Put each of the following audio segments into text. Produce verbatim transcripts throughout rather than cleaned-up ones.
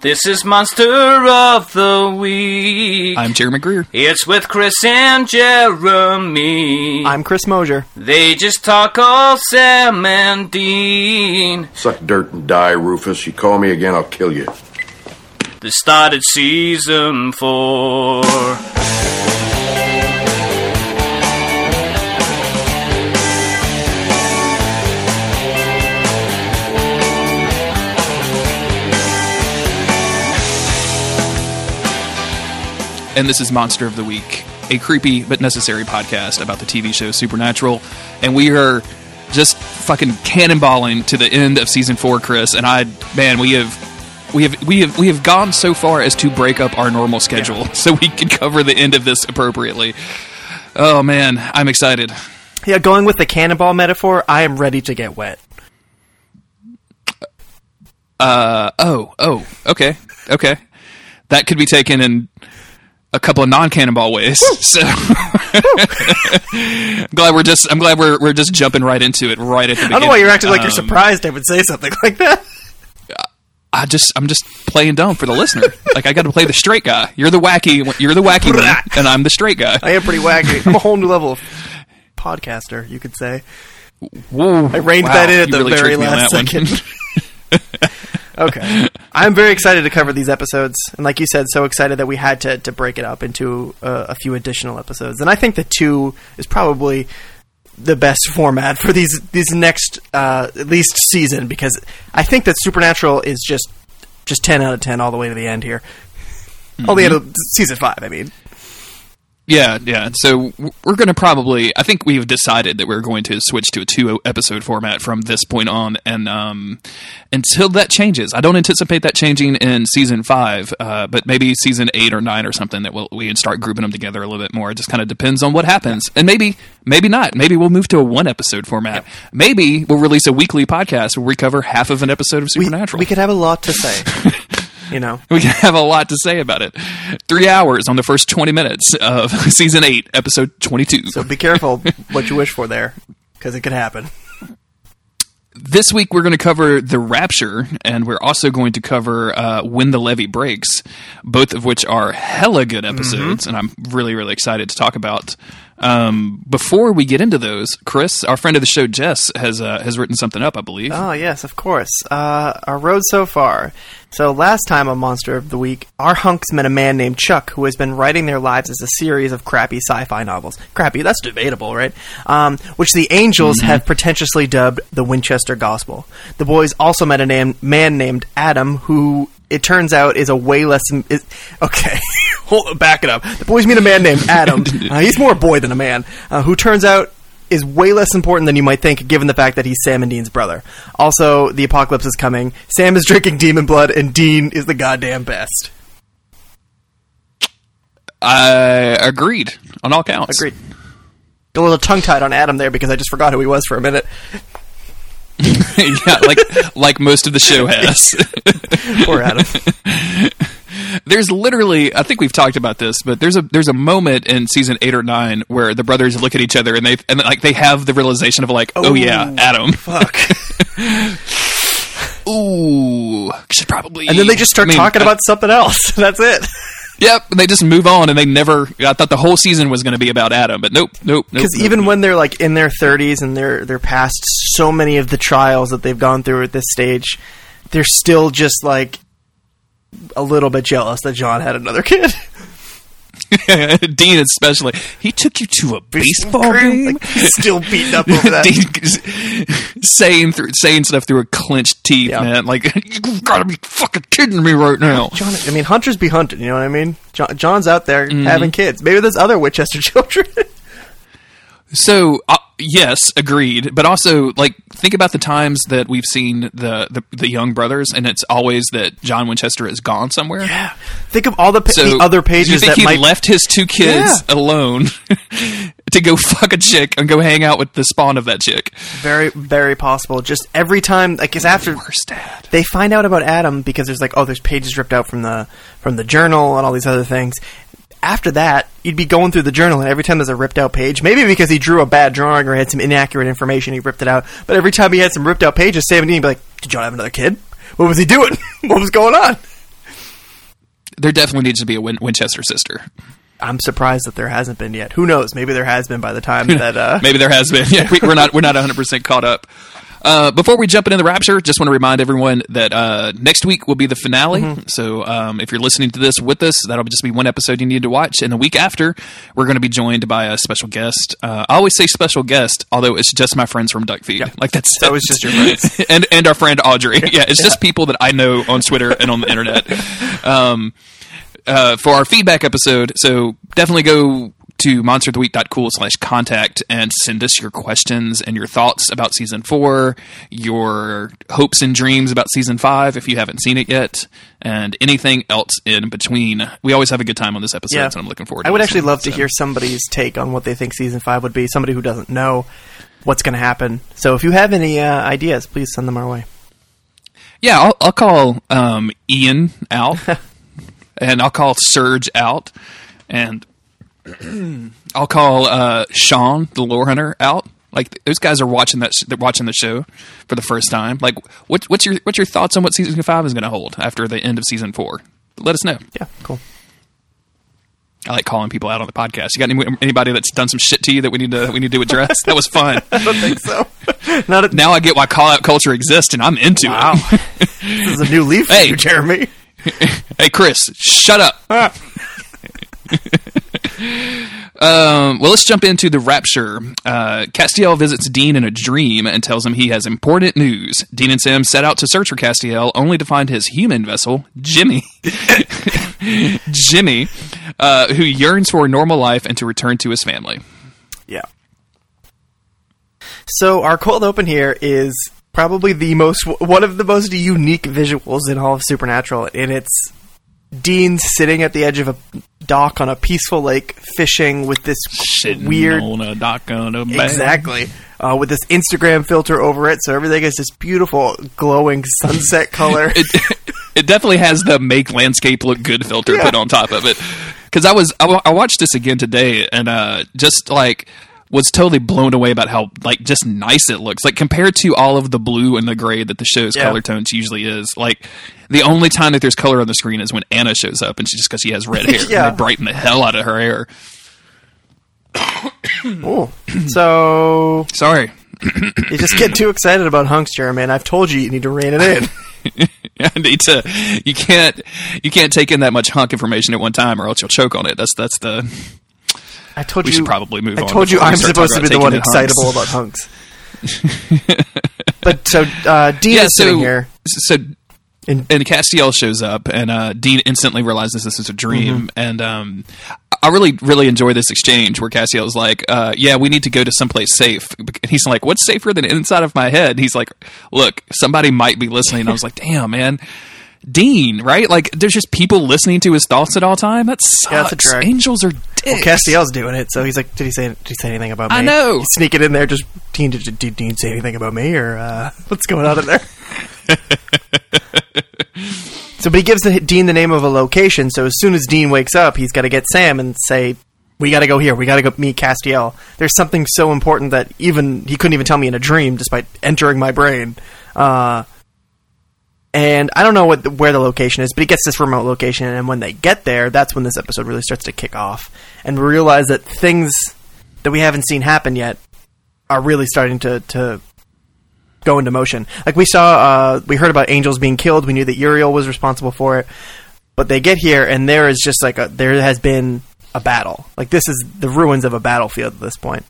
This is Monster of the Week. I'm Jeremy Greer. It's with Chris and Jeremy. I'm Chris Mosier. They just talk all Sam and Dean. Suck dirt and die, Rufus. You call me again, I'll kill you. This started season four. And this is Monster of the Week, a creepy but necessary podcast about the T V show Supernatural. And we are just fucking cannonballing to the end of season four, Chris. And I, man, we have, we have, we have, we have gone so far as to break up our normal schedule yeah. so we can cover the end of this appropriately. Oh man, I'm excited. Yeah, going with the cannonball metaphor, I am ready to get wet. Uh oh oh okay okay, that could be taken in a couple of non-cannonball ways. Woo. So I'm glad we're just I'm glad we're we're just jumping right into it right at the beginning. I don't know why you're acting um, like you're surprised I would say something like that. I just I'm just playing dumb for the listener. Like I got to play the straight guy. You're the wacky you're the wacky one, and I'm the straight guy. I am pretty wacky. I'm a whole new level of podcaster, you could say. Whoa, I reined wow, that in at the really very last second. Okay. I'm very excited to cover these episodes. And like you said, so excited that we had to, to break it up into uh, a few additional episodes. And I think the two is probably the best format for these, these next, uh, at least season, because I think that Supernatural is just, just ten out of ten all the way to the end here. Mm-hmm. All the end of season five, I mean. Yeah, yeah. So we're going to probably, I think we've decided that we're going to switch to a two episode format from this point on. And um, until that changes, I don't anticipate that changing in season five, uh, but maybe season eight or nine or something that we'll, we can start grouping them together a little bit more. It just kind of depends on what happens. And maybe, maybe not. Maybe we'll move to a one episode format. Yep. Maybe we'll release a weekly podcast where we cover half of an episode of Supernatural. We, we could have a lot to say. You know, we can have a lot to say about it. Three hours on the first twenty minutes of season eight, episode twenty-two. So be careful what you wish for there, because it could happen. This week we're going to cover The Rapture, and we're also going to cover uh, When the Levee Breaks, both of which are hella good episodes, mm-hmm. and I'm really, really excited to talk about. Um, before we get into those, Chris, our friend of the show, Jess, has uh, has written something up, I believe. Oh, yes, of course. Uh, our road so far. So last time on Monster of the Week, our hunks met a man named Chuck who has been writing their lives as a series of crappy sci-fi novels. Crappy, that's debatable, right? Um, which the Angels mm-hmm. have pretentiously dubbed the Winchester Gospel. The boys also met a nam- man named Adam who... it turns out is a way less... Is, okay, hold back it up. The boys meet a man named Adam. Uh, he's more a boy than a man, uh, who turns out is way less important than you might think, given the fact that he's Sam and Dean's brother. Also, the apocalypse is coming. Sam is drinking demon blood, and Dean is the goddamn best. I agreed on all counts. Agreed. A little tongue-tied on Adam there, because I just forgot who he was for a minute. Yeah, like like most of the show has. Poor Adam. There's literally, I think we've talked about this, but there's a there's a moment in season eight or nine where the brothers look at each other and they and like they have the realization of like, oh, oh yeah, Adam, fuck. Ooh, should probably. And then they just start I mean, talking I, about something else. That's it. Yep, they just move on, and they never... I thought the whole season was going to be about Adam, but nope, nope, nope. Because nope, even nope. when they're, like, in their thirties and they're they're past so many of the trials that they've gone through at this stage, they're still just, like, a little bit jealous that John had another kid. Dean especially. He took you to a baseball game? Like, still beaten up over that. Dean, saying, through, saying stuff through a clenched teeth, yeah. man. Like, you gotta be fucking kidding me right now. John, I mean, hunters be hunting, you know what I mean? John, John's out there mm-hmm. having kids. Maybe there's other Winchester children. So, uh, yes, agreed. But also, like, think about the times that we've seen the, the, the young brothers, and it's always that John Winchester is gone somewhere. Yeah. Think of all the, pa- so, the other pages you think that he might... left his two kids yeah. alone to go fuck a chick and go hang out with the spawn of that chick. Very, very possible. Just every time, like, because after they find out about Adam, because there's like, oh, there's pages ripped out from the from the journal and all these other things. After that, you'd be going through the journal, and every time there's a ripped-out page, maybe because he drew a bad drawing or had some inaccurate information, he ripped it out. But every time he had some ripped-out pages, Sam and Dean would be like, did John have another kid? What was he doing? What was going on? there definitely needs to be a Win- Winchester sister. I'm surprised that there hasn't been yet. Who knows? Maybe there has been by the time that... Uh... Maybe there has been. Yeah, we, we're not we're not one hundred percent caught up. Uh, before we jump into The Rapture, just want to remind everyone that uh, next week will be the finale. Mm-hmm. So um, if you're listening to this with us, that'll just be one episode you need to watch. And the week after, we're going to be joined by a special guest. Uh, I always say special guest, although it's just my friends from Duckfeed. Yep. Like that's so it's just your friends. and, and our friend Audrey. Yeah, it's yeah. just people that I know on Twitter and on the internet. Um, uh, for our feedback episode, so definitely go... to monsteroftheweek.cool slash contact and send us your questions and your thoughts about season four, your hopes and dreams about season five, if you haven't seen it yet, and anything else in between. We always have a good time on this episode, yeah. so I'm looking forward to it. I would actually love so. to hear somebody's take on what they think season five would be, somebody who doesn't know what's going to happen. So if you have any uh, ideas, please send them our way. Yeah, I'll, I'll call um, Ian out, and I'll call Surge out, and... I'll call uh, Sean, the lore hunter, out. Like those guys are watching that, sh- they're watching the show for the first time. Like, what, what's your what's your thoughts on what season five is going to hold after the end of season four? Let us know. Yeah, cool. I like calling people out on the podcast. You got any, anybody that's done some shit to you that we need to we need to address? That was fun. I don't think so. Not a- now I get why call out culture exists, and I'm into wow. it. This is a new leaf for hey, you, Jeremy. Hey, Chris, shut up. Ah. Um, well, let's jump into The Rapture. Uh, Castiel visits Dean in a dream and tells him he has important news. Dean and Sam set out to search for Castiel, only to find his human vessel, Jimmy. Jimmy, uh, who yearns for a normal life and to return to his family. Yeah. So our cold open here is probably the most one of the most unique visuals in all of Supernatural, and it's Dean sitting at the edge of a dock on a peaceful lake, fishing with this Sitting weird on a dock on a bank. Exactly, uh, with this Instagram filter over it, so everything is this beautiful, glowing sunset color. it, it definitely has the "make landscape look good" filter yeah. put on top of it. Because I was, I, I watched this again today, and uh, just like. was totally blown away about how like just nice it looks. Like compared to all of the blue and the gray that the show's yeah. color tones usually is. Like the only time that there's color on the screen is when Anna shows up, and she just because she has red hair, yeah. and they brighten the hell out of her hair. Oh, so sorry. You just get too excited about hunks, Jeremy. And I've told you you need to rein it in. I need to. You can't. You can't take in that much hunk information at one time, or else you'll choke on it. That's that's the. I told we you, should probably move I on told you I'm supposed to be the one excitable about hunks. But so uh, Dean yeah, is so, sitting here. So, and, and Castiel shows up, and uh, Dean instantly realizes this is a dream. Mm-hmm. And um, I really, really enjoy this exchange where Castiel's like, uh, yeah, we need to go to someplace safe. And he's like, what's safer than inside of my head? And he's like, look, somebody might be listening. And I was like, damn, man. Dean, right? Like, there's just people listening to his thoughts at all time. That sucks. Yeah, angels are dicks. Well, Castiel's doing it, so he's like, "Did he say? Did he say anything about me?" I know. He's sneaking in there, just Dean. Did, did Dean say anything about me, or uh, what's going on in there? So, but he gives the, Dean the name of a location. So as soon as Dean wakes up, he's got to get Sam and say, "We got to go here. We got to go meet Castiel." There's something so important that even he couldn't even tell me in a dream, despite entering my brain. Uh, And I don't know what the, where the location is, but he gets this remote location, and when they get there, that's when this episode really starts to kick off. And we realize that things that we haven't seen happen yet are really starting to, to go into motion. Like we saw, uh, we heard about angels being killed. We knew that Uriel was responsible for it. But they get here, and there is just like a, there has been a battle. Like this is the ruins of a battlefield at this point.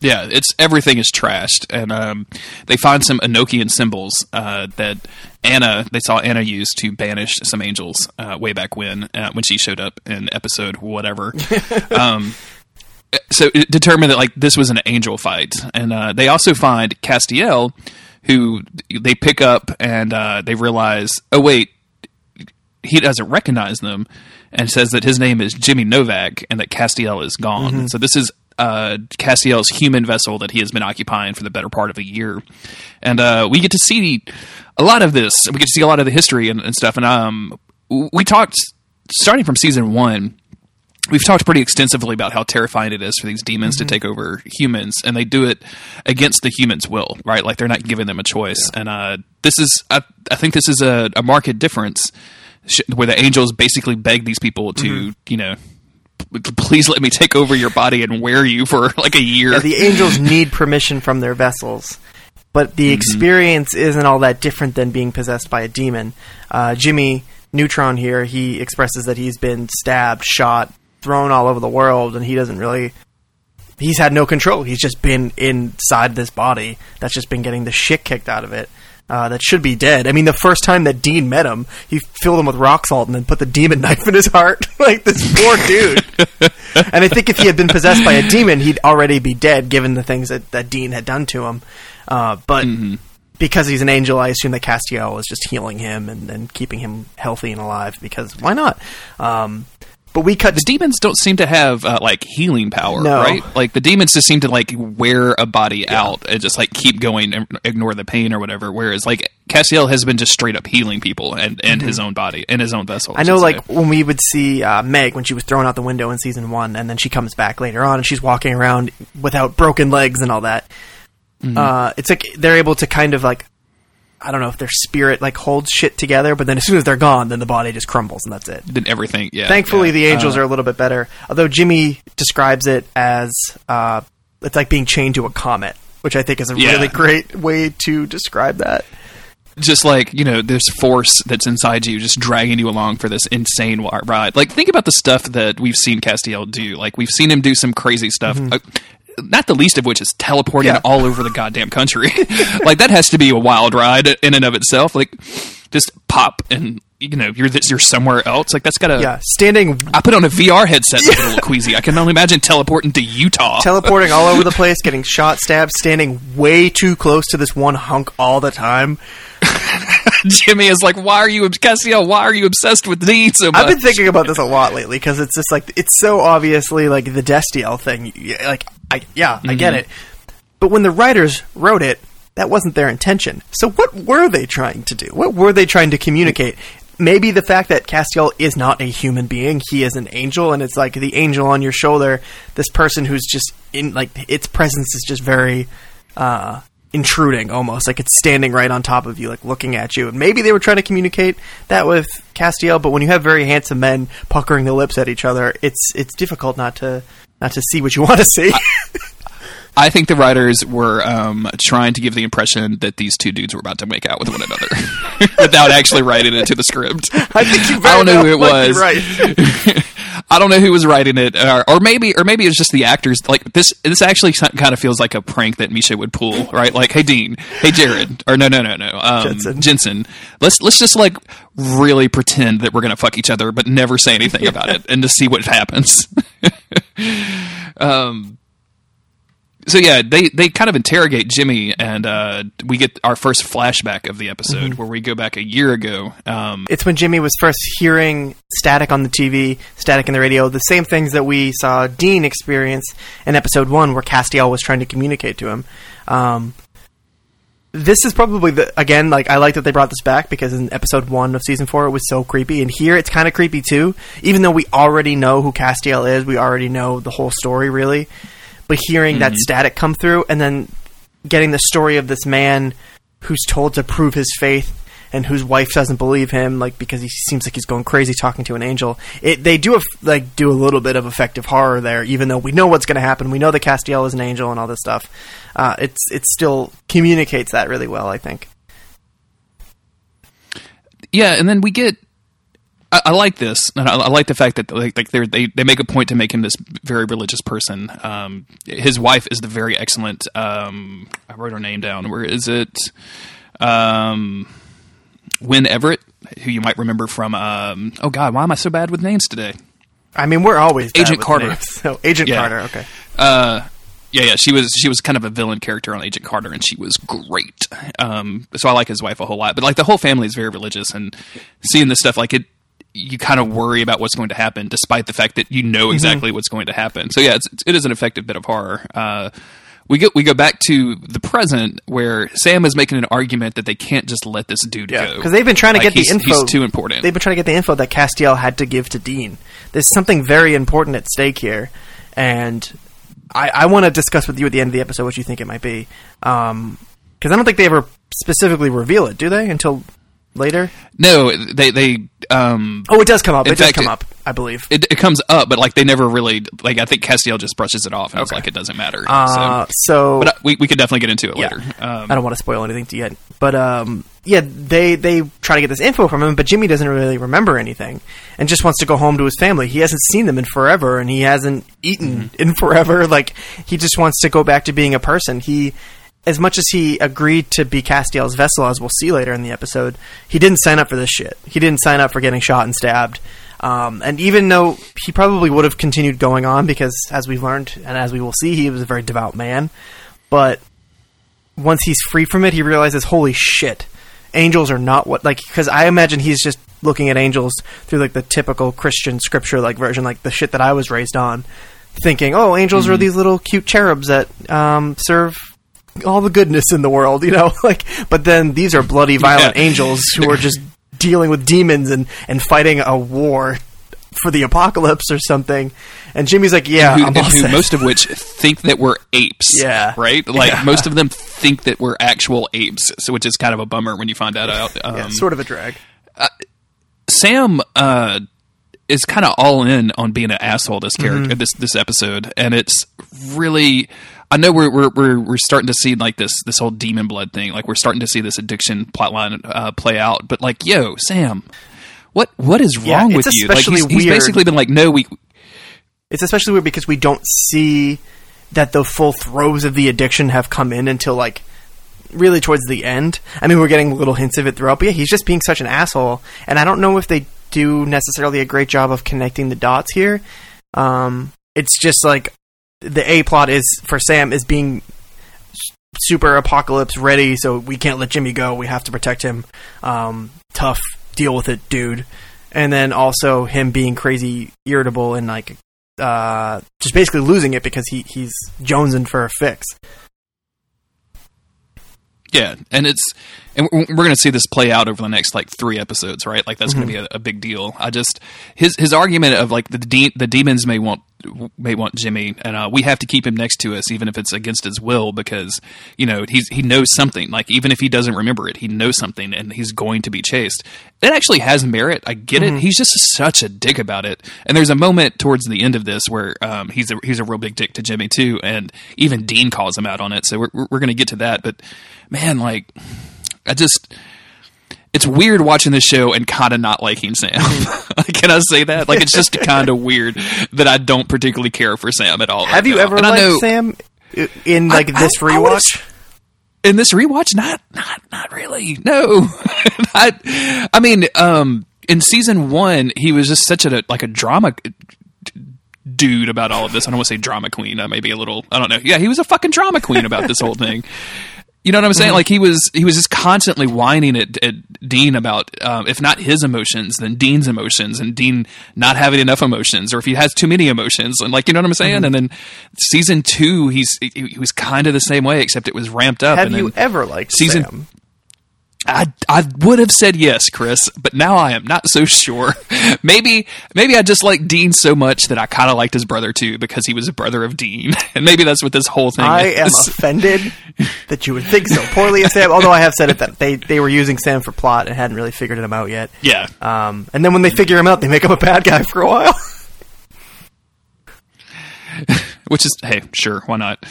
Yeah, it's everything is trashed, and um, they find some Enochian symbols uh, that Anna they saw Anna use to banish some angels uh, way back when uh, when she showed up in episode whatever. um, so it determined that like this was an angel fight, and uh, they also find Castiel, who they pick up, and uh, they realize, oh wait, he doesn't recognize them, and says that his name is Jimmy Novak, and that Castiel is gone. Mm-hmm. So this is. Uh, Castiel's human vessel that he has been occupying for the better part of a year, and uh, we get to see a lot of this. We get to see a lot of the history and, and stuff. And um, we talked starting from season one. We've talked pretty extensively about how terrifying it is for these demons mm-hmm. to take over humans, and they do it against the humans' will, right? Like they're not giving them a choice. Yeah. And uh, this is, I, I think, this is a, a marked difference sh- where the angels basically beg these people to, mm-hmm. you know, please let me take over your body and wear you for like a year. Yeah, the angels need permission from their vessels. But the mm-hmm. experience isn't all that different than being possessed by a demon. Uh, Jimmy Neutron here, he expresses that he's been stabbed, shot, thrown all over the world, and he doesn't really... He's had no control. He's just been inside this body that's just been getting the shit kicked out of it. Uh, that should be dead. I mean, the first time that Dean met him, he filled him with rock salt and then put the demon knife in his heart. Like, this poor dude. And I think if he had been possessed by a demon, he'd already be dead, given the things that, that Dean had done to him. Uh, but mm-hmm. because he's an angel, I assume that Castiel is just healing him and, and keeping him healthy and alive, because why not? Um, but we cut... The to- demons don't seem to have, uh, like, healing power, no. right? Like, the demons just seem to, like, wear a body yeah. out and just, like, keep going and ignore the pain or whatever, whereas, like, Castiel has been just straight-up healing people and, and mm-hmm. his own body and his own vessel. I know, like, when we would see uh, Meg when she was thrown out the window in Season one, and then she comes back later on and she's walking around without broken legs and all that. Mm-hmm. Uh, it's like they're able to kind of, like... I don't know if their spirit like holds shit together, but then as soon as they're gone, then the body just crumbles and that's it. Then everything, yeah. Thankfully, yeah. the angels uh, are a little bit better. Although Jimmy describes it as uh, it's like being chained to a comet, which I think is a yeah. really great way to describe that. Just like, you know, there's force that's inside you just dragging you along for this insane ride. Like, think about the stuff that we've seen Castiel do. Like, we've seen him do some crazy stuff. Mm-hmm. Uh, Not the least of which is teleporting yeah. all over the goddamn country. Like, that has to be a wild ride in and of itself. Like, just pop and, you know, you're you're somewhere else. Like, that's got to... Yeah, standing... I put on a V R headset that's yeah. a little queasy. I can only imagine teleporting to Utah. Teleporting all over the place, getting shot, stabbed, standing way too close to this one hunk all the time. Jimmy is like, why are you... Castiel, why are you obsessed with Dean so much? I've been thinking about this a lot lately, because it's just like... It's so obviously, like, the Destiel thing. Like... I, yeah, I get mm-hmm. it. But when the writers wrote it, that wasn't their intention. So what were they trying to do? What were they trying to communicate? Maybe the fact that Castiel is not a human being. He is an angel, and it's like the angel on your shoulder, this person who's just in, like, its presence is just very uh, intruding almost. Like, it's standing right on top of you, like, looking at you. And maybe they were trying to communicate that with Castiel, but when you have very handsome men puckering their lips at each other, it's it's difficult not to... Not to see what you want to see. I, I think the writers were um, trying to give the impression that these two dudes were about to make out with one another without actually writing it to the script. I think you I don't know who it was. Right. I don't know who was writing it, or, or maybe, or maybe it's just the actors. Like this, this actually kind of feels like a prank that Misha would pull, right? Like, hey Dean, hey Jared, or no, no, no, no, um, Jensen. Jensen. Let's let's just like really pretend that we're gonna fuck each other, but never say anything yeah. about it, and just see what happens. um so yeah they they kind of interrogate Jimmy, and uh we get our first flashback of the episode mm-hmm. where we go back a year ago. Um it's when Jimmy was first hearing static on the T V, static in the radio, the same things that we saw Dean experience in episode one where Castiel was trying to communicate to him. um This is probably the again, like, I like that they brought this back, because in episode one of season four it was so creepy, and here it's kind of creepy too. Even though we already know who Castiel is, we already know the whole story really. But hearing mm-hmm. that static come through, and then getting the story of this man who's told to prove his faith and whose wife doesn't believe him, like, because he seems like he's going crazy talking to an angel. It they do a, like do a little bit of effective horror there, even though we know what's going to happen. We know that Castiel is an angel and all this stuff. Uh, it's it still communicates that really well, I think. Yeah, and then we get. I, I like this, and I, I like the fact that like, like they they make a point to make him this very religious person. Um, his wife is the very excellent. Um, I wrote her name down. Where is it? Um. Wynn Everett, who you might remember from, um, oh God, why am I so bad with names today? I mean, we're always bad Agent with Carter. Names, so Agent yeah. Carter, okay. Uh, yeah, yeah, she was she was kind of a villain character on Agent Carter, and she was great. Um, so I like his wife a whole lot, but like the whole family is very religious, and seeing this stuff, like it, you kind of worry about what's going to happen, despite the fact that you know exactly mm-hmm. what's going to happen. So yeah, it's, it is an effective bit of horror. Uh, We go, we go back to the present where Sam is making an argument that they can't just let this dude yeah, go. Because they've been trying to like, get the info. He's too important. They've been trying to get the info that Castiel had to give to Dean. There's something very important at stake here. And I, I want to discuss with you at the end of the episode what you think it might be. Because um, I don't think they ever specifically reveal it, do they? Until later? No, they they. Um, oh, it does come up. It does come it, up. I believe it, it comes up, but like they never really like. I think Castiel just brushes it off and okay. it's like it doesn't matter. Uh, so, so but uh, we we could definitely get into it yeah, later. Um, I don't want to spoil anything to you, but um, yeah, they they try to get this info from him, but Jimmy doesn't really remember anything and just wants to go home to his family. He hasn't seen them in forever, and he hasn't eaten mm-hmm. in forever. Like he just wants to go back to being a person. He. As much as he agreed to be Castiel's vessel, as we'll see later in the episode, he didn't sign up for this shit. He didn't sign up for getting shot and stabbed. Um, and even though he probably would have continued going on because, as we've learned and as we will see, he was a very devout man. But once he's free from it, he realizes, holy shit, angels are not what... like because I imagine he's just looking at angels through like the typical Christian scripture like version, like the shit that I was raised on, thinking, oh, angels mm-hmm. are these little cute cherubs that um, serve... all the goodness in the world, you know, like, but then these are bloody violent yeah. angels who are just dealing with demons and, and fighting a war for the apocalypse or something. And Jimmy's like, yeah, and who, I'm who most of which think that we're apes. Yeah. Right. Like yeah. most of them think that we're actual apes. So, which is kind of a bummer when you find that out. Um, yeah, sort of a drag. Uh, Sam, uh, is kind of all in on being an asshole this character mm-hmm. this this episode, and it's really I know we're we're we're we're starting to see like this this whole demon blood thing, like we're starting to see this addiction plotline uh, play out, but like yo Sam, what what is wrong yeah, with you? Like he's, he's basically been like no we. It's especially weird because we don't see that the full throes of the addiction have come in until like. Really towards the end. I mean, we're getting little hints of it throughout, but yeah, he's just being such an asshole, and I don't know if they do necessarily a great job of connecting the dots here. Um, it's just like the A plot is for Sam is being super apocalypse ready, so we can't let Jimmy go. We have to protect him. Um, tough, deal with it, dude. And then also him being crazy, irritable, and like uh, just basically losing it because he he's jonesing for a fix. Yeah, and it's and we're going to see this play out over the next like three episodes, right? Like that's mm-hmm. going to be a, a big deal. I just his his argument of like the de- the demons may want may want Jimmy, and uh, we have to keep him next to us, even if it's against his will, because you know he's he knows something. Like even if he doesn't remember it, he knows something, and he's going to be chased. It actually has merit. I get mm-hmm. it. He's just such a dick about it. And there's a moment towards the end of this where um, he's a, he's a real big dick to Jimmy too, and even Dean calls him out on it. So we're we're going to get to that, but. Man, like, I just, it's weird watching this show and kind of not liking Sam. Can I say that? Like, it's just kind of weird that I don't particularly care for Sam at all. Have right you now. Ever and liked know, Sam in, like, I, this I, rewatch? I in this rewatch? Not, not, not really. No. I, I mean, um, in season one, he was just such a, like, a drama dude about all of this. I don't want to say drama queen. I may be a little, I don't know. Yeah, he was a fucking drama queen about this whole thing. You know what I'm saying? Mm-hmm. Like he was, he was just constantly whining at, at Dean about, um, if not his emotions, then Dean's emotions, and Dean not having enough emotions, or if he has too many emotions, and like you know what I'm saying. Mm-hmm. And then season two, he's he, he was kind of the same way, except it was ramped up. Have and you ever liked season? Sam? I I would have said yes, Chris, but now I am not so sure. maybe maybe I just like Dean so much that I kind of liked his brother too, because he was a brother of Dean, and maybe that's what this whole thing I is. I am offended that you would think so poorly of Sam. Although I have said it that they, they were using Sam for plot and hadn't really figured him out yet. Yeah. Um, and then when they figure him out, they make him a bad guy for a while. Which is hey, sure, why not?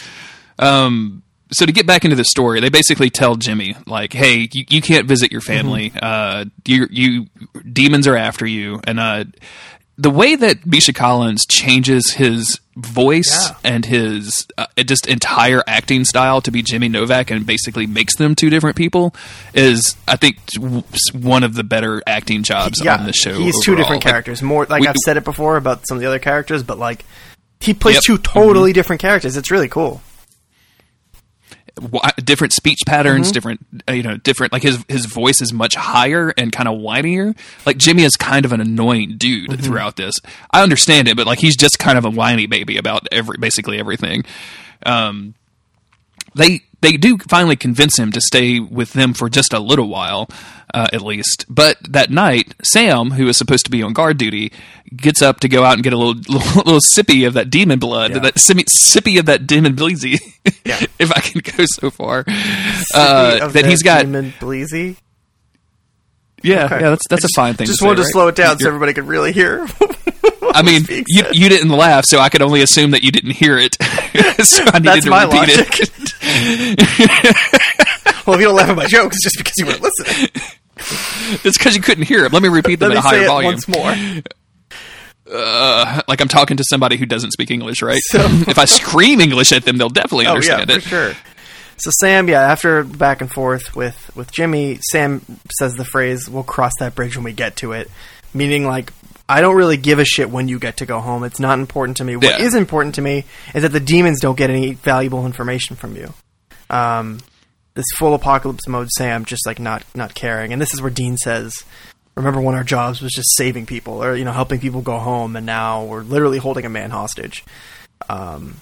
Um. So to get back into the story, they basically tell Jimmy, like, hey, you, you can't visit your family. Mm-hmm. Uh, you, you demons are after you. And uh, the way that Misha Collins changes his voice yeah. and his uh, just entire acting style to be Jimmy Novak and basically makes them two different people is, I think, one of the better acting jobs yeah, on the show. He's overall. Two different like, characters. More like we, I've said it before about some of the other characters, but like he plays yep. two totally mm-hmm. different characters. It's really cool. Different speech patterns, mm-hmm. different, you know, different, like his, his voice is much higher and kind of whinier. Like Jimmy is kind of an annoying dude mm-hmm. throughout this. I understand it, but like, he's just kind of a whiny baby about every, basically everything. Um, they, they do finally convince him to stay with them for just a little while, uh, at least. But that night, Sam, who is supposed to be on guard duty, gets up to go out and get a little little, little sippy of that demon blood, yeah. that simi- sippy of that demon bleezy, yeah. if I can go so far. Uh, that he's got demon bleezy. Yeah, okay. yeah, that's that's just a fine thing. Just to wanted say, to right? slow it down You're, so everybody could really hear. I mean, you you didn't laugh, so I could only assume that you didn't hear it. So I needed that's to my repeat logic. It. Well, if you don't laugh at my jokes, it's just because you weren't listening. It's because you couldn't hear it. Let me repeat them Let at me a higher say it volume once more. Uh, like I'm talking to somebody who doesn't speak English, right? So if I scream English at them, they'll definitely understand oh, yeah, it. For sure. So Sam, yeah, after back and forth with, with Jimmy, Sam says the phrase, "We'll cross that bridge when we get to it," meaning like, I don't really give a shit when you get to go home. It's not important to me. What yeah. is important to me is that the demons don't get any valuable information from you. Um, this full apocalypse mode Sam just like not, not caring. And this is where Dean says, remember when our jobs was just saving people or, you know, helping people go home, and now we're literally holding a man hostage. Um,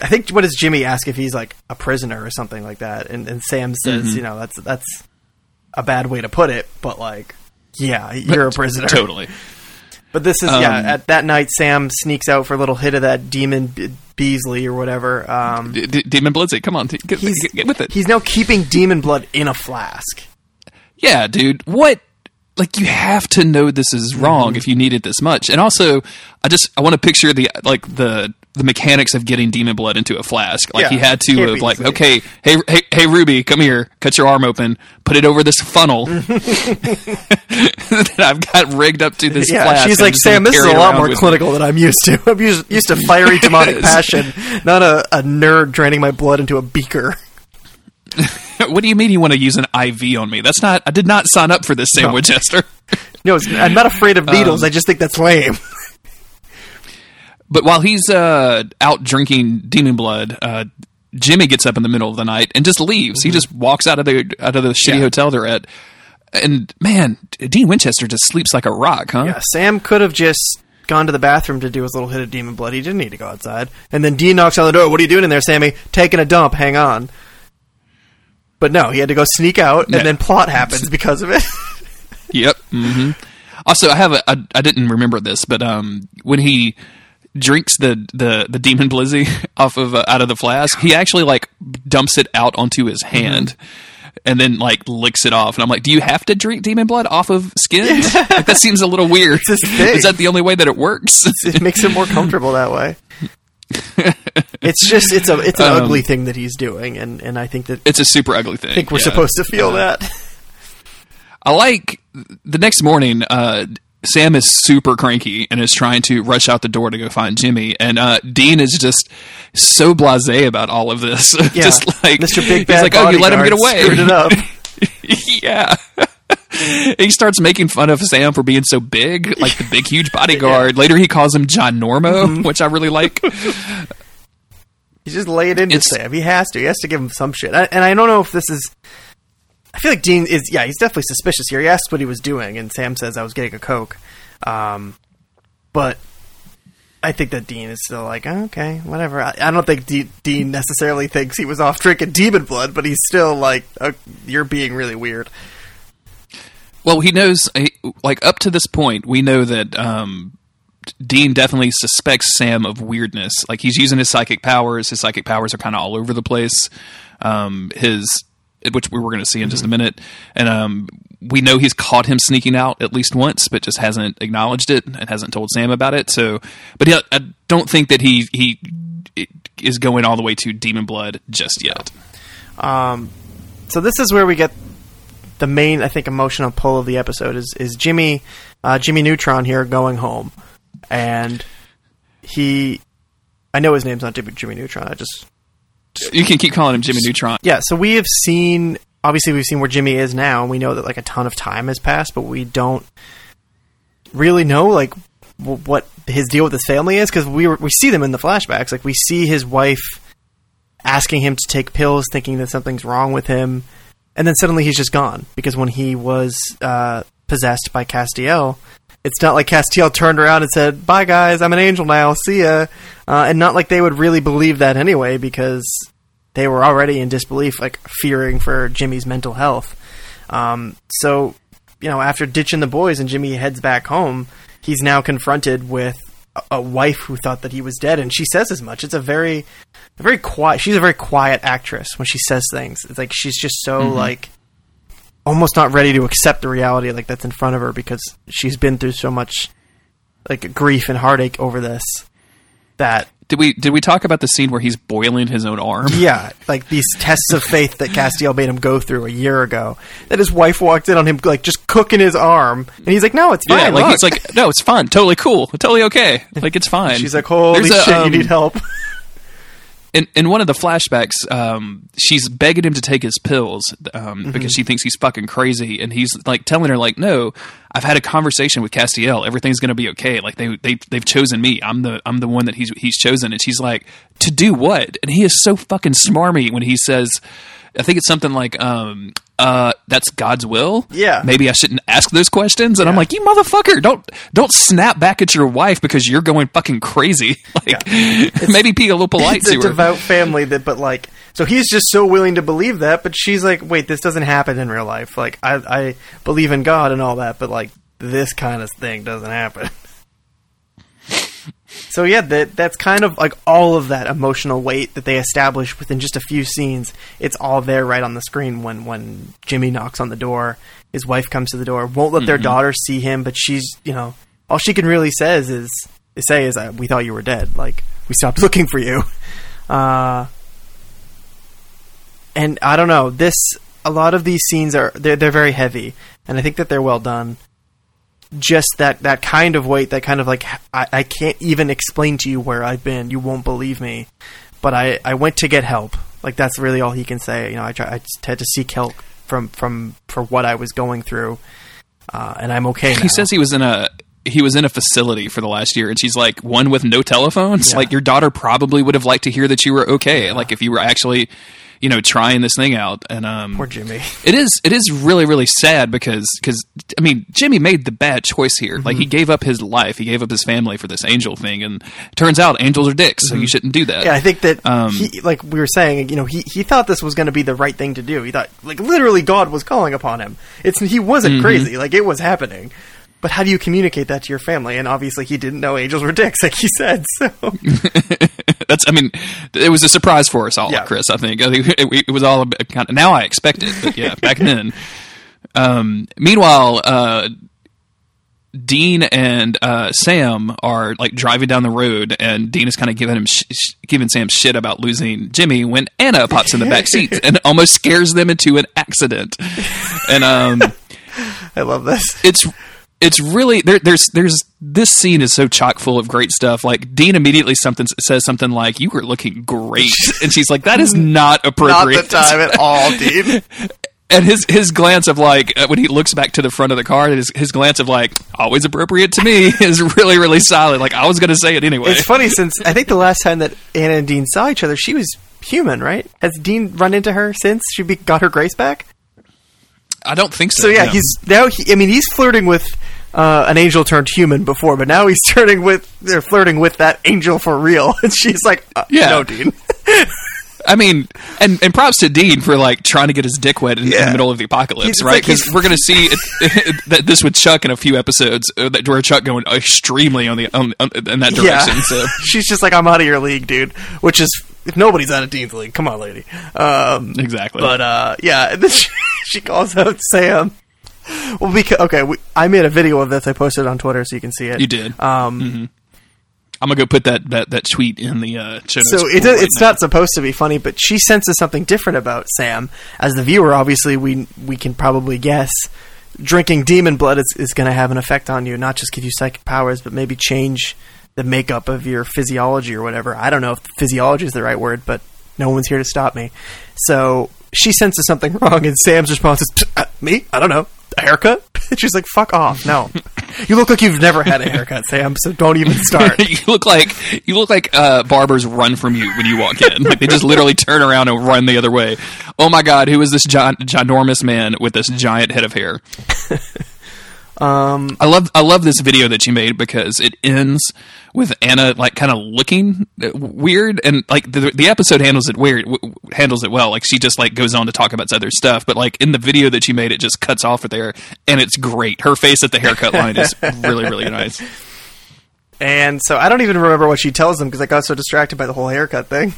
I think, what does Jimmy ask if he's like a prisoner or something like that? And, and Sam says, mm-hmm. you know, that's, that's a bad way to put it, but like, yeah, you're a prisoner. Totally. But this is, um, yeah, at that night, Sam sneaks out for a little hit of that demon B- Beasley or whatever. Um, D- D- demon Bloodsy, come on, t- get, get, get with it. He's now keeping demon blood in a flask. Yeah, dude, what? Like, you have to know this is wrong mm-hmm. if you need it this much. And also, I just, I want to picture the, like, the... the mechanics of getting demon blood into a flask. Like yeah, he had to have like, easy. okay, hey, hey, hey, Ruby, come here, cut your arm open, put it over this funnel that I've got rigged up to this yeah, flask. She's like, Sam, this is a lot more clinical me. than I'm used to. I'm used, used to fiery demonic passion, not a, a nerd draining my blood into a beaker. What do you mean you want to use an I V on me? That's not, I did not sign up for this, Sam no. Winchester. No, I'm not afraid of needles. Um, I just think that's lame. But while he's uh, out drinking demon blood, uh, Jimmy gets up in the middle of the night and just leaves. Mm-hmm. He just walks out of the out of the shitty yeah. hotel they're at. And man, Dean Winchester just sleeps like a rock, huh? Yeah, Sam could have just gone to the bathroom to do his little hit of demon blood. He didn't need to go outside. And then Dean knocks on the door. What are you doing in there, Sammy? Taking a dump. Hang on. But no, he had to go sneak out, yeah. and then plot happens because of it. Yep. Mm-hmm. Also, I have a, I, I didn't remember this, but um, when he drinks the, the, the demon blizzy off of uh, out of the flask, he actually like dumps it out onto his hand mm-hmm. and then like licks it off, and I'm like, do you have to drink demon blood off of skin? Yeah. Like, that seems a little weird. Is that the only way that it works? It makes it more comfortable that way. It's just it's a it's an um, ugly thing that he's doing, and, and I think that it's a super ugly thing. I think we're yeah. supposed to feel uh, that. I like the next morning uh Sam is super cranky and is trying to rush out the door to go find Jimmy. And uh, Dean is just so blasé about all of this. Yeah. Just like, Mister Big Bad, he's like, oh, you let him get away. Screwed it up. Yeah. He starts making fun of Sam for being so big, like the big, huge bodyguard. Yeah. Later, he calls him John Normo, mm-hmm. which I really like. He's just laying into it's, Sam. He has to. He has to give him some shit. I, and I don't know if this is... I feel like Dean is, yeah, he's definitely suspicious here. He asks what he was doing, and Sam says, I was getting a Coke. Um, but I think that Dean is still like, oh, okay, whatever. I, I don't think D- Dean necessarily thinks he was off drinking demon blood, but he's still like, oh, you're being really weird. Well, he knows, like, up to this point, we know that um, Dean definitely suspects Sam of weirdness. Like, he's using his psychic powers. His psychic powers are kind of all over the place. Um, his... which we were going to see in just a minute. And um, we know he's caught him sneaking out at least once, but just hasn't acknowledged it and hasn't told Sam about it. So, but he, I don't think that he he is going all the way to demon blood just yet. Um, so this is where we get the main, I think, emotional pull of the episode is, is Jimmy, uh, Jimmy Neutron here going home. And he, I know his name's not Jimmy Neutron. I just... You can keep calling him Jimmy Neutron. Yeah, so we have seen... Obviously, we've seen where Jimmy is now, and we know that, like, a ton of time has passed, but we don't really know, like, w- what his deal with his family is, because we, we see them in the flashbacks. Like, we see his wife asking him to take pills, thinking that something's wrong with him, and then suddenly he's just gone, because when he was uh, possessed by Castiel... It's not like Castiel turned around and said, bye guys, I'm an angel now, see ya. Uh, and not like they would really believe that anyway, because they were already in disbelief, like fearing for Jimmy's mental health. Um, so, you know, after ditching the boys and Jimmy heads back home, he's now confronted with a, a wife who thought that he was dead. And she says as much. It's a very, a very quiet, she's a very quiet actress when she says things. It's like, she's just so mm-hmm. like, almost not ready to accept the reality like that's in front of her, because she's been through so much like grief and heartache over this. That did we did we talk about the scene where he's boiling his own arm? Yeah, like these tests of faith that Castiel made him go through a year ago. That his wife walked in on him like just cooking his arm, and he's like, "No, it's fine." Yeah, like look. He's like, "No, it's fine. Totally cool. Totally okay. Like it's fine." She's like, "Holy There's shit, a, um, you need help." In, in one of the flashbacks, um, she's begging him to take his pills um, mm-hmm. because she thinks he's fucking crazy. And he's like telling her, like, no, I've had a conversation with Castiel. Everything's going to be okay. Like they, they, they've chosen me. I'm the I'm the one that he's he's chosen. And she's like, to do what? And he is so fucking smarmy when he says, I think it's something like, um, uh, that's God's will. Yeah. Maybe I shouldn't ask those questions. And yeah. I'm like, you motherfucker, don't don't snap back at your wife because you're going fucking crazy. Like, yeah. Maybe be a little polite to her. It's a devout family that, but like, so he's just so willing to believe that, but she's like, wait, this doesn't happen in real life. Like, I, I believe in God and all that, but like, this kind of thing doesn't happen. So yeah, that that's kind of like all of that emotional weight that they establish within just a few scenes. It's all there right on the screen when, when Jimmy knocks on the door, his wife comes to the door, won't let their mm-hmm. daughter see him, but she's, you know, all she can really says is, say is, we thought you were dead. Like, we stopped looking for you. Uh, and I don't know, this, a lot of these scenes are, they're, they're very heavy, and I think that they're well done. Just that, that kind of weight, that kind of like, I, I can't even explain to you where I've been. You won't believe me, but I, I went to get help. Like, that's really all he can say. You know, I try, I had to seek help from, from, for what I was going through. Uh, and I'm okay now. He says he was in a, he was in a facility for the last year, and she's like, one with no telephones. Yeah. Like, your daughter probably would have liked to hear that you were okay. Yeah. Like, if you were actually, you know, trying this thing out. And um, poor Jimmy. It is it is really, really sad because, because I mean, Jimmy made the bad choice here. Mm-hmm. Like, he gave up his life. He gave up his family for this angel thing. And it turns out angels are dicks, mm-hmm. so you shouldn't do that. Yeah, I think that, um, he, like we were saying, you know, he, he thought this was going to be the right thing to do. He thought, like, literally God was calling upon him. It's He wasn't mm-hmm. crazy. Like, it was happening. But how do you communicate that to your family? And obviously he didn't know angels were dicks, like he said, so... That's, I mean, it was a surprise for us all, yeah. Chris, I think. I think it, it was all... Kind of, now I expect it, but yeah, back then. Um, meanwhile, uh, Dean and uh, Sam are, like, driving down the road, and Dean is kind of giving him sh- sh- giving Sam shit about losing Jimmy when Anna pops in the back seat and almost scares them into an accident. And, um... I love this. It's... It's really there, there's there's this scene is so chock full of great stuff. Like, Dean immediately something says something like, "You were looking great," and she's like, "That is not appropriate." Not the time at all, Dean. And his his glance of like when he looks back to the front of the car, his his glance of like always appropriate to me is really really solid. Like, I was going to say it anyway. It's funny since I think the last time that Anna and Dean saw each other, she was human, right? Has Dean run into her since she be- got her grace back? I don't think so. So yeah, no. he's now. He, I mean, he's flirting with uh, an angel turned human before, but now he's turning with they're flirting with that angel for real, and she's like, uh, yeah. "No, Dean." I mean, and, and props to Dean for like trying to get his dick wet in, yeah. in the middle of the apocalypse, he's, right? Because like we're gonna see it, it, that this with Chuck in a few episodes, uh, that where Chuck going extremely on the on, on, in that direction. Yeah. So she's just like, "I'm out of your league, dude," which is. If nobody's out of Dean's league, come on, lady. Um, exactly. But, uh, yeah, and then she, she calls out Sam. Well, because, okay, we, I made a video of this. I posted it on Twitter so you can see it. You did. Um, mm-hmm. I'm going to go put that, that, that tweet in the uh, show notes. So it, right it's now. Not supposed to be funny, but she senses something different about Sam. As the viewer, obviously, we we can probably guess drinking demon blood is, is going to have an effect on you, not just give you psychic powers, but maybe change the makeup of your physiology or whatever. I don't know if physiology is the right word, but no one's here to stop me. So she senses something wrong, and Sam's response is, me? I don't know. A haircut? She's like, fuck off. No. You look like you've never had a haircut, Sam, so don't even start. you look like you look like uh, barbers run from you when you walk in. Like, they just literally turn around and run the other way. Oh my God, who is this gi- ginormous man with this giant head of hair? Um, I love I love this video that you made because it ends with Anna like kind of looking weird, and like the the episode handles it weird w- handles it well. Like, she just like goes on to talk about other stuff, but like in the video that you made, it just cuts off there, and it's great. Her face at the haircut line is really really nice. And so I don't even remember what she tells them because I got so distracted by the whole haircut thing.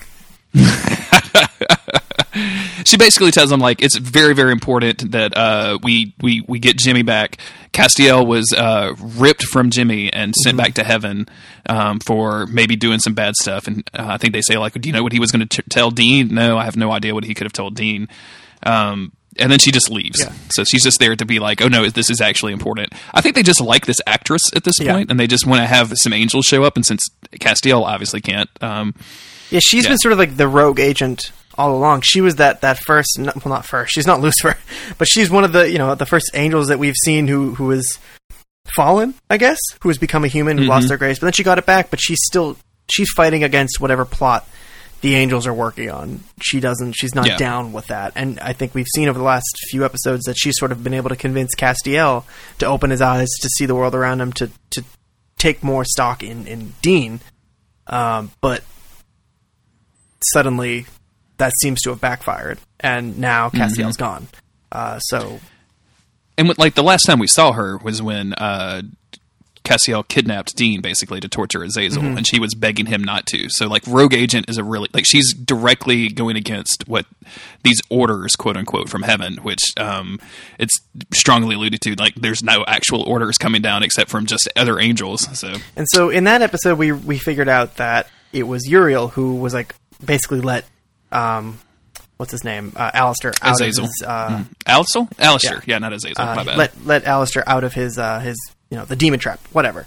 she basically tells them, like, it's very, very important that uh, we, we, we get Jimmy back. Castiel was uh, ripped from Jimmy and sent mm-hmm. back to heaven um, for maybe doing some bad stuff. And uh, I think they say, like, do you know what he was going to tell Dean? No, I have no idea what he could have told Dean. Um, and then she just leaves. Yeah. So she's just there to be like, oh, no, this is actually important. I think they just like this actress at this yeah. point, and they just want to have some angels show up. And since Castiel obviously can't. Um, yeah, she's yeah. been sort of like the rogue agent all along. She was that, that first, well, not first, she's not Lucifer, but she's one of the, you know, the first angels that we've seen who, who is fallen, I guess, who has become a human, who mm-hmm. lost their grace, but then she got it back, but she's still, she's fighting against whatever plot the angels are working on. She doesn't, she's not yeah. down with that. And I think we've seen over the last few episodes that she's sort of been able to convince Castiel to open his eyes, to see the world around him, to, to take more stock in, in Dean. Um, but suddenly, that seems to have backfired, and now Castiel's mm-hmm. gone. Uh, so, and with, like, the last time we saw her was when uh, Castiel kidnapped Dean basically to torture Azazel, mm-hmm. and she was begging him not to. So, like, rogue agent is a really, like, she's directly going against what these orders, quote unquote, from heaven, which um, it's strongly alluded to. Like, there's no actual orders coming down except from just other angels. So, and so in that episode, we we figured out that it was Uriel who was like basically let. Um, what's his name? Uh, Alistair. Out Azazel. Of his, uh, mm. Alistair? Alistair. Yeah. yeah, not Azazel. Uh, My bad. Let, let Alistair out of his, uh, his, you know, the demon trap, whatever.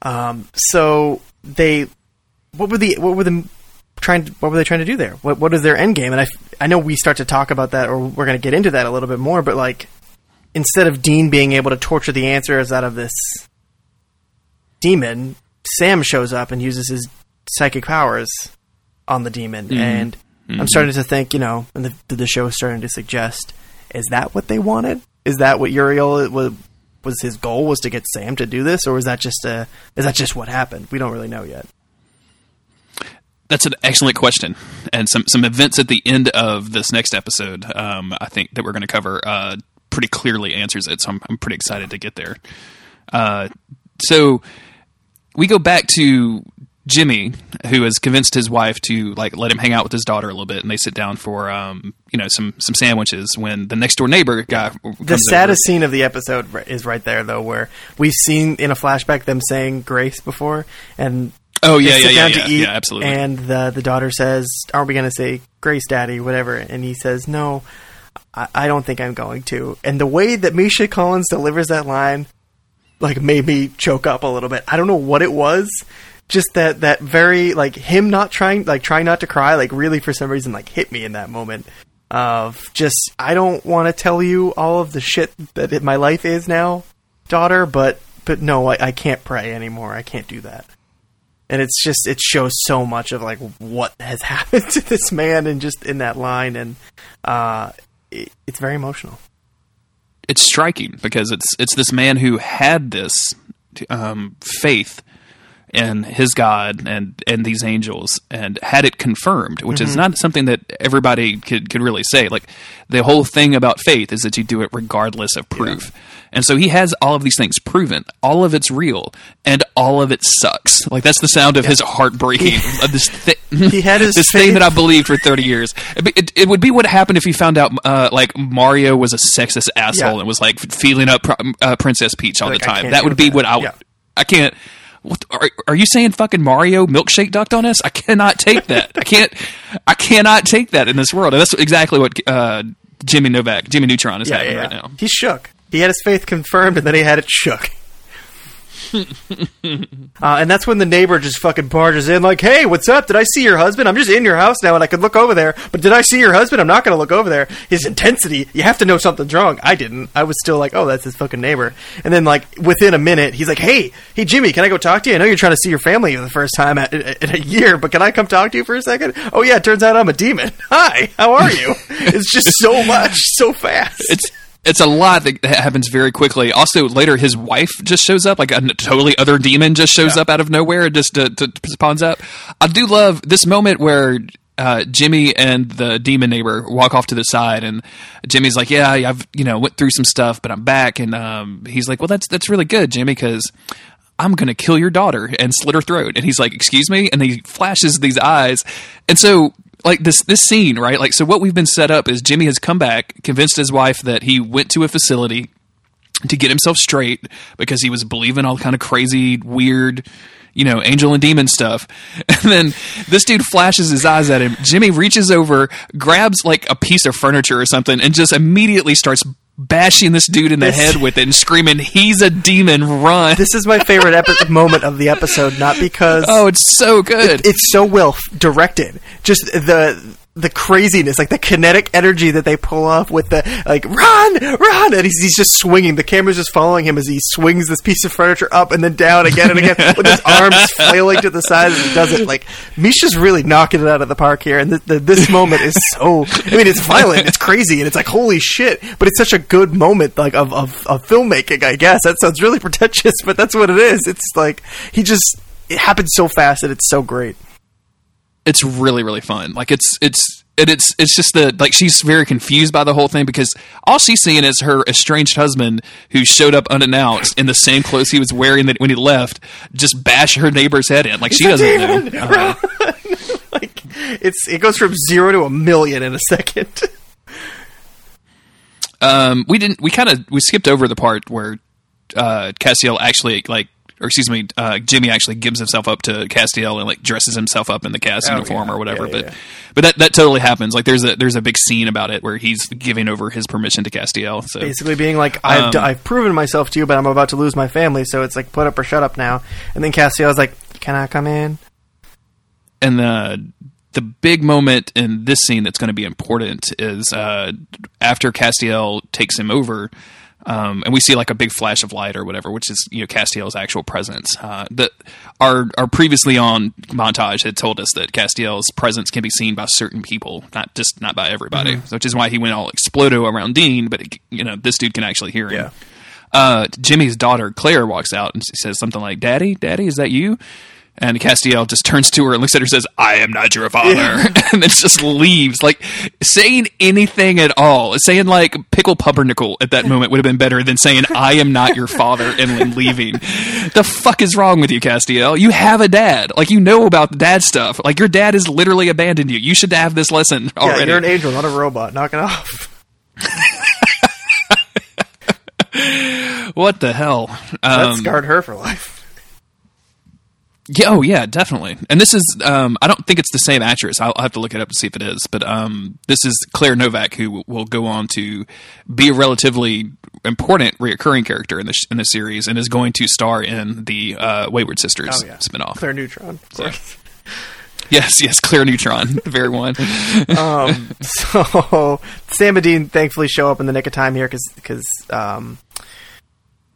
Um, so they, what were the, what were the trying, to, what were they trying to do there? What, what is their end game? And I, I know we start to talk about that, or we're going to get into that a little bit more, but like, instead of Dean being able to torture the answers out of this demon, Sam shows up and uses his psychic powers on the demon. Mm-hmm. And, I'm starting to think, you know, and the, the show is starting to suggest, is that what they wanted? Is that what Uriel was, was his goal, was to get Sam to do this? Or was that just a, is that just what happened? We don't really know yet. That's an excellent question. And some, some events at the end of this next episode, um, I think that we're going to cover, uh, pretty clearly answers it. So I'm, I'm pretty excited to get there. Uh, so we go back to Jimmy, who has convinced his wife to, like, let him hang out with his daughter a little bit, and they sit down for, um, you know, some, some sandwiches when the next door neighbor guy comes The saddest over. Scene of the episode is right there, though, where we've seen in a flashback them saying grace before, and oh yeah, yeah, yeah, yeah, eat, yeah, absolutely. And the the daughter says, "Aren't we going to say grace, Daddy?" Whatever, and he says, "No, I, I don't think I'm going to." And the way that Misha Collins delivers that line, like, made me choke up a little bit. I don't know what it was. Just that, that very, like, him not trying, like, trying not to cry, like, really for some reason, like, hit me in that moment of just, I don't want to tell you all of the shit that it, my life is now, daughter, but, but no, I, I can't pray anymore. I can't do that. And it's just, it shows so much of, like, what has happened to this man, and just in that line, and uh, it, it's very emotional. It's striking because it's, it's this man who had this um, faith and his God and, and these angels, and had it confirmed, which mm-hmm. is not something that everybody could, could really say. Like, the whole thing about faith is that you do it regardless of proof. Yeah. And so he has all of these things proven. All of it's real, and all of it sucks. Like, that's the sound of yeah. his heart breaking. Of this thi- he had his this faith. Thing that I believed for thirty years. It, it, it would be what happened if he found out, uh, like, Mario was a sexist asshole yeah. and was, like, feeling up uh, Princess Peach all like, the time. That would be that. What I would... Yeah. I can't... What, are, are you saying fucking Mario milkshake ducked on us? I cannot take that. I can't. I cannot take that in this world. And that's exactly what uh, Jimmy Novak, Jimmy Neutron, is yeah, having yeah, right yeah. now. He's shook. He had his faith confirmed, and then he had it shook. uh, and that's when the neighbor just fucking barges in, like, "Hey, what's up? Did I see your husband? I'm just in your house now, and I could look over there. But did I see your husband? I'm not going to look over there." His intensity—you have to know something's wrong. I didn't. I was still like, "Oh, that's his fucking neighbor." And then, like, within a minute, he's like, "Hey, hey, Jimmy, can I go talk to you? I know you're trying to see your family for the first time at, at, in a year, but can I come talk to you for a second? Oh yeah, it turns out I'm a demon. Hi, how are you?" It's just so much, so fast. It's. It's a lot that happens very quickly. Also, later, his wife just shows up. Like, a totally other demon just shows yeah. up out of nowhere and just, uh, just pawns up. I do love this moment where uh, Jimmy and the demon neighbor walk off to the side, and Jimmy's like, yeah, I've, you know, went through some stuff, but I'm back. And um, he's like, well, that's that's really good, Jimmy, because I'm going to kill your daughter and slit her throat. And he's like, excuse me? And he flashes these eyes. And so like this this scene, right? Like, so what we've been set up is Jimmy has come back, convinced his wife that he went to a facility to get himself straight because he was believing all kind of crazy, weird, you know, angel and demon stuff. And then this dude flashes his eyes at him. Jimmy reaches over, grabs like a piece of furniture or something, and just immediately starts bashing this dude in the this, head with it and screaming, "He's a demon, run!" This is my favorite epi- moment of the episode, not because... Oh, it's so good. It, it's so well directed. Just the... the craziness, like the kinetic energy that they pull off with the, like, run, run, and he's, he's just swinging. The camera's just following him as he swings this piece of furniture up and then down again and again with his arms flailing to the side as he does it. Like, Misha's really knocking it out of the park here, and the, the, this moment is so... I mean, it's violent, it's crazy, and it's like, holy shit, but it's such a good moment, like, of, of, of filmmaking, I guess. That sounds really pretentious, but that's what it is. It's like, he just... It happens so fast, and it's so great. It's really, really fun. Like, it's, it's, and it's, it's just the, like, she's very confused by the whole thing because all she's seeing is her estranged husband who showed up unannounced in the same clothes he was wearing that when he left, just bash her neighbor's head in. Like, she doesn't know. Uh-huh. Like, it's, it goes from zero to a million in a second. um, we didn't, we kind of, we skipped over the part where, uh, Castiel actually, like, or excuse me, uh, Jimmy actually gives himself up to Castiel and like dresses himself up in the cast oh, uniform yeah. or whatever. Yeah, yeah, but yeah. but that, that totally happens. Like there's a there's a big scene about it where he's giving over his permission to Castiel. So basically being like, I've um, d- I've proven myself to you, but I'm about to lose my family, so it's like put up or shut up now. And then Castiel's like, can I come in? And the the big moment in this scene that's going to be important is uh, after Castiel takes him over. Um, and we see like a big flash of light or whatever, which is, you know, Castiel's actual presence. Uh, that our, our previously on montage had told us that Castiel's presence can be seen by certain people, not just, not by everybody, mm-hmm. which is why he went all explodo around Dean, but it, you know, this dude can actually hear him. Yeah. Uh, Jimmy's daughter, Claire, walks out and she says something like, "Daddy, Daddy, is that you?" And Castiel just turns to her and looks at her and says, "I am not your father." Yeah. And then just leaves. Like, saying anything at all. Saying, like, pickle pumpernickel at that moment would have been better than saying, "I am not your father," and then leaving. The fuck is wrong with you, Castiel? You have a dad. Like, you know about dad stuff. Like, your dad has literally abandoned you. You should have this lesson already. Yeah, you're an angel, not a robot. Knock it off. What the hell? That um, scarred her for life. Yeah, oh yeah, definitely. And this is, um, I don't think it's the same actress. I'll, I'll have to look it up to see if it is. But um, this is Claire Novak, who w- will go on to be a relatively important reoccurring character in the, sh- in the series and is going to star in the uh, Wayward Sisters oh, yeah. spinoff. Claire Neutron, of course. So. Yes, yes, Claire Neutron, the very one. um, so, Sam and Dean thankfully show up in the nick of time here because because um,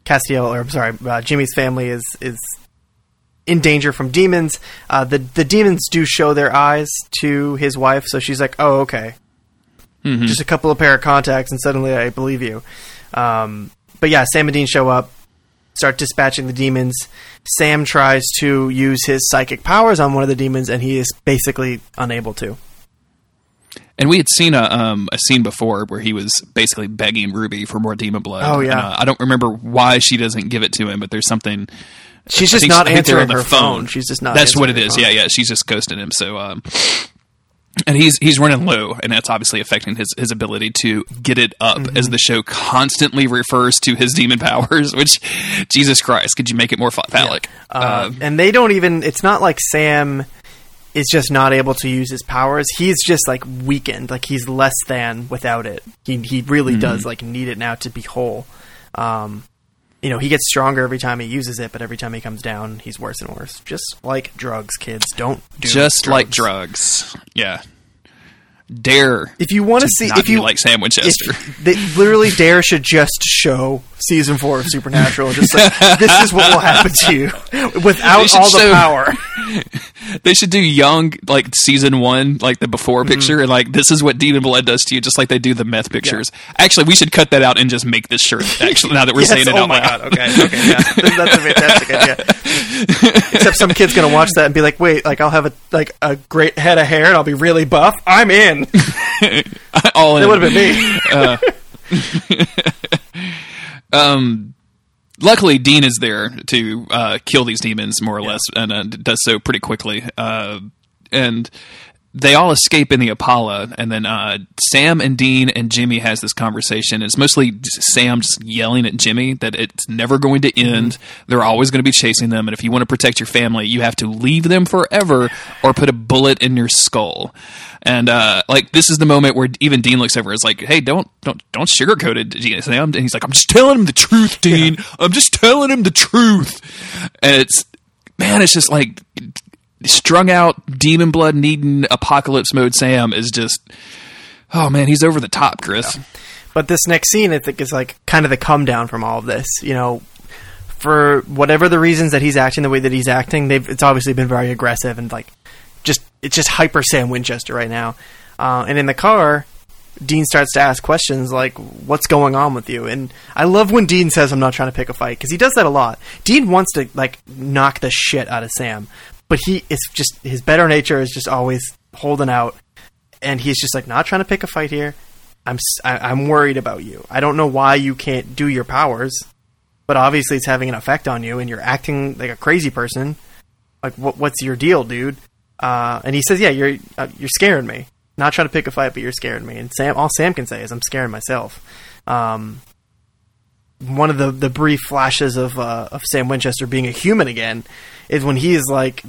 Castiel, or I'm sorry, uh, Jimmy's family is is... in danger from demons. Uh, the the demons do show their eyes to his wife, so she's like, "Oh, okay." Mm-hmm. Just a couple of pair of contacts, and suddenly I believe you. Um, but yeah, Sam and Dean show up, start dispatching the demons. Sam tries to use his psychic powers on one of the demons, and he is basically unable to. And we had seen a um, a scene before where he was basically begging Ruby for more demon blood. Oh, yeah. And, uh, I don't remember why she doesn't give it to him, but there's something... She's just not answering her phone. She's just not. That's what it is. Yeah, yeah. She's just ghosting him. So, um, and he's he's running low, and that's obviously affecting his, his ability to get it up, mm-hmm. as the show constantly refers to his demon powers. Which, Jesus Christ, could you make it more phallic? Yeah. Uh, um, and they don't even. It's not like Sam is just not able to use his powers. He's just like weakened. Like he's less than without it. He he really mm-hmm. does like need it now to be whole. Um, You know, he gets stronger every time he uses it, but every time he comes down, he's worse and worse. Just like drugs, kids. Don't do Just drugs. like drugs. Yeah. Dare. If you want to see... If you like Sam Winchester. If, they, literally, Dare should just show season four of Supernatural. Just like, this is what will happen to you without all the show, power. They should do young, like, season one, like, the before picture, mm-hmm. and, like, this is what demon blood does to you, just like they do the meth pictures. Yeah. Actually, we should cut that out and just make this shirt, actually, now that we're yes, saying it oh out loud. Oh, my God. Okay, okay, yeah. That's a fantastic idea. Except some kid's going to watch that and be like, wait, like, I'll have a like a great head of hair, and I'll be really buff. I'm in. All in. That would have been me. uh, Um, luckily Dean is there to, uh, kill these demons more or yeah. less, and uh, does so pretty quickly. Uh, and they all escape in the Impala, and then uh, Sam and Dean and Jimmy has this conversation. It's mostly just Sam just yelling at Jimmy that it's never going to end. Mm-hmm. They're always going to be chasing them, and if you want to protect your family, you have to leave them forever or put a bullet in your skull. And uh, like this is the moment where even Dean looks over and is like, "Hey, don't don't don't sugarcoat it, Sam." And he's like, "I'm just telling him the truth, Dean. Yeah. I'm just telling him the truth." And it's man, it's just like. Strung out, demon blood needing, apocalypse mode Sam is just, oh man, he's over the top, Chris. Yeah. But this next scene, I think, is like kind of the come down from all of this. You know, for whatever the reasons that he's acting the way that he's acting, they've it's obviously been very aggressive and like just it's just hyper Sam Winchester right now. Uh, and in the car, Dean starts to ask questions like, "What's going on with you?" And I love when Dean says, "I'm not trying to pick a fight," because he does that a lot. Dean wants to like knock the shit out of Sam. But he, it's just, his better nature is just always holding out. And he's just like, not trying to pick a fight here. I'm, I, I'm worried about you. I don't know why you can't do your powers, but obviously it's having an effect on you and you're acting like a crazy person. Like, what, what's your deal, dude? Uh, and he says, yeah, you're, uh, you're scaring me. Not trying to pick a fight, but you're scaring me. And Sam, all Sam can say is I'm scaring myself. Um, one of the, the brief flashes of, uh, of Sam Winchester being a human again is when he is like,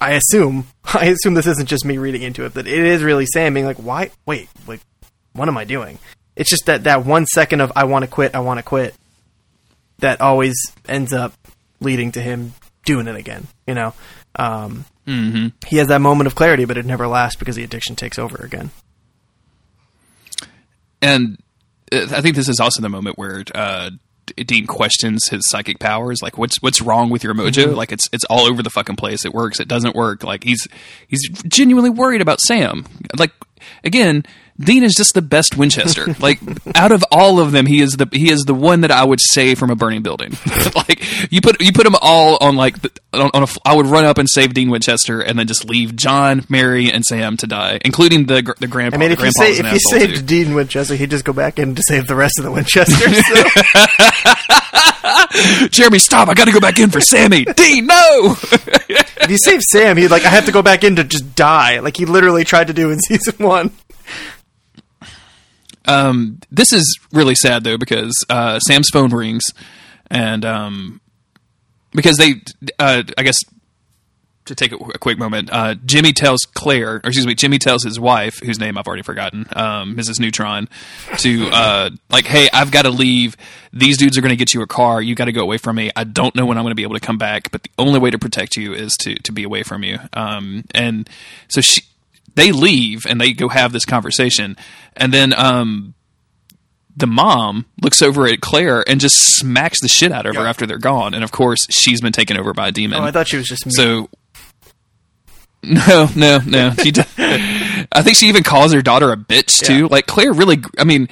I assume, I assume this isn't just me reading into it, but it is really Sam being like, why, wait, like, what am I doing? It's just that, that one second of, I want to quit, I want to quit, that always ends up leading to him doing it again, you know? Um, mm-hmm. He has that moment of clarity, but it never lasts because the addiction takes over again. And I think this is also the moment where, uh, Dean questions his psychic powers. Like, what's what's wrong with your mojo? Mm-hmm. Like, it's it's all over the fucking place. It works. It doesn't work. Like, he's he's genuinely worried about Sam. Like, again, Dean is just the best Winchester. Like, out of all of them, he is the he is the one that I would save from a burning building. Like, you put you put them all on like the, on, on a, I would run up and save Dean Winchester, and then just leave John, Mary, and Sam to die, including the the grandpa. I mean, if you say, if he saved too. Dean Winchester, he'd just go back in to save the rest of the Winchesters. So. Jeremy, stop! I got to go back in for Sammy. Dean, no. If you save Sam, he'd like I have to go back in to just die, like he literally tried to do in season one. Um, this is really sad though, because, uh, Sam's phone rings and, um, because they, uh, I guess to take a, a quick moment, uh, Jimmy tells Claire, or excuse me, Jimmy tells his wife, whose name I've already forgotten, um, Missus Neutron, to, uh, like, hey, I've got to leave. These dudes are going to get you a car. You got to go away from me. I don't know when I'm going to be able to come back, but the only way to protect you is to, to be away from you. Um, and so she, They leave and they go have this conversation, and then um, the mom looks over at Claire and just smacks the shit out of yep. her after they're gone. And of course, she's been taken over by a demon. Oh, I thought she was just me. So no, no, no. She d- I think she even calls her daughter a bitch too. Yeah. Like Claire, really. I mean,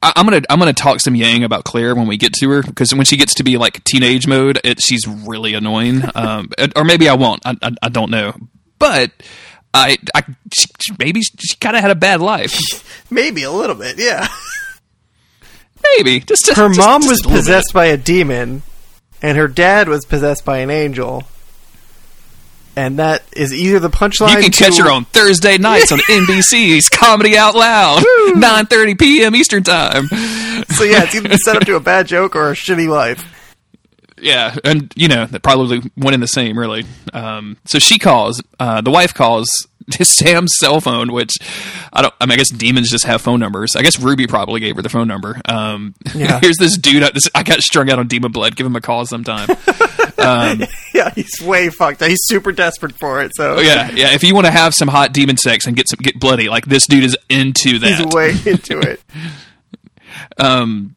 I- I'm gonna I'm gonna talk some yang about Claire when we get to her, because when she gets to be like teenage mode, it, she's really annoying. um, or maybe I won't. I I, I don't know, but. I, I she, maybe she kind of had a bad life. Maybe a little bit, yeah. Maybe just, just her just, mom just was possessed bit. by a demon, and her dad was possessed by an angel, and that is either the punchline. You can to... catch her on Thursday nights on N B C's Comedy Out Loud, nine thirty p.m. Eastern time. So yeah, it's either set up to a bad joke or a shitty life. Yeah, and, you know, probably one in the same, really. Um, so she calls, uh, the wife calls Sam's cell phone, which, I don't, I mean, I guess demons just have phone numbers. I guess Ruby probably gave her the phone number. Um, yeah. Here's this dude, I, this, I got strung out on demon blood, give him a call sometime. Um, yeah, he's way fucked up. He's super desperate for it, so. Yeah, yeah, if you want to have some hot demon sex and get some get bloody, like, this dude is into that. He's way into it. um...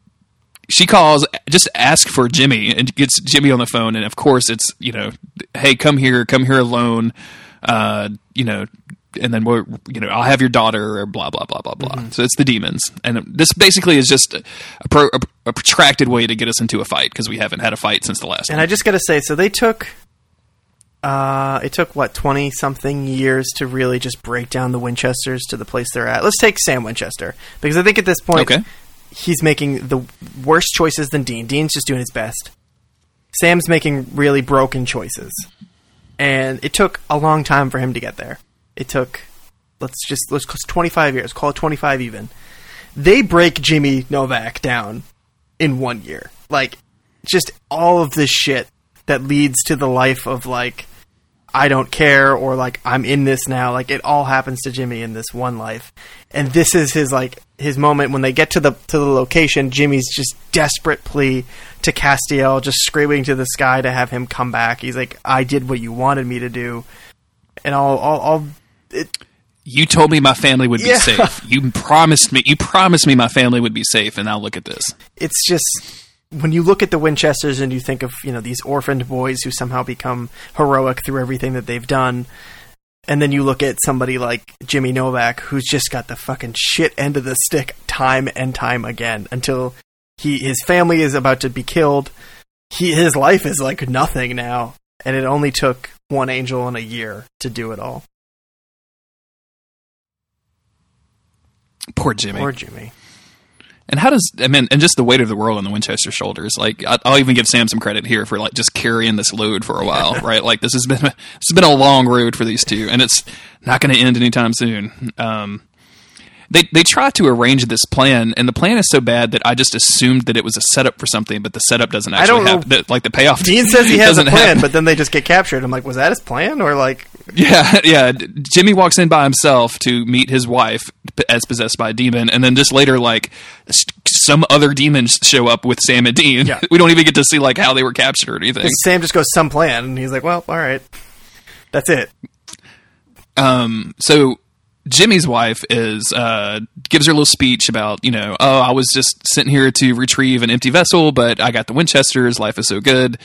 She calls, just ask for Jimmy, and gets Jimmy on the phone. And of course, it's, you know, hey, come here, come here alone, uh, you know, and then we'll, you know, I'll have your daughter, or blah, blah, blah, blah, blah. Mm-hmm. So it's the demons. And this basically is just a, a, pro, a, a protracted way to get us into a fight, because we haven't had a fight since the last and one. And I just got to say, so they took, uh, it took, what, twenty-something years to really just break down the Winchesters to the place they're at. Let's take Sam Winchester, because I think at this point... Okay. He's making the worse choices than Dean. Dean's just doing his best. Sam's making really broken choices. And it took a long time for him to get there. it took, let's just, let's call it twenty-five years, call it twenty-five even. They break Jimmy Novak down in one year. Like, just all of this shit that leads to the life of, like, I don't care, or, like, I'm in this now. Like, it all happens to Jimmy in this one life. And this is his, like, his moment. When they get to the to the location, Jimmy's just desperate plea to Castiel, just screaming to the sky to have him come back. He's like, I did what you wanted me to do. And I'll... I'll, I'll it, you told me my family would be yeah. safe. You promised me. You promised me my family would be safe, and now look at this. It's just... When you look at the Winchesters and you think of, you know, these orphaned boys who somehow become heroic through everything that they've done, and then you look at somebody like Jimmy Novak, who's just got the fucking shit end of the stick time and time again until he his family is about to be killed. He his life is like nothing now, and it only took one angel in a year to do it all. Poor Jimmy. Poor Jimmy. And how does, I mean, and just the weight of the world on the Winchester shoulders, like, I'll even give Sam some credit here for, like, just carrying this load for a while, right? Like, this has been, a, this has been a long road for these two, and it's not going to end anytime soon. Um, they, they try to arrange this plan, and the plan is so bad that I just assumed that it was a setup for something, but the setup doesn't actually happen. The, like, the payoff. Dean says he has a plan, happen. But then they just get captured. I'm like, was that his plan? Or, like... Yeah, yeah. Jimmy walks in by himself to meet his wife as possessed by a demon, and then just later, like, some other demons show up with Sam and Dean. Yeah. We don't even get to see, like, how they were captured or anything. Sam just goes, some plan, and he's like, well, all right. That's it. Um, so... Jimmy's wife is uh, gives her a little speech about, you know, oh, I was just sent here to retrieve an empty vessel, but I got the Winchesters. Life is so good.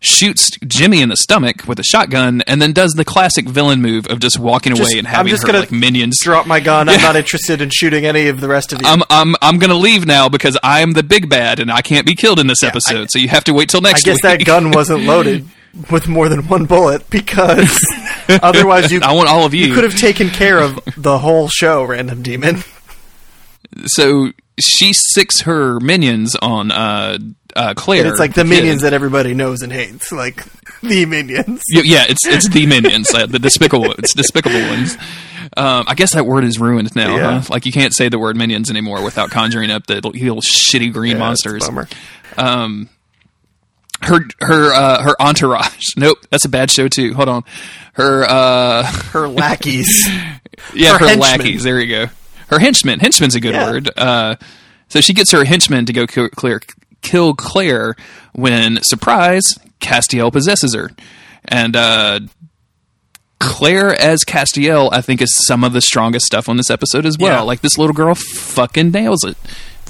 Shoots Jimmy in the stomach with a shotgun, and then does the classic villain move of just walking just, away and having I'm just her gonna like minions drop my gun. Yeah. I'm not interested in shooting any of the rest of you. I'm I'm I'm gonna leave now because I am the big bad and I can't be killed in this yeah, episode. I, so you have to wait till next. I guess week. That gun wasn't loaded. With more than one bullet, because otherwise you, I want all of you. You could have taken care of the whole show, Random Demon. So she sicks her minions on uh, uh, Claire. And it's like the minions yeah. that everybody knows and hates, like the minions. Yeah, it's it's the minions, uh, the despicable, it's despicable ones. Um, I guess that word is ruined now. Yeah. Huh? Like you can't say the word minions anymore without conjuring up the little shitty green yeah, monsters. It's a bummer. Um, Her her uh, her entourage. Nope, that's a bad show too. Hold on, her uh, her lackeys. yeah, her, her henchmen. lackeys. There you go. Her henchmen. Henchman's a good yeah. word. Uh, so she gets her henchmen to go kill Claire, kill Claire when surprise Castiel possesses her, and uh, Claire as Castiel I think is some of the strongest stuff on this episode as well. Yeah. Like this little girl fucking nails it.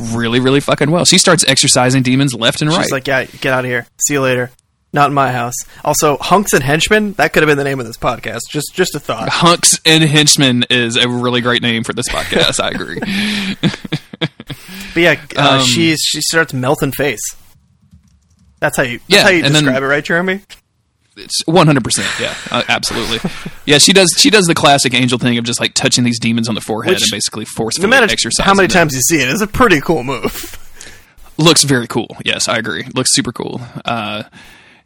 Really, really fucking well. She starts exercising demons left and right. She's like, yeah, get out of here. See you later. Not in my house. Also, Hunks and Henchmen, that could have been the name of this podcast. Just just a thought. Hunks and Henchmen is a really great name for this podcast. I agree. But yeah, uh, um, she's, she starts melting face. That's how you, that's yeah, how you describe then, it, right, Jeremy? It's one hundred percent. Yeah, uh, absolutely. Yeah, she does She does the classic angel thing of just like touching these demons on the forehead. Which, and basically forcefully no exercising how many them. Times you see it, it's a pretty cool move. Looks very cool. Yes, I agree. Looks super cool. Uh,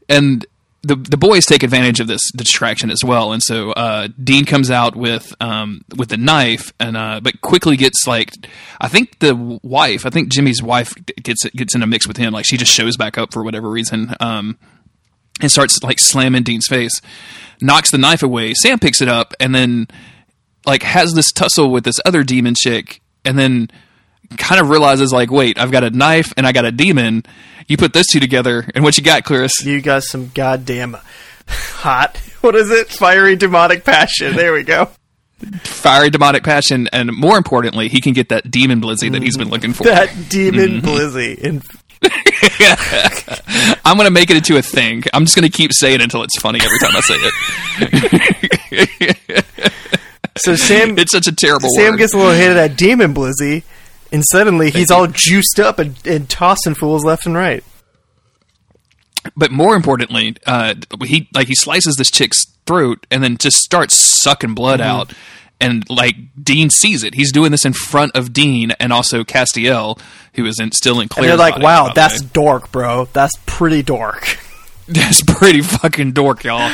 and the the boys take advantage of this distraction as well. And so uh, Dean comes out with um, with a knife, and uh, but quickly gets like I think the wife, I think Jimmy's wife gets gets in a mix with him. Like she just shows back up for whatever reason. Um And starts, like, slamming Dean's face. Knocks the knife away. Sam picks it up and then, like, has this tussle with this other demon chick. And then kind of realizes, like, wait, I've got a knife and I got a demon. You put those two together. And what you got, Clarice? You got some goddamn hot, what is it? Fiery demonic passion. There we go. Fiery demonic passion. And more importantly, he can get that demon blizzy that he's been looking for. That demon mm-hmm. blizzy in I'm going to make it into a thing. I'm just going to keep saying it until it's funny every time I say it. So Sam... It's such a terrible Sam word. Sam gets a little hit of that demon blizzy, and suddenly he's all juiced up and, and tossing fools left and right. But more importantly, uh, he like he slices this chick's throat and then just starts sucking blood mm-hmm. out. And, like, Dean sees it. He's doing this in front of Dean and also Castiel, who is in, still in Claire's And they're like, body, wow, that's way. Dork, bro. That's pretty dork. That's pretty fucking dork, y'all.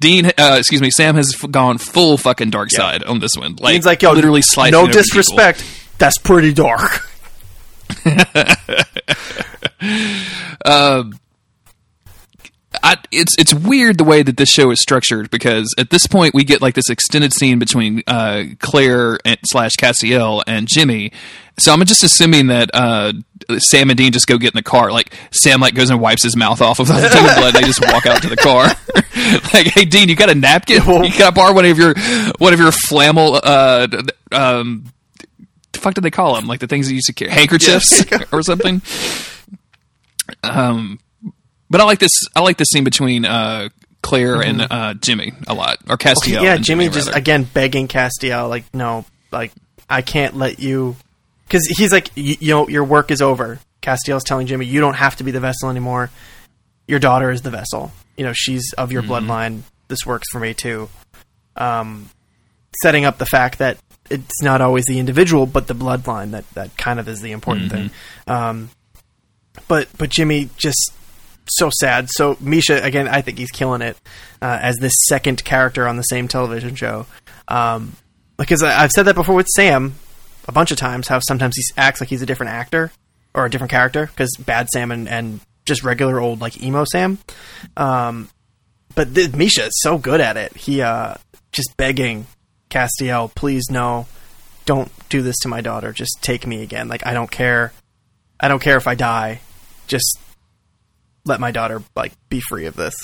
Dean, uh, excuse me, Sam has gone full fucking dark side yeah. on this one. Like, Dean's like, yo, literally slicing. No disrespect. People. That's pretty dark. uh, I, it's it's weird the way that this show is structured, because at this point we get like this extended scene between uh, Claire and, slash Castiel and Jimmy. So I'm just assuming that uh, Sam and Dean just go get in the car. Like Sam like goes and wipes his mouth off of the blood. And they just walk out to the car. Like, hey Dean, you got a napkin? You got to borrow one of your one of your flammable. Uh, um, the fuck did they call them? Like the things that you secure, handkerchiefs yeah. or something. Um. But I like this. I like this scene between uh, Claire mm-hmm. and uh, Jimmy a lot, or Castiel. Okay, yeah, and Jimmy, Jimmy just again begging Castiel, like, no, like I can't let you, because he's like, you know, your work is over. Castiel's telling Jimmy, you don't have to be the vessel anymore. Your daughter is the vessel. You know, she's of your mm-hmm. bloodline. This works for me too. Um, setting up the fact that it's not always the individual, but the bloodline that that kind of is the important mm-hmm. thing. Um, but but Jimmy just. So sad. So Misha, again, I think he's killing it uh, as this second character on the same television show. Um, because I, I've said that before with Sam a bunch of times, how sometimes he acts like he's a different actor or a different character, because bad Sam and, and just regular old like emo Sam. Um, but th- Misha is so good at it. He uh, just begging Castiel, please no, don't do this to my daughter. Just take me again. Like, I don't care. I don't care if I die. Just... let my daughter like be free of this.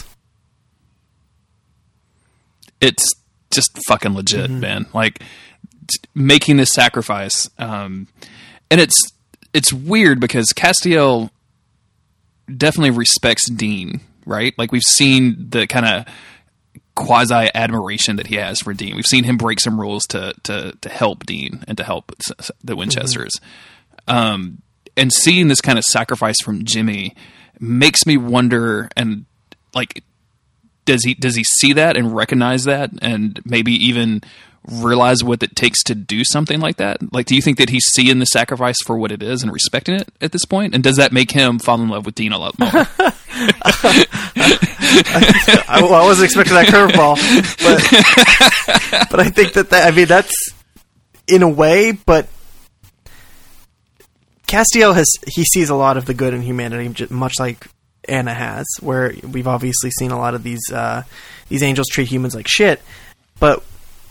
It's just fucking legit, mm-hmm. man. Like making this sacrifice. Um, and it's, it's weird because Castiel definitely respects Dean, right? Like we've seen the kind of quasi admiration that he has for Dean. We've seen him break some rules to, to, to help Dean and to help the Winchesters. Mm-hmm. Um, and seeing this kind of sacrifice from Jimmy makes me wonder, and like, does he does he see that and recognize that, and maybe even realize what it takes to do something like that? Like, do you think that he's seeing the sacrifice for what it is and respecting it at this point? And does that make him fall in love with Dean a lot more? I, I, well, I wasn't expecting that curveball, but but I think that, that I mean that's in a way, but. Castiel has he sees a lot of the good in humanity, much like Anna has, where we've obviously seen a lot of these uh, these angels treat humans like shit. But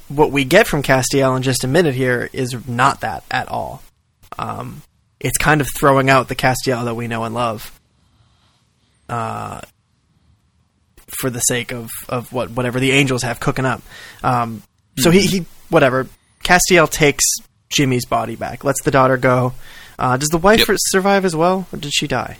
what we get from Castiel in just a minute here is not that at all. Um, it's kind of throwing out the Castiel that we know and love, uh, for the sake of of what whatever the angels have cooking up. Um, so he, he whatever Castiel takes Jimmy's body back, lets the daughter go. Uh, does the wife yep. survive as well, or did she die?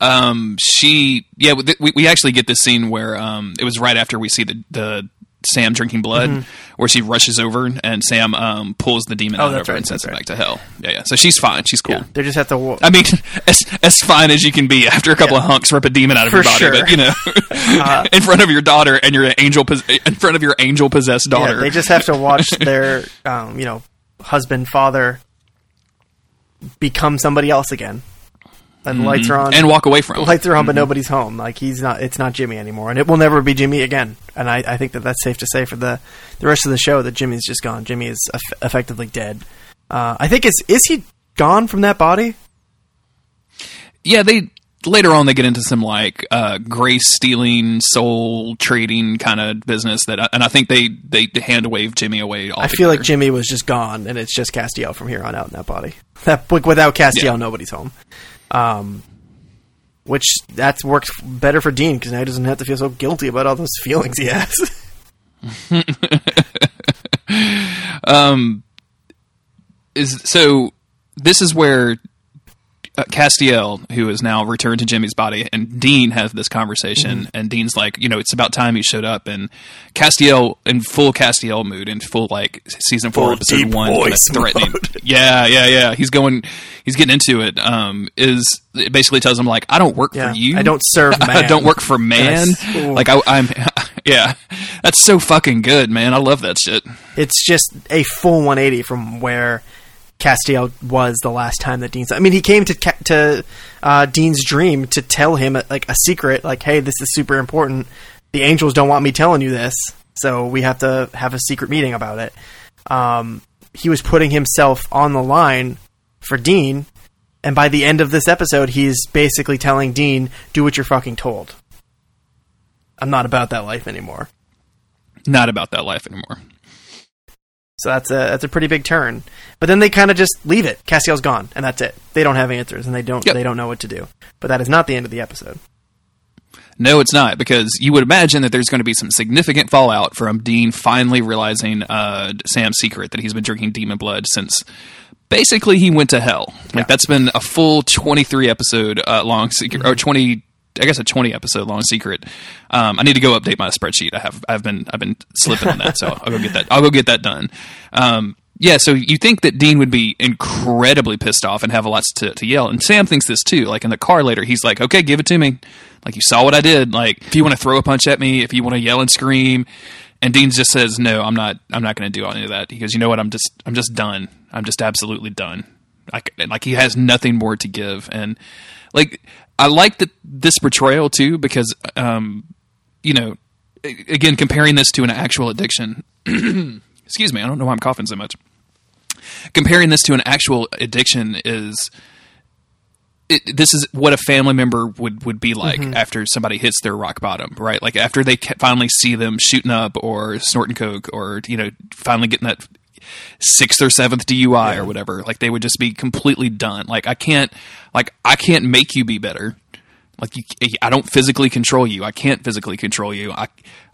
Um, she, yeah, we we actually get this scene where um, it was right after we see the, the Sam drinking blood, mm-hmm. where she rushes over and Sam um, pulls the demon oh, out of her right, and sends her right. back to hell. Yeah, yeah. So she's fine. She's cool. Yeah, they just have to. Wo- I mean, as as fine as you can be after a couple yeah. of hunks, rip a demon out of For your body, sure. but you know, uh, in front of your daughter and your angel, in front of your angel possessed daughter. Yeah, they just have to watch their, um, you know, husband, father. Become somebody else again, and mm-hmm. lights are on, and walk away from. Lights are on, mm-hmm. but nobody's home. Like he's not. It's not Jimmy anymore, and it will never be Jimmy again. And I, I think that that's safe to say for the the rest of the show that Jimmy's just gone. Jimmy is eff- effectively dead. Uh, I think is is he gone from that body? Yeah, they later on they get into some like uh, grace stealing, soul trading kind of business that, I, and I think they they hand wave Jimmy away. Altogether. I feel like Jimmy was just gone, and it's just Castiel from here on out in that body. That without Castiel, yeah. nobody's home. Um, which that's worked better for Dean because now he doesn't have to feel so guilty about all those feelings he has. um, is so. This is where uh, Castiel, who is now returned to Jimmy's body, and Dean have this conversation. Mm-hmm. And Dean's like, you know, it's about time you showed up. And Castiel, in full Castiel mood, in full like season four, full episode one, kind of threatening. Mode. Yeah, yeah, yeah. He's going. He's getting into it. Um, is it basically tells him like, I don't work yeah, for you. I don't serve. Man. I don't work for man. Yes. Like I, I'm. Yeah, that's so fucking good, man. I love that shit. It's just a full one eighty from where Castiel was the last time that Dean's... I mean, he came to to uh, Dean's dream to tell him, like, a secret. Like, hey, this is super important. The angels don't want me telling you this, so we have to have a secret meeting about it. Um, he was putting himself on the line for Dean, and by the end of this episode, he's basically telling Dean, do what you're fucking told. I'm not about that life anymore. Not about that life anymore. So that's a that's a pretty big turn. But then they kind of just leave it. Castiel's gone, and that's it. They don't have answers, and they don't yep. they don't know what to do. But that is not the end of the episode. No, it's not, because you would imagine that there's going to be some significant fallout from Dean finally realizing uh, Sam's secret, that he's been drinking demon blood since basically he went to hell. Like yeah. That's been a full twenty-three episode uh, long secret, mm-hmm. or twenty. I guess a twenty episode long secret. Um, I need to go update my spreadsheet. I have, I've been, I've been slipping on that. So I'll go get that. I'll go get that done. Um, yeah. So you think that Dean would be incredibly pissed off and have a lot to, to yell. And Sam thinks this too. Like in the car later, he's like, okay, give it to me. Like you saw what I did. Like if you want to throw a punch at me, if you want to yell and scream. And Dean just says, no, I'm not, I'm not going to do any of that. He goes, you know what? I'm just, I'm just done. I'm just absolutely done. Like, like he has nothing more to give. And like, I like that this portrayal too, because, um, you know, again, comparing this to an actual addiction, excuse me, I don't know why I'm coughing so much. Comparing this to an actual addiction is, it, this is what a family member would, would be like mm-hmm. after somebody hits their rock bottom, right? Like after they finally see them shooting up or snorting coke or, you know, finally getting that sixth or seventh D U I yeah. or whatever, like they would just be completely done. Like I can't, like I can't make you be better. Like you, I don't physically control you. I can't physically control you. I,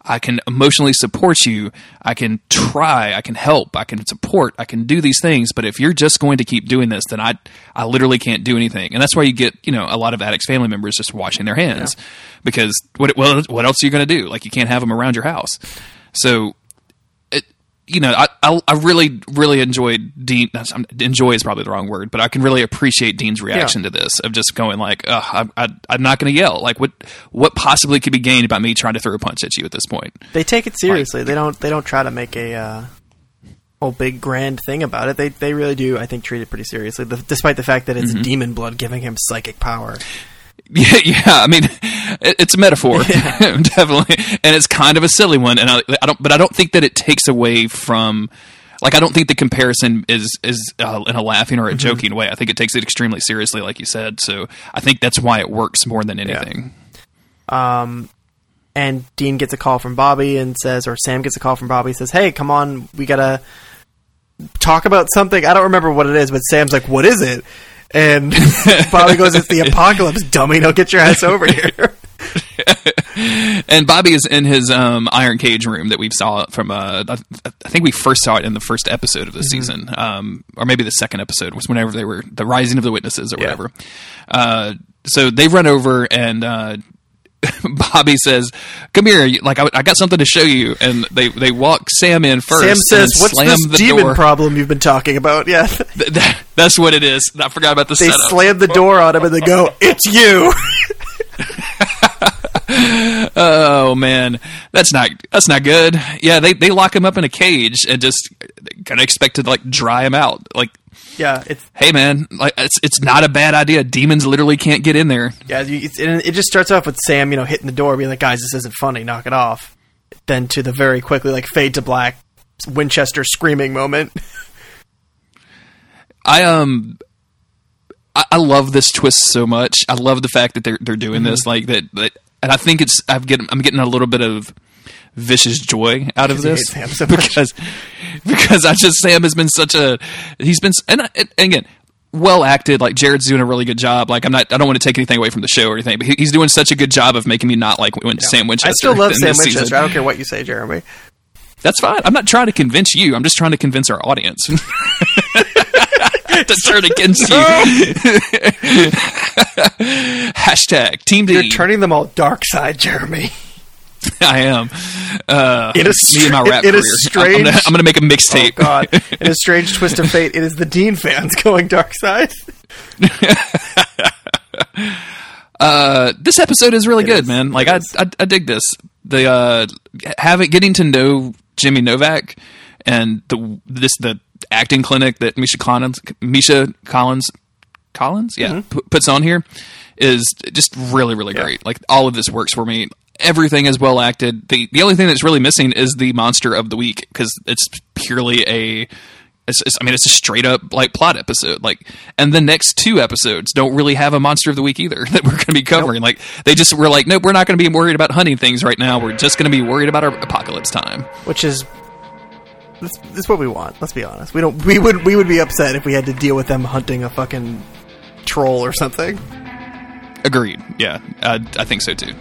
I can emotionally support you. I can try, I can help, I can support, I can do these things. But if you're just going to keep doing this, then I, I literally can't do anything. And that's why you get, you know, a lot of addicts' family members just washing their hands yeah. because what, well, what else are you going to do? Like you can't have them around your house. So, you know, I, I I really really enjoyed Dean. Enjoy is probably the wrong word, but I can really appreciate Dean's reaction yeah. to this of just going like, I, I, I'm not going to yell. Like, what what possibly could be gained by me trying to throw a punch at you at this point? They take it seriously. Like, they don't they don't try to make a uh, whole big grand thing about it. They they really do. I think treat it pretty seriously, the, despite the fact that it's mm-hmm. demon blood giving him psychic power. Yeah, yeah. I mean, it, it's a metaphor, yeah. definitely, and it's kind of a silly one. And I, I don't, but I don't think that it takes away from, like, I don't think the comparison is is uh, in a laughing or a mm-hmm. joking way. I think it takes it extremely seriously, like you said. So I think that's why it works more than anything. Yeah. Um, and Dean gets a call from Bobby and says, or Sam gets a call from Bobby and says, "Hey, come on, we gotta talk about something." I don't remember what it is, but Sam's like, "What is it?" And Bobby goes, it's the apocalypse, dummy. Don't get your ass over here. And Bobby is in his um, iron cage room that we saw from, uh, I think we first saw it in the first episode of the mm-hmm. season. Um, or maybe the second episode was whenever they were, the Rising of the Witnesses or yeah. whatever. Uh, so they run over and uh, Bobby says, come here, like I, I got something to show you. And they, they walk Sam in first. Sam says, and what's this the demon door. problem you've been talking about? Yeah. Th- that, that's what it is. I forgot about the they setup. They slam the door on him and they go, it's you. Oh man, that's not that's not good. Yeah, they, they lock him up in a cage and just kind of expect to like dry him out. Like, yeah, it's hey man, like it's it's not a bad idea. Demons literally can't get in there. Yeah, you, and it just starts off with Sam, you know, hitting the door, being like, guys, this isn't funny, knock it off. Then to the very quickly like fade to black, Winchester screaming moment. I um. I love this twist so much. I love the fact that they're they're doing mm-hmm. this like that, that, and I think it's I'm getting I'm getting a little bit of vicious joy out of this so because because I just Sam has been such a he's been and, I, and again well acted. Like Jared's doing a really good job. Like I'm not I don't want to take anything away from the show or anything, but he, he's doing such a good job of making me not like yeah. Sam Winchester. I still love Sam Winchester. Season. I don't care what you say, Jeremy. That's fine. I'm not trying to convince you. I'm just trying to convince our audience. To turn against no. you. Hashtag Team D. You're turning them all dark side, Jeremy. I am. Uh, in a str- me and my rap in, in a strange, I'm, I'm going to make a mixtape. Oh God. In a strange twist of fate, it is the Dean fans going dark side. uh, this episode is really it good, is, man. Like I, I, I dig this. The uh, having getting to know Jimmy Novak and the this the acting clinic that Misha Collins, Misha Collins, Collins, yeah, mm-hmm. p- puts on here is just really, really yeah. great. Like, all of this works for me. Everything is well acted. The the only thing that's really missing is the Monster of the Week, because it's purely a. It's, it's, I mean, it's a straight up like plot episode. Like, and the next two episodes don't really have a Monster of the Week either that we're going to be covering. Nope. Like, they just were like, nope, we're not going to be worried about hunting things right now. We're just going to be worried about our apocalypse time, which is that's, that's what we want. Let's be honest. We don't. We would. We would be upset if we had to deal with them hunting a fucking troll or something. Agreed. Yeah, I, I think so too.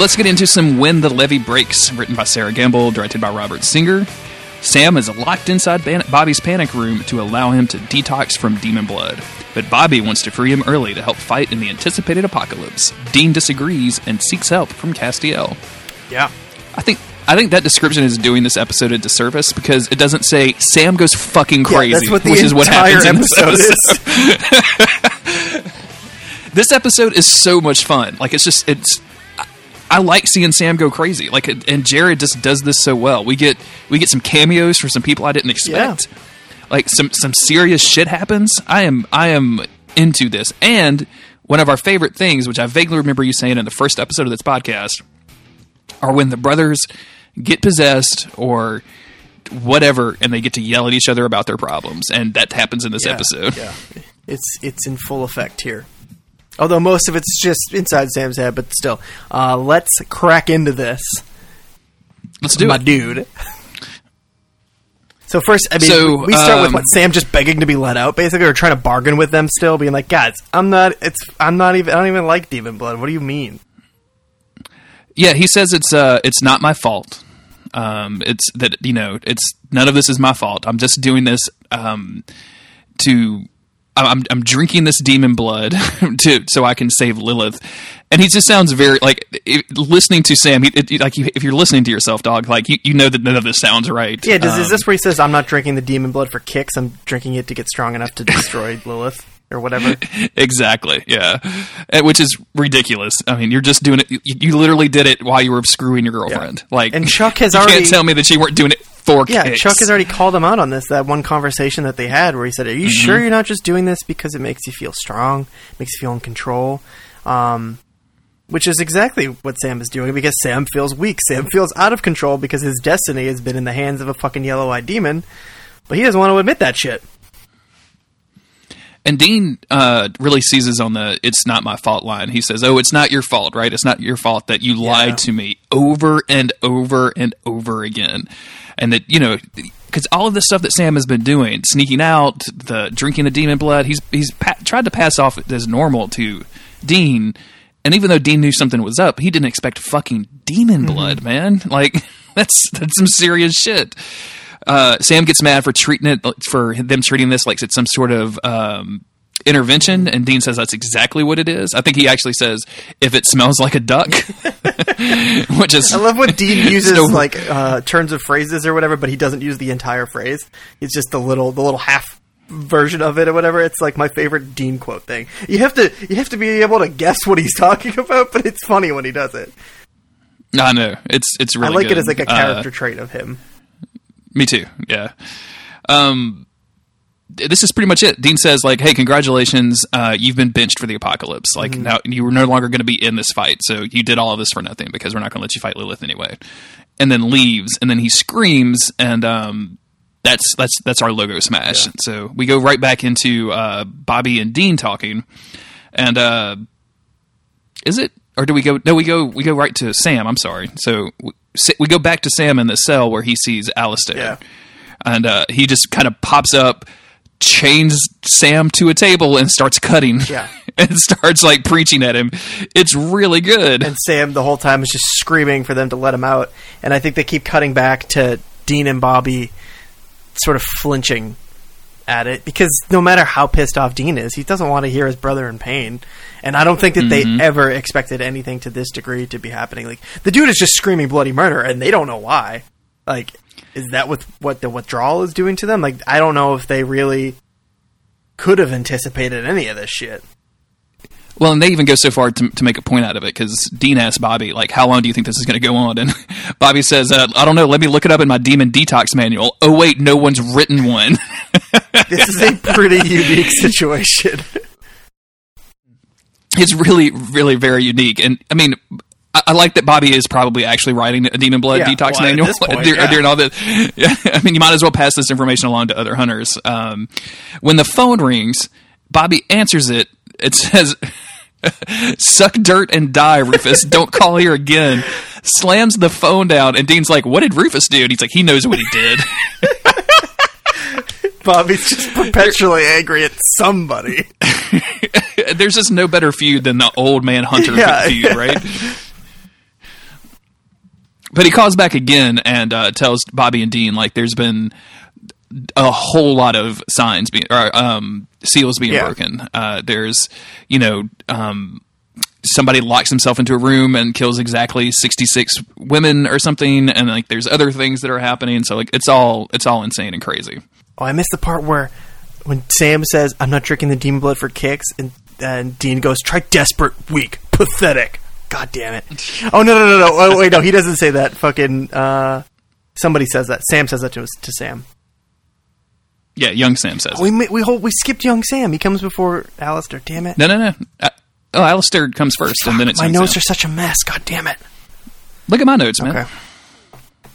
Let's get into some When the Levee Breaks, written by Sarah Gamble, directed by Robert Singer. Sam is locked inside Bobby's panic room to allow him to detox from demon blood. But Bobby wants to free him early to help fight in the anticipated apocalypse. Dean disagrees and seeks help from Castiel. Yeah. I think I think that description is doing this episode a disservice, because it doesn't say Sam goes fucking crazy, yeah, that's what the which is what happens in this episode. Is. This episode is so much fun. Like, it's just... it's. I like seeing Sam go crazy, like, and Jared just does this so well. We get we get some cameos for some people I didn't expect, yeah. like some, some serious shit happens. I am I am into this, and one of our favorite things, which I vaguely remember you saying in the first episode of this podcast, are when the brothers get possessed or whatever, and they get to yell at each other about their problems, and that happens in this yeah, episode. Yeah, it's it's in full effect here. Although most of it's just inside Sam's head, but still. Uh, let's crack into this. Let's do My it. My dude. So first, I mean, so, we start um, with what, Sam just begging to be let out, basically, or trying to bargain with them still, being like, guys, I'm not, it's, I'm not even, I don't even like demon blood. What do you mean? Yeah, he says it's, uh, it's not my fault. Um, it's that, you know, it's, none of this is my fault. I'm just doing this, um, to... I'm, I'm drinking this demon blood to so I can save Lilith, and he just sounds very like it, listening to Sam. He, it, like if you're listening to yourself, dog, like you, you know that none of this sounds right. Yeah, does, um, is this where he says, "I'm not drinking the demon blood for kicks. I'm drinking it to get strong enough to destroy Lilith or whatever." Exactly. Yeah, and, which is ridiculous. I mean, you're just doing it. You, you literally did it while you were screwing your girlfriend. Yeah. Like, and Chuck has you already can't tell me that you weren't doing it. Yeah, kicks. Chuck has already called him out on this, that one conversation that they had where he said, are you mm-hmm. sure you're not just doing this because it makes you feel strong, makes you feel in control? Um, which is exactly what Sam is doing, because Sam feels weak. Sam feels out of control because his destiny has been in the hands of a fucking yellow-eyed demon, but he doesn't want to admit that shit. And Dean uh, really seizes on the it's not my fault line. He says, oh, it's not your fault, right? It's not your fault that you yeah. lied to me over and over and over again. And that, you know, because all of this stuff that Sam has been doing, sneaking out, the drinking the demon blood, he's he's pa- tried to pass off as normal to Dean. And even though Dean knew something was up, he didn't expect fucking demon blood, mm-hmm. man. Like, that's that's some serious shit. Uh, Sam gets mad for treating it for them treating this like it's some sort of um, intervention, and Dean says that's exactly what it is. I think he actually says if it smells like a duck, which is I love what Dean uses so, like uh, turns of phrases or whatever, but he doesn't use the entire phrase. It's just the little the little half version of it or whatever. It's like my favorite Dean quote thing. You have to you have to be able to guess what he's talking about, but it's funny when he does it. I know it's it's really. I like good. It as like a character uh, trait of him. Me too, yeah. Um, this is pretty much it. Dean says, like, hey, congratulations, uh, you've been benched for the apocalypse. Like, mm-hmm. now you were no longer going to be in this fight, so you did all of this for nothing because we're not going to let you fight Lilith anyway. And then leaves, and then he screams, and um, that's that's that's our logo smash. Yeah. So we go right back into uh, Bobby and Dean talking, and uh, is it? Or do we go? No, we go. We go right to Sam. I'm sorry. So we, we go back to Sam in the cell where he sees Alistair, yeah. and uh, he just kind of pops up, chains Sam to a table, and starts cutting. Yeah, and starts like preaching at him. It's really good. And Sam the whole time is just screaming for them to let him out. And I think they keep cutting back to Dean and Bobby, sort of flinching at it, because no matter how pissed off Dean is, he doesn't want to hear his brother in pain. And I don't think that mm-hmm. they ever expected anything to this degree to be happening. Like, the dude is just screaming bloody murder, and they don't know why. Like, is that with what the withdrawal is doing to them? Like, I don't know if they really could have anticipated any of this shit. Well, and they even go so far to, to make a point out of it, because Dean asks Bobby, like, how long do you think this is going to go on? And Bobby says, uh, I don't know, let me look it up in my demon detox manual. Oh, wait, no one's written one. This is a pretty unique situation. It's really, really very unique. And, I mean, I, I like that Bobby is probably actually writing a demon blood yeah, detox well, manual. Point, they're, yeah. they're all the, yeah, I mean, you might as well pass this information along to other hunters. Um, when the phone rings, Bobby answers it. It says... suck dirt and die, Rufus. Don't call here again. Slams the phone down, and Dean's like, what did Rufus do? And he's like, he knows what he did. Bobby's just perpetually angry at somebody. There's just no better feud than the old man hunter yeah, feud, yeah. right? But he calls back again and uh, tells Bobby and Dean, like, there's been a whole lot of signs being, or, um, seals being yeah. broken. Uh, there's, you know, um, somebody locks himself into a room and kills exactly sixty-six women or something. And like, there's other things that are happening. So like, it's all, it's all insane and crazy. Oh, I missed the part where when Sam says, I'm not drinking the demon blood for kicks. And, and Dean goes, try desperate, weak, pathetic. God damn it. Oh no, no, no, no. Oh wait, no, he doesn't say that. Fucking, uh, somebody says that. Sam says that to us, to Sam. Yeah, young Sam says. Oh, we we hold, we skipped young Sam. He comes before Alistair. Damn it! No, no, no. Uh, oh, Alistair comes first, Fuck, and then it's my young notes Sam. Are such a mess. God damn it! Look at my notes, man. Okay.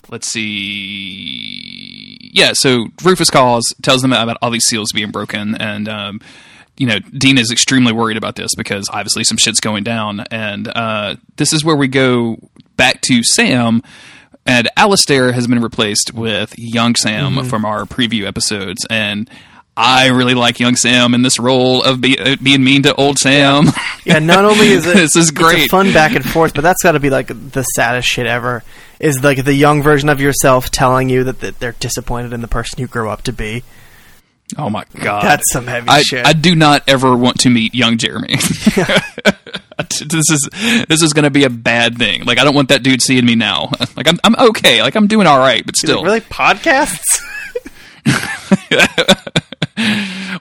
Let's see. Yeah, so Rufus calls, tells them about all these seals being broken, and um, you know, Dean is extremely worried about this because obviously some shit's going down, and uh, this is where we go back to Sam. And Alistair has been replaced with young Sam mm-hmm. from our preview episodes. And I really like young Sam in this role of be, uh, being mean to old Sam. Yeah, yeah not only is it this is great. It's a fun back and forth, but that's got to be like the saddest shit ever, is like the young version of yourself telling you that, that they're disappointed in the person you grew up to be. Oh, my God. That's some heavy I, shit. I do not ever want to meet young Jeremy. This is this is going to be a bad thing. Like, I don't want that dude seeing me now. Like, I'm I'm okay. Like, I'm doing all right, but still. Like, really? Podcasts?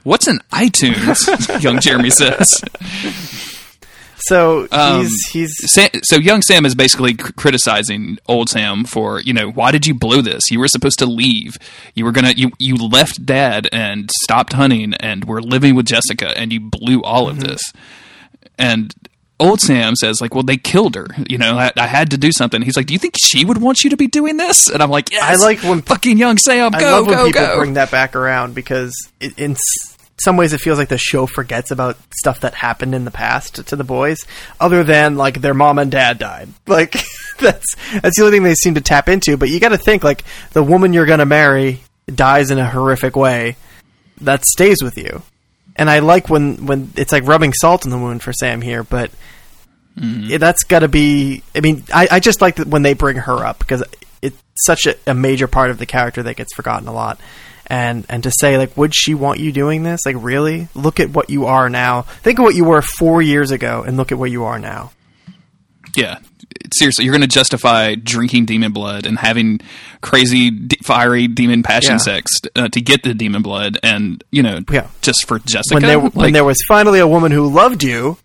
What's an iTunes? Young Jeremy says. So, he's... Um, he's... Sam, so, young Sam is basically c- criticizing old Sam for, you know, why did you blow this? You were supposed to leave. You were going to... You, you left Dad and stopped hunting and were living with Jessica, and you blew all of mm-hmm. this. And... Old Sam says, like, well, they killed her. You know, I, I had to do something. He's like, do you think she would want you to be doing this? And I'm like, yes. I like when fucking young Sam, go, go, go. I love when go, people go. Bring that back around because it, in some ways it feels like the show forgets about stuff that happened in the past to, to the boys, other than, like, their mom and dad died. Like, that's, that's the only thing they seem to tap into. But you got to think, like, the woman you're going to marry dies in a horrific way. That stays with you. And I like when, when it's like rubbing salt in the wound for Sam here, but mm-hmm. yeah, that's got to be... I mean, I, I just like that when they bring her up, because it's such a, a major part of the character that gets forgotten a lot. And and to say, like, would she want you doing this? Like, really? Look at what you are now. Think of what you were four years ago and look at where you are now. Yeah. Seriously, you're going to justify drinking demon blood and having crazy, de- fiery demon passion yeah. sex uh, to get the demon blood, and you know, yeah. just for Jessica. When there, like, when there was finally a woman who loved you,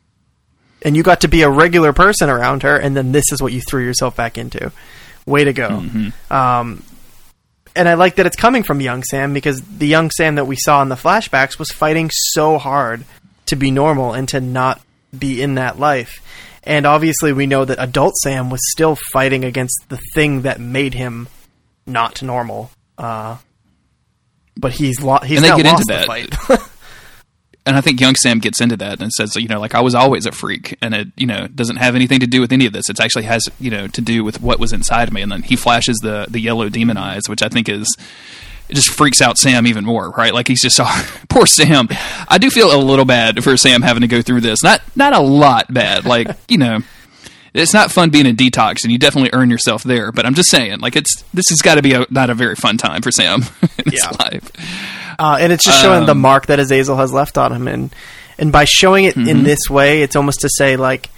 and you got to be a regular person around her, and then this is what you threw yourself back into. Way to go! Mm-hmm. Um, and I like that it's coming from young Sam, because the young Sam that we saw in the flashbacks was fighting so hard to be normal and to not be in that life. And obviously we know that adult Sam was still fighting against the thing that made him not normal. Uh, but he's, lo- he's not lost the fight. And I think young Sam gets into that and says, you know, like, I was always a freak. And it, you know, doesn't have anything to do with any of this. It actually has, you know, to do with what was inside me. And then he flashes the, the yellow demon eyes, which I think is... It just freaks out Sam even more, right? Like, he's just, oh, poor Sam. I do feel a little bad for Sam having to go through this. Not not a lot bad. Like, you know, it's not fun being in detox, and you definitely earn yourself there. But I'm just saying, like, it's this has got to be a, not a very fun time for Sam in yeah. his life. Uh, and it's just showing um, the mark that Azazel has left on him. And and by showing it mm-hmm. in this way, it's almost to say, like,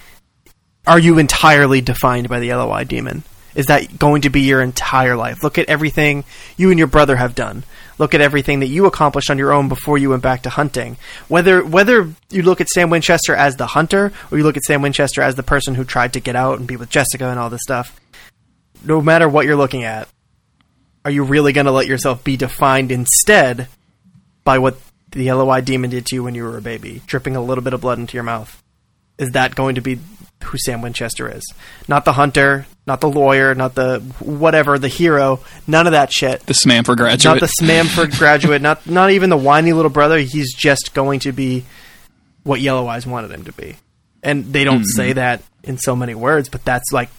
are you entirely defined by the L O I demon? Is that going to be your entire life? Look at everything you and your brother have done. Look at everything that you accomplished on your own before you went back to hunting. Whether whether you look at Sam Winchester as the hunter, or you look at Sam Winchester as the person who tried to get out and be with Jessica and all this stuff, no matter what you're looking at, are you really going to let yourself be defined instead by what the L O I demon did to you when you were a baby, dripping a little bit of blood into your mouth? Is that going to be who Sam Winchester is? Not the hunter, not the lawyer, not the whatever, the hero, none of that shit. The Smamford graduate. Not the Smamford graduate, not not even the whiny little brother. He's just going to be what Yellow Eyes wanted him to be. And they don't mm-hmm. say that in so many words, but that's like,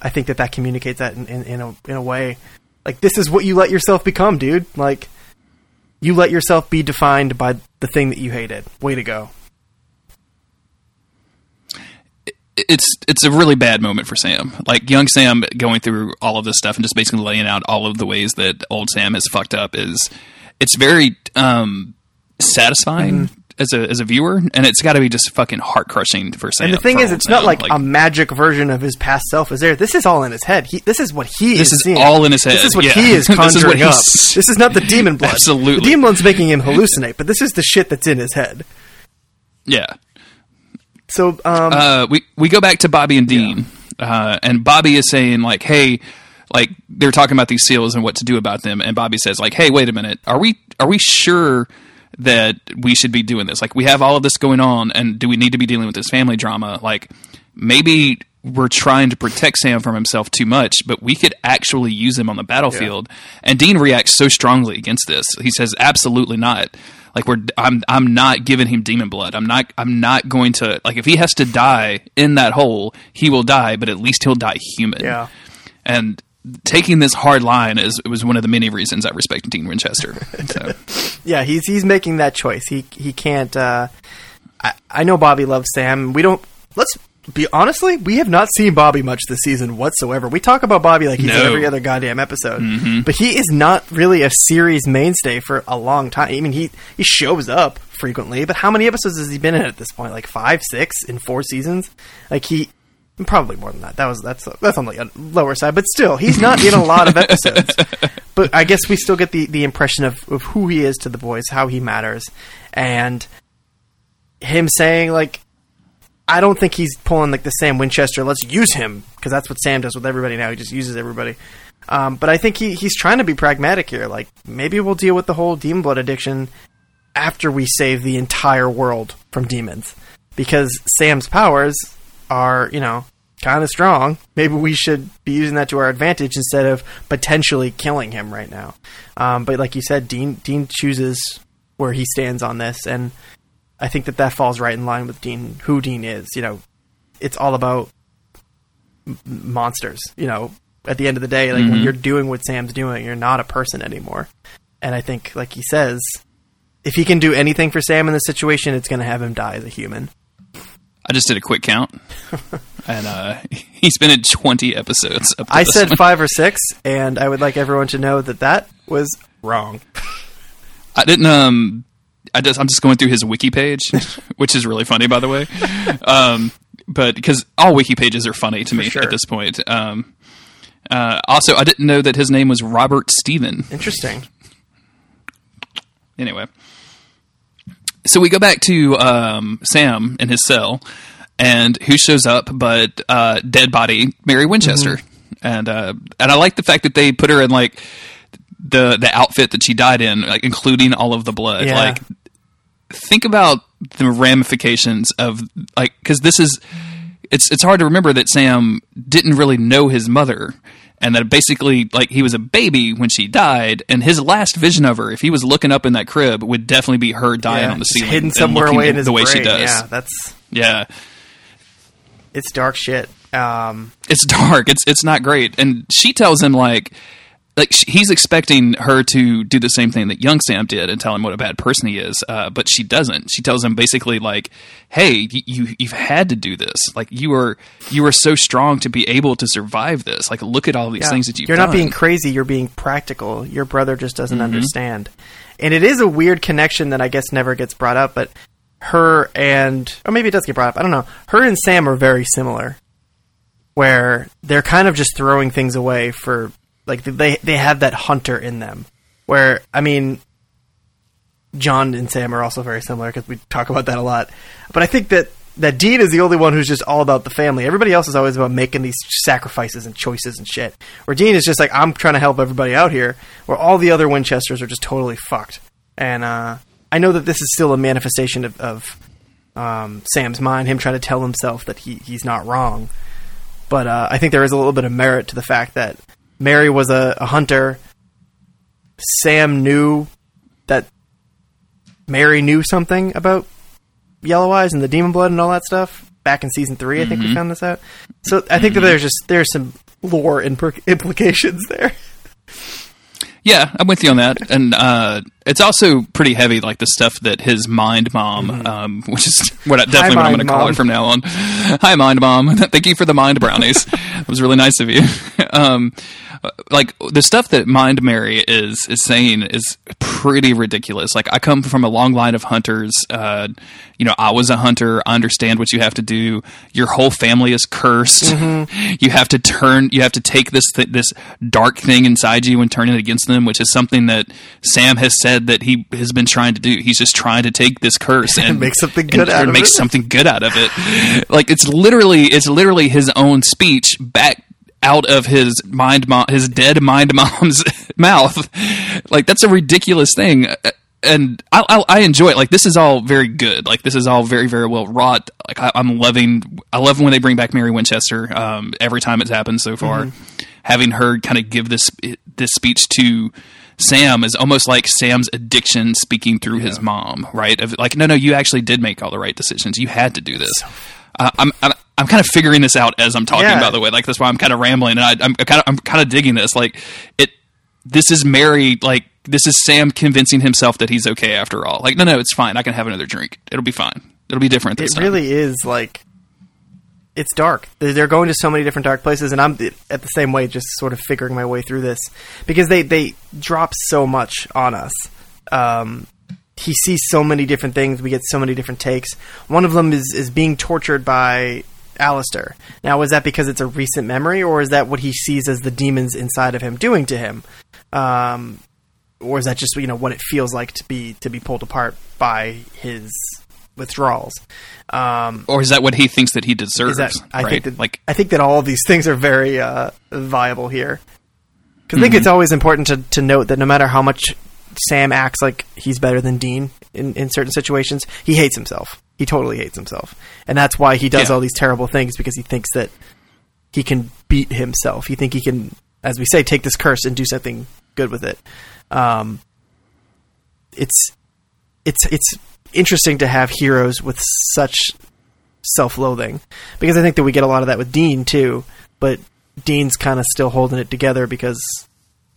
I think that that communicates that in, in, in, a, in a way. Like, this is what you let yourself become, dude. Like, you let yourself be defined by the thing that you hated. Way to go. It's it's a really bad moment for Sam. Like, young Sam going through all of this stuff and just basically laying out all of the ways that old Sam has fucked up is it's very um, satisfying mm-hmm. as a as a viewer, and it's got to be just fucking heart crushing for Sam. And the thing is, it's Sam. not like, like a magic version of his past self is there. This is all in his head. He, this is what he this is. This is seeing. all in his head. This is what yeah. he is conjuring this is what up. This is not the demon blood. Absolutely, the demon blood's making him hallucinate, but this is the shit that's in his head. Yeah. So um, uh, we we go back to Bobby and Dean, yeah. uh, and Bobby is saying, like, hey, like, they're talking about these seals and what to do about them, and Bobby says, like, hey, wait a minute, are we are we sure that we should be doing this? Like, we have all of this going on, and do we need to be dealing with this family drama? Like, maybe we're trying to protect Sam from himself too much, but we could actually use him on the battlefield. Yeah. And Dean reacts so strongly against this. He says, absolutely not. Like, we're, I'm, I'm not giving him demon blood. I'm not, I'm not going to, like, if he has to die in that hole, he will die, but at least he'll die human. Yeah. And taking this hard line is, it was one of the many reasons I respect Dean Winchester. So. yeah. He's, he's making that choice. He, he can't, uh, I, I know Bobby loves Sam. We don't, let's be honestly, we have not seen Bobby much this season whatsoever. We talk about Bobby like he's no. in every other goddamn episode, mm-hmm. but he is not really a series mainstay for a long time. I mean, he, he shows up frequently, but how many episodes has he been in at this point? Like five, six in four seasons? Like he probably more than that. That was, that's, that's on the lower side, but still he's not in a lot of episodes, but I guess we still get the, the impression of, of who he is to the boys, how he matters. And him saying, like, I don't think he's pulling like the Sam Winchester, let's use him, because that's what Sam does with everybody now. He just uses everybody. Um, but I think he, he's trying to be pragmatic here. Like, maybe we'll deal with the whole demon blood addiction after we save the entire world from demons, because Sam's powers are, you know, kind of strong. Maybe we should be using that to our advantage instead of potentially killing him right now. Um, but like you said, Dean, Dean chooses where he stands on this, and I think that that falls right in line with Dean, who Dean is. You know, it's all about m- monsters. You know, at the end of the day, like mm-hmm. when you're doing what Sam's doing, you're not a person anymore. And I think, like he says, if he can do anything for Sam in this situation, it's going to have him die as a human. I just did a quick count, and uh, he's been in twenty episodes. Up to I said one. five or six, and I would like everyone to know that that was wrong. I didn't. Um. I just, I'm just going through his wiki page, which is really funny, by the way. Um, but because all wiki pages are funny to For me sure. at this point. Um, uh, also, I didn't know that his name was Robert Steven. Interesting. Anyway. So we go back to um, Sam in his cell, and who shows up but uh, dead body Mary Winchester. Mm-hmm. And uh, and I like the fact that they put her in like the the outfit that she died in, like including all of the blood. Yeah. Like, think about the ramifications of, like, because this is, it's it's hard to remember that Sam didn't really know his mother, and that basically, like, he was a baby when she died, and his last vision of her, if he was looking up in that crib, would definitely be her dying yeah, on the ceiling, hidden somewhere away in his the way brain. She does. Yeah, that's yeah. It's dark shit. Um, it's dark. It's it's not great, and she tells him, like, like he's expecting her to do the same thing that young Sam did and tell him what a bad person he is, uh, but she doesn't. She tells him basically like, "Hey, you you've had to do this. Like you are you are so strong to be able to survive this. Like look at all these yeah. things that you've done. You're not done. being crazy. You're being practical. Your brother just doesn't mm-hmm. understand." And it is a weird connection that I guess never gets brought up, but her and or maybe it does get brought up. I don't know. Her and Sam are very similar, where they're kind of just throwing things away for. Like, they they have that hunter in them. Where, I mean, John and Sam are also very similar, because we talk about that a lot. But I think that, that Dean is the only one who's just all about the family. Everybody else is always about making these sacrifices and choices and shit. Where Dean is just like, I'm trying to help everybody out here. Where all the other Winchesters are just totally fucked. And uh, I know that this is still a manifestation of, of um, Sam's mind, him trying to tell himself that he, he's not wrong. But uh, I think there is a little bit of merit to the fact that Mary was a, a hunter. Sam knew that Mary knew something about Yellow Eyes and the demon blood and all that stuff back in season three. I think mm-hmm. we found this out. So I think mm-hmm. that there's just there's some lore imp- implications there. Yeah, I'm with you on that, and uh, it's also pretty heavy, like the stuff that his mind mom, mm-hmm. um, which is what I, definitely what I'm going to call it from now on. Hi, mind mom. Thank you for the mind brownies. It was really nice of you. Um, like the stuff that Mind Mary is is saying is pretty ridiculous. Like I come from a long line of hunters. Uh, you know, I was a hunter. I understand what you have to do. Your whole family is cursed. Mm-hmm. You have to turn. You have to take this th- this dark thing inside you and turn it against them. Which is something that Sam has said that he has been trying to do. He's just trying to take this curse and, and make something good and, out of make it. something good out of it. Like it's literally, it's literally his own speech back out of his mind, mom, his dead mind mom's mouth. Like that's a ridiculous thing, and I, I, I enjoy it. Like this is all very good. Like this is all very, very well wrought. Like I, I'm loving. I love when they bring back Mary Winchester. Um, every time it's happened so far. Mm-hmm. Having her kind of give this this speech to Sam is almost like Sam's addiction speaking through yeah. his mom, right? Of like, no, no, you actually did make all the right decisions. You had to do this. Uh, I'm, I'm I'm kind of figuring this out as I'm talking. Yeah. By the way, like that's why I'm kind of rambling, and I, I'm kind of I'm kind of digging this. Like it, this is Mary. Like this is Sam convincing himself that he's okay after all. Like no, no, it's fine. I can have another drink. It'll be fine. It'll be different this time. It really is like. It's dark. They're going to so many different dark places, and I'm at the same way, just sort of figuring my way through this because they, they drop so much on us. Um, he sees so many different things. We get so many different takes. One of them is, is being tortured by Alistair. Now, is that because it's a recent memory, or is that what he sees as the demons inside of him doing to him? Um, or is that just, you know, what it feels like to be, to be pulled apart by his withdrawals? Um, or is that what he thinks that he deserves? That, I right? think that like, I think that all of these things are very uh, viable here. Because I think mm-hmm. it's always important to, to note that no matter how much Sam acts like he's better than Dean in, in certain situations, he hates himself. He totally hates himself. And that's why he does yeah. all these terrible things, because he thinks that he can beat himself. He think he can, as we say, take this curse and do something good with it. Um, it's it's it's interesting to have heroes with such self-loathing, because I think that we get a lot of that with Dean too, but Dean's kind of still holding it together because,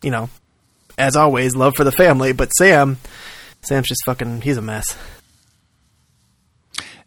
you know, as always, love for the family. But Sam, Sam's just fucking, he's a mess.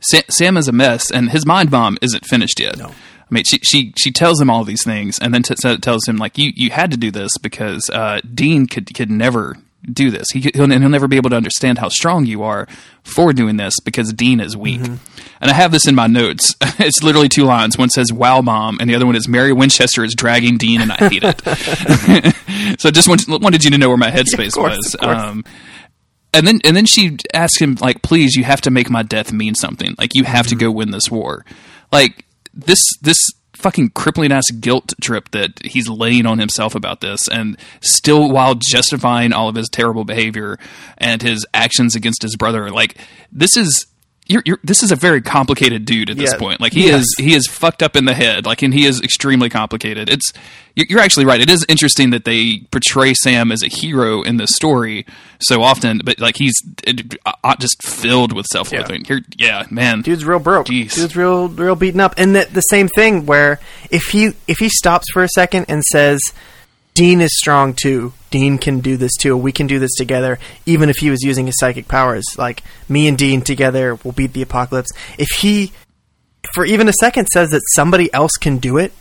Sam, Sam is a mess, and his mind bomb isn't finished yet. No. I mean, she, she, she tells him all these things, and then t- t- tells him like, you, you had to do this because uh, Dean could, could never do this. He, he'll, and he'll never be able to understand how strong you are for doing this because Dean is weak. Mm-hmm. And I have this in my notes. It's literally two lines. One says, "Wow, mom." And the other one is, "Mary Winchester is dragging Dean and I hate it." So I just wanted, wanted you to know where my headspace yeah, was. Um, and then, and then she asked him like, "Please, you have to make my death mean something. Like you have mm-hmm. to go win this war." Like this, this, fucking crippling ass guilt trip that he's laying on himself about this, and still while justifying all of his terrible behavior and his actions against his brother. Like this is you're, you're this is a very complicated dude at this yeah. point. Like he yes. is he is fucked up in the head. Like and he is extremely complicated. It's you're actually right. It is interesting that they portray Sam as a hero in this story so often, but like he's it, uh, just filled with self-loathing. Yeah. yeah, man, dude's real broke. Jeez. Dude's real, real beaten up. And the, the same thing where if he if he stops for a second and says, Dean is strong too. Dean can do this too. We can do this together. Even if he was using his psychic powers, like, me and Dean together will beat the apocalypse. If he, for even a second, says that somebody else can do it,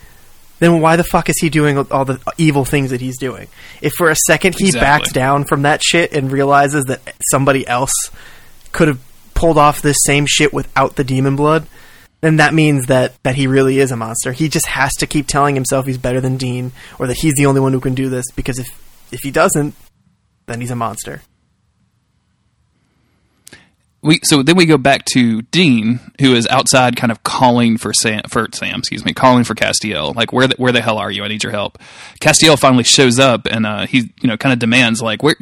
then why the fuck is he doing all the evil things that he's doing? If for a second he exactly. backs down from that shit and realizes that somebody else could have pulled off this same shit without the demon blood, then that means that, that he really is a monster. He just has to keep telling himself he's better than Dean, or that he's the only one who can do this, because if, if he doesn't, then he's a monster. We, so then we go back to Dean, who is outside, kind of calling for Sam, for Sam, excuse me, calling for Castiel. Like, where the, where the hell are you? I need your help. Castiel finally shows up, and uh, he, you know, kind of demands, like, where,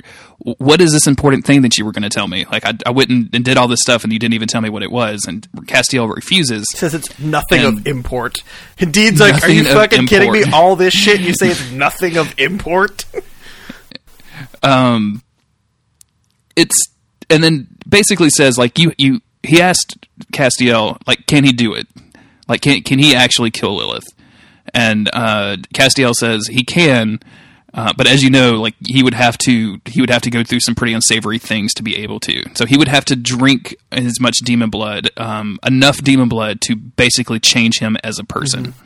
what is this important thing that you were going to tell me? Like, I, I went and, and did all this stuff, and you didn't even tell me what it was. And Castiel refuses. Says it's nothing of import. Dean's like, are you fucking import. kidding me? All this shit, you say it's nothing of import? um, it's and then. Basically says, like, you, you he asked Castiel, like, can he do it? Like, can can he actually kill Lilith? And uh, Castiel says he can, uh, but as you know, like, he would have to he would have to go through some pretty unsavory things to be able to. So he would have to drink as much demon blood, um, enough demon blood to basically change him as a person. Mm-hmm.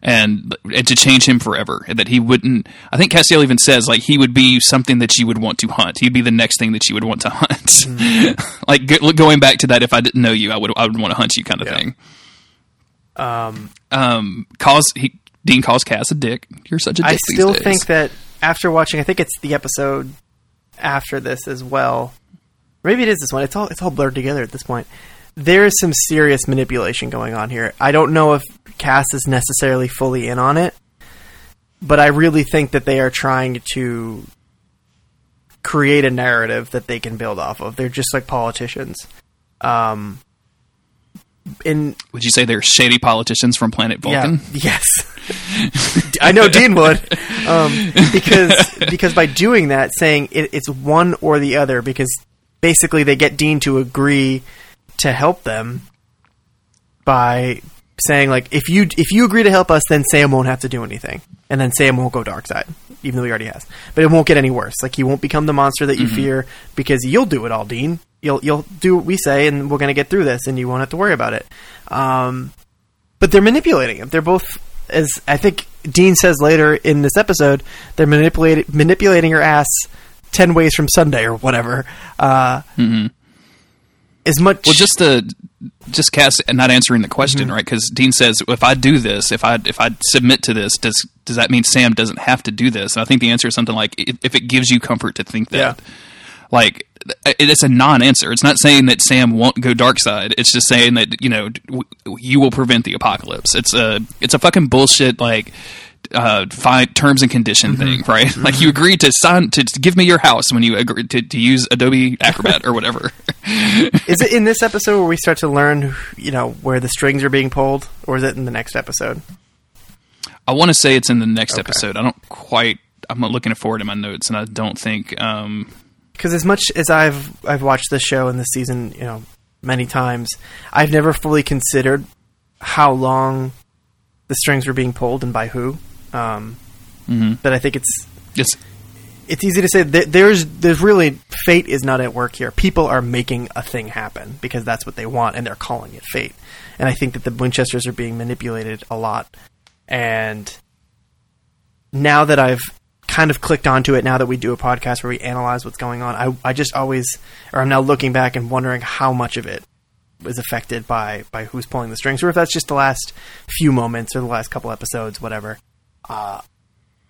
And, and to change him forever, and that he wouldn't. I think Castiel even says, like, he would be something that you would want to hunt. He'd be the next thing that you would want to hunt. Mm-hmm. Like, go, going back to that, if I didn't know you, I would I would want to hunt you, kind of yeah. thing. Um, um, calls he Dean calls Cass a dick. You're such a dick. I still these days. think that after watching, I think it's the episode after this as well. Maybe it is this one. It's all it's all blurred together at this point. There is some serious manipulation going on here. I don't know if Cass is necessarily fully in on it, but I really think that they are trying to create a narrative that they can build off of. They're just like politicians. Um, in, would you say they're shady politicians from Planet Vulcan? Yeah, yes. I know Dean would. Um, because, because by doing that, saying it, it's one or the other, because basically they get Dean to agree to help them by saying, like, if you if you agree to help us, then Sam won't have to do anything, and then Sam won't go dark side, even though he already has. But it won't get any worse. Like, he won't become the monster that you mm-hmm. fear, because you'll do it all, Dean. You'll you'll do what we say, and we're going to get through this, and you won't have to worry about it. Um, but they're manipulating him. They're both, as I think Dean says later in this episode, they're manipulating manipulating your ass ten ways from Sunday or whatever. Uh, mm-hmm. As much well, just the just Cass not answering the question, mm-hmm. right? Because Dean says, "If I do this, if I if I submit to this, does does that mean Sam doesn't have to do this?" And I think the answer is something like, "If it gives you comfort to think that." Yeah. Like, it's a non-answer. It's not saying that Sam won't go dark side. It's just saying that, you know, you will prevent the apocalypse. It's a it's a fucking bullshit, like, uh, fine terms and condition mm-hmm. thing, right? Mm-hmm. Like, you agreed to sign to give me your house when you agreed to, to use Adobe Acrobat or whatever. Is it in this episode where we start to learn, you know, where the strings are being pulled, or is it in the next episode? I want to say it's in the next okay. episode. I don't quite. I'm looking forward to my notes, and I don't think. Um, Because as much as I've I've watched this show and this season, you know, many times, I've never fully considered how long the strings were being pulled and by who. Um, mm-hmm. But I think it's yes. it's easy to say that there's there's really fate is not at work here. People are making a thing happen because that's what they want, and they're calling it fate. And I think that the Winchesters are being manipulated a lot. And now that I've kind of clicked onto it, now that we do a podcast where we analyze what's going on, I I just always, or I'm now looking back and wondering how much of it was affected by, by who's pulling the strings, or if that's just the last few moments or the last couple episodes, whatever. Uh,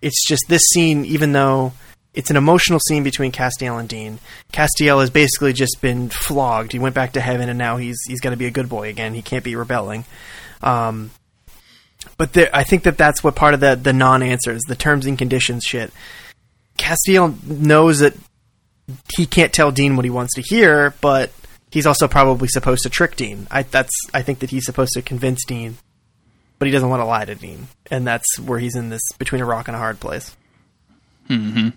it's just this scene, even though it's an emotional scene between Castiel and Dean, Castiel has basically just been flogged. He went back to heaven, and now he's, he's going to be a good boy again. He can't be rebelling. Um, But there, I think that that's what part of the, the non-answers, the terms and conditions shit. Castiel knows that he can't tell Dean what he wants to hear, but he's also probably supposed to trick Dean. I that's I think that he's supposed to convince Dean, but he doesn't want to lie to Dean. And that's where he's in this between a rock and a hard place. Mm-hmm.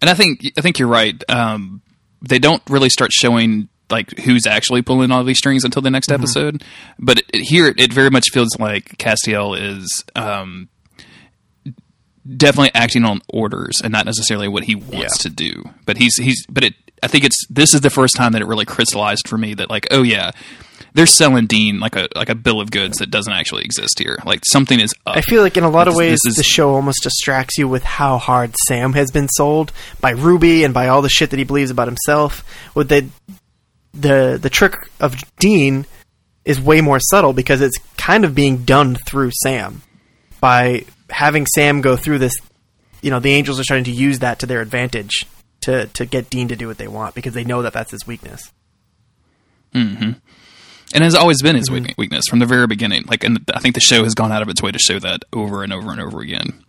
And I think I think you're right. Um, they don't really start showing, like, who's actually pulling all these strings until the next mm-hmm. episode. But it, it, here, it very much feels like Castiel is um, definitely acting on orders and not necessarily what he wants yeah. to do. But he's he's but it I think it's this is the first time that it really crystallized for me that like, oh yeah, they're selling Dean like a like a bill of goods that doesn't actually exist here. Like something is up. I feel like in a lot of ways is, the show almost distracts you with how hard Sam has been sold by Ruby and by all the shit that he believes about himself. With the the the trick of Dean is way more subtle because it's kind of being done through Sam by having Sam go through this. You know, the angels are starting to use that to their advantage to to get Dean to do what they want because they know that that's his weakness. Mm-hmm. And it has always been his mm-hmm. weakness from the very beginning. Like, and I think the show has gone out of its way to show that over and over and over again.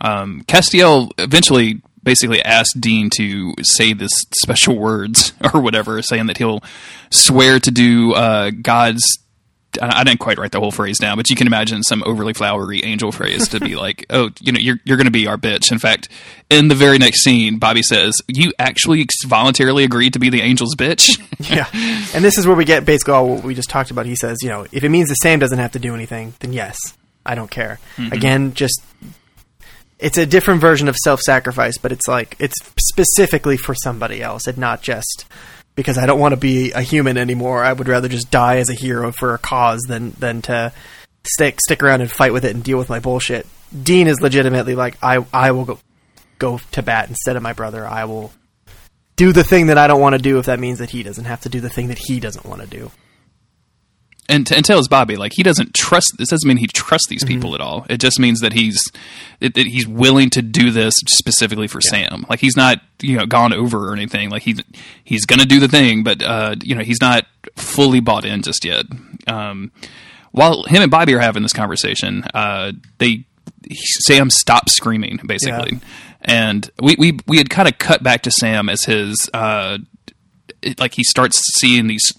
Um, Castiel eventually basically asked Dean to say this special words or whatever, saying that he'll swear to do uh, God's... I didn't quite write the whole phrase down, but you can imagine some overly flowery angel phrase to be like, oh, you know, you're you're going to be our bitch. In fact, in the very next scene, Bobby says, you actually voluntarily agreed to be the angel's bitch. Yeah. And this is where we get basically all what we just talked about. He says, you know, if it means that Sam doesn't have to do anything, then yes, I don't care. Mm-hmm. Again, just it's a different version of self-sacrifice, but it's like it's specifically for somebody else and not just because I don't want to be a human anymore. I would rather just die as a hero for a cause than, than to stick stick around and fight with it and deal with my bullshit. Dean is legitimately like, I I will go, go to bat instead of my brother. I will do the thing that I don't want to do if that means that he doesn't have to do the thing that he doesn't want to do. And, and tells Bobby, like, he doesn't trust... This doesn't mean he trusts these mm-hmm. people at all. It just means that he's it, it, he's willing to do this specifically for yeah. Sam. Like, he's not, you know, gone over or anything. Like, he, he's going to do the thing, but, uh, you know, he's not fully bought in just yet. Um, while him and Bobby are having this conversation, uh, they he, Sam stops screaming, basically. Yeah. And we, we, we had kind of cut back to Sam as his... Uh, it, like, he starts seeing these...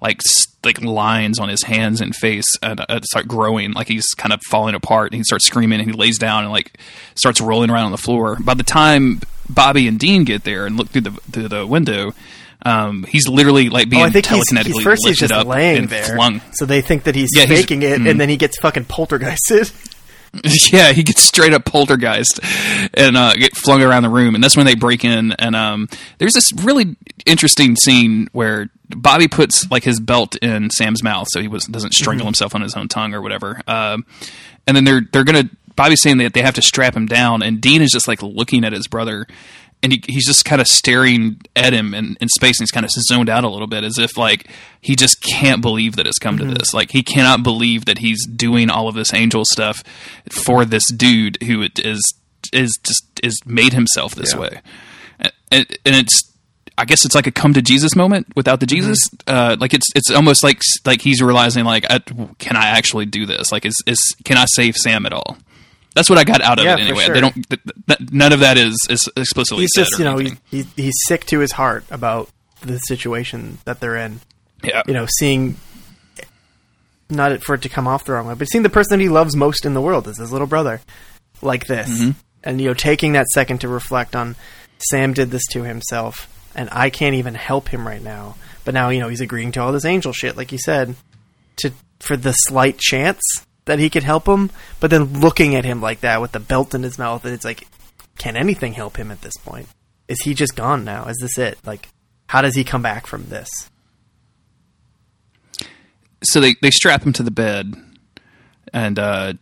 like like lines on his hands and face and uh, start growing. Like he's kind of falling apart and he starts screaming and he lays down and like starts rolling around on the floor. By the time Bobby and Dean get there and look through the through the window, um, he's literally like being oh, I think telekinetically he's, he's first lifted he's just up laying and there. Flung. So they think that he's yeah, faking it mm-hmm. and then he gets fucking poltergeisted. Yeah, he gets straight up poltergeist and uh, get flung around the room. And that's when they break in. And um, there's this really interesting scene where Bobby puts like his belt in Sam's mouth so he was, doesn't strangle mm-hmm. himself on his own tongue or whatever. Um, and then they're they're gonna Bobby's saying that they have to strap him down, and Dean is just like looking at his brother, and he, he's just kind of staring at him in, in space, and he's kind of zoned out a little bit as if like he just can't believe that it's come mm-hmm. to this. Like he cannot believe that he's doing all of this angel stuff for this dude who is is just is made himself this yeah. way. And, and it's I guess it's like a come to Jesus moment without the Jesus. Mm-hmm. Uh, like it's it's almost like like he's realizing like I, can I actually do this? Like is is can I save Sam at all? That's what I got out of yeah, it anyway. Sure. They don't. Th- th- none of that is, is explicitly. He's said just or you know he, he, he's sick to his heart about the situation that they're in. Yeah. You know, seeing not for it to come off the wrong way, but seeing the person that he loves most in the world is his little brother, like this, mm-hmm. and you know, taking that second to reflect on Sam did this to himself, and I can't even help him right now. But now you know he's agreeing to all this angel shit, like you said, to for the slight chance that he could help him, but then looking at him like that with the belt in his mouth, and it's like, can anything help him at this point? Is he just gone now? Is this it? Like, how does he come back from this? So they, they strap him to the bed, and uh,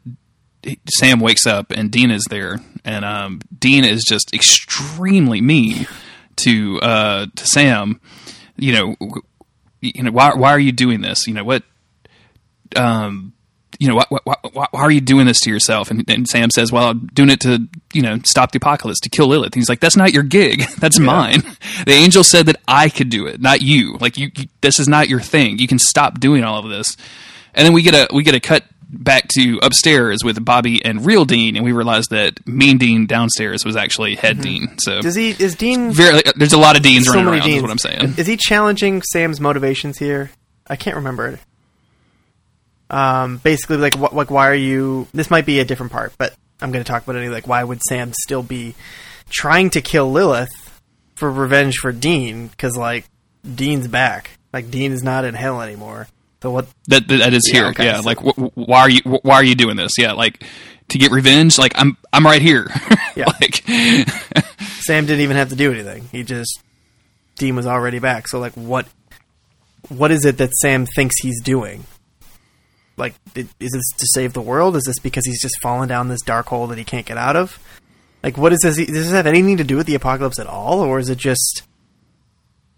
Sam wakes up, and Dean is there, and um, Dean is just extremely mean to uh, to Sam. You know, you know, why why are you doing this? You know what? Um. You know, why, why, why, why are you doing this to yourself? And, and Sam says, well, I'm doing it to, you know, stop the apocalypse, to kill Lilith. And he's like, that's not your gig. That's yeah. mine. The angel said that I could do it, not you. Like, you, you, this is not your thing. You can stop doing all of this. And then we get a we get a cut back to upstairs with Bobby and real Dean, and we realize that mean Dean downstairs was actually head mm-hmm. Dean. So does he? Is Dean? Very, there's a lot of Deans running so around. Deans. Is what I'm saying. Is he challenging Sam's motivations here? I can't remember it. Um, basically, like, wh- like, why are you? This might be a different part, but I'm going to talk about it. Anyway. Like, why would Sam still be trying to kill Lilith for revenge for Dean? Because like, Dean's back. Like, Dean is not in hell anymore. So what? That that is yeah, here. Okay. Yeah. Like, wh- why are you? Wh- why are you doing this? Yeah. Like, to get revenge, like I'm I'm right here. Yeah. Like Sam didn't even have to do anything. He just Dean was already back. So like what what is it that Sam thinks he's doing? Like is this to save the world? Is this because he's just fallen down this dark hole that he can't get out of? Like what is this? Does this have anything to do with the apocalypse at all, or is it just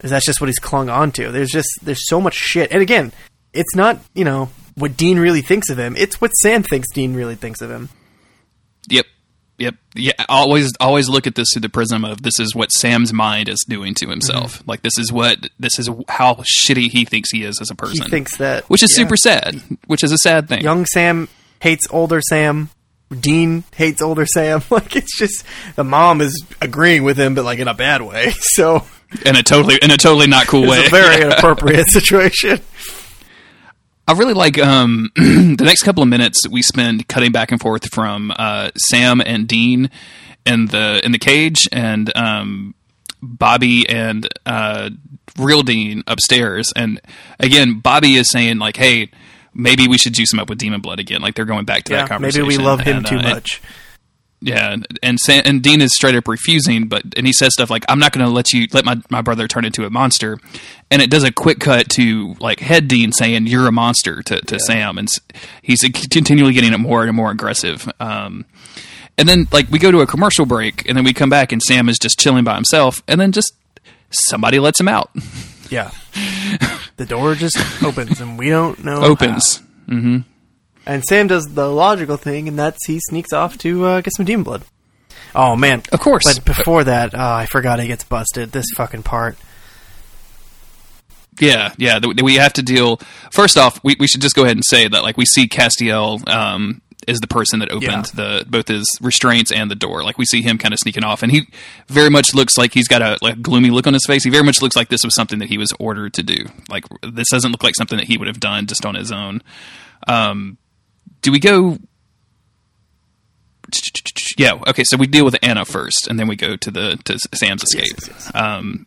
is that just what he's clung on to? There's just there's so much shit. And again, it's not, you know, what Dean really thinks of him. It's what Sam thinks Dean really thinks of him. Yep. Yep. Yeah. Always, always look at this through the prism of this is what Sam's mind is doing to himself. Mm-hmm. Like this is what, this is how shitty he thinks he is as a person. He thinks that, which is yeah. super sad, which is a sad thing. Young Sam hates older Sam. Dean hates older Sam. Like it's just the mom is agreeing with him, but like in a bad way. So in a totally, in a totally not cool way. It's a very yeah. inappropriate situation. I really like um, the next couple of minutes we spend cutting back and forth from uh, Sam and Dean in the in the cage, and um, Bobby and uh, real Dean upstairs. And again, Bobby is saying like, "Hey, maybe we should juice him up with Demon Blood again." Like they're going back to yeah, that conversation. Maybe we love him and, too uh, much. And, yeah, and Sam, and Dean is straight up refusing, but and he says stuff like, "I'm not going to let you let my, my brother turn into a monster." And it does a quick cut to like head Dean saying, "You're a monster" to, to yeah. Sam. And he's continually getting it more and more aggressive. Um, and then like we go to a commercial break and then we come back and Sam is just chilling by himself. And then just somebody lets him out. Yeah. The door just opens and we don't know. Opens. Mm-hmm. And Sam does the logical thing, and that's he sneaks off to uh, get some demon blood. Oh, man. Of course. But before that, oh, I forgot he gets busted. This fucking part. Yeah, yeah. We have to deal. First off, we, we should just go ahead and say that, like, we see Castiel um, is the person that opened yeah. the both his restraints and the door. Like, we see him kind of sneaking off, and he very much looks like he's got a like, gloomy look on his face. He very much looks like this was something that he was ordered to do. Like, this doesn't look like something that he would have done just on his own. Um, do we go? Yeah. Okay. So we deal with Anna first, and then we go to the to Sam's escape. Yes, yes, yes. Um,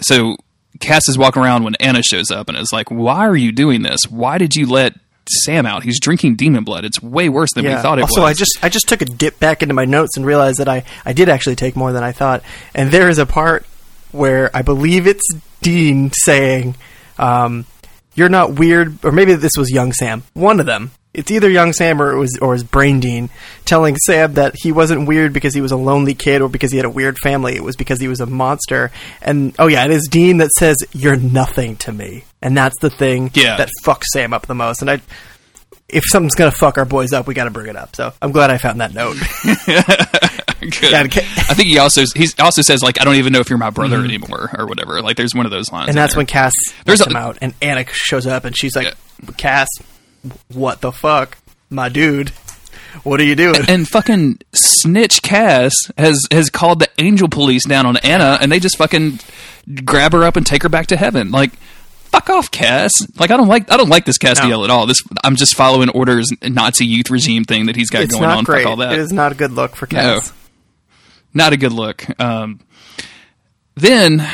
so. Cass is walking around when Anna shows up and is like, "Why are you doing this? Why did you let Sam out? He's drinking demon blood. It's way worse than yeah. we thought it also, was." Also, I just I just took a dip back into my notes and realized that I, I did actually take more than I thought. And there is a part where I believe it's Dean saying, um, "You're not weird," or maybe this was young Sam. One of them. It's either young Sam or it was or his brain Dean telling Sam that he wasn't weird because he was a lonely kid or because he had a weird family. It was because he was a monster. And oh yeah, it is Dean that says, "You're nothing to me," and that's the thing yeah. that fucks Sam up the most. And I, if something's gonna fuck our boys up, we got to bring it up. So I'm glad I found that note. Good. Yeah, I think he also he also says like, "I don't even know if you're my brother mm-hmm. anymore" or whatever. Like there's one of those lines, and that's there. When Cass there's a- him out, and Anna shows up, and she's like, yeah. "Cass, what the fuck, my dude? What are you doing?" And, and fucking snitch Cass has has called the angel police down on Anna, and they just fucking grab her up and take her back to heaven. Like, fuck off, Cass. Like, I don't like I don't like this Castiel no. at all. This I'm just following orders Nazi youth regime thing that he's got it's going not on. Great. Fuck all that. It is not a good look for Cass. No. Not a good look. Um, then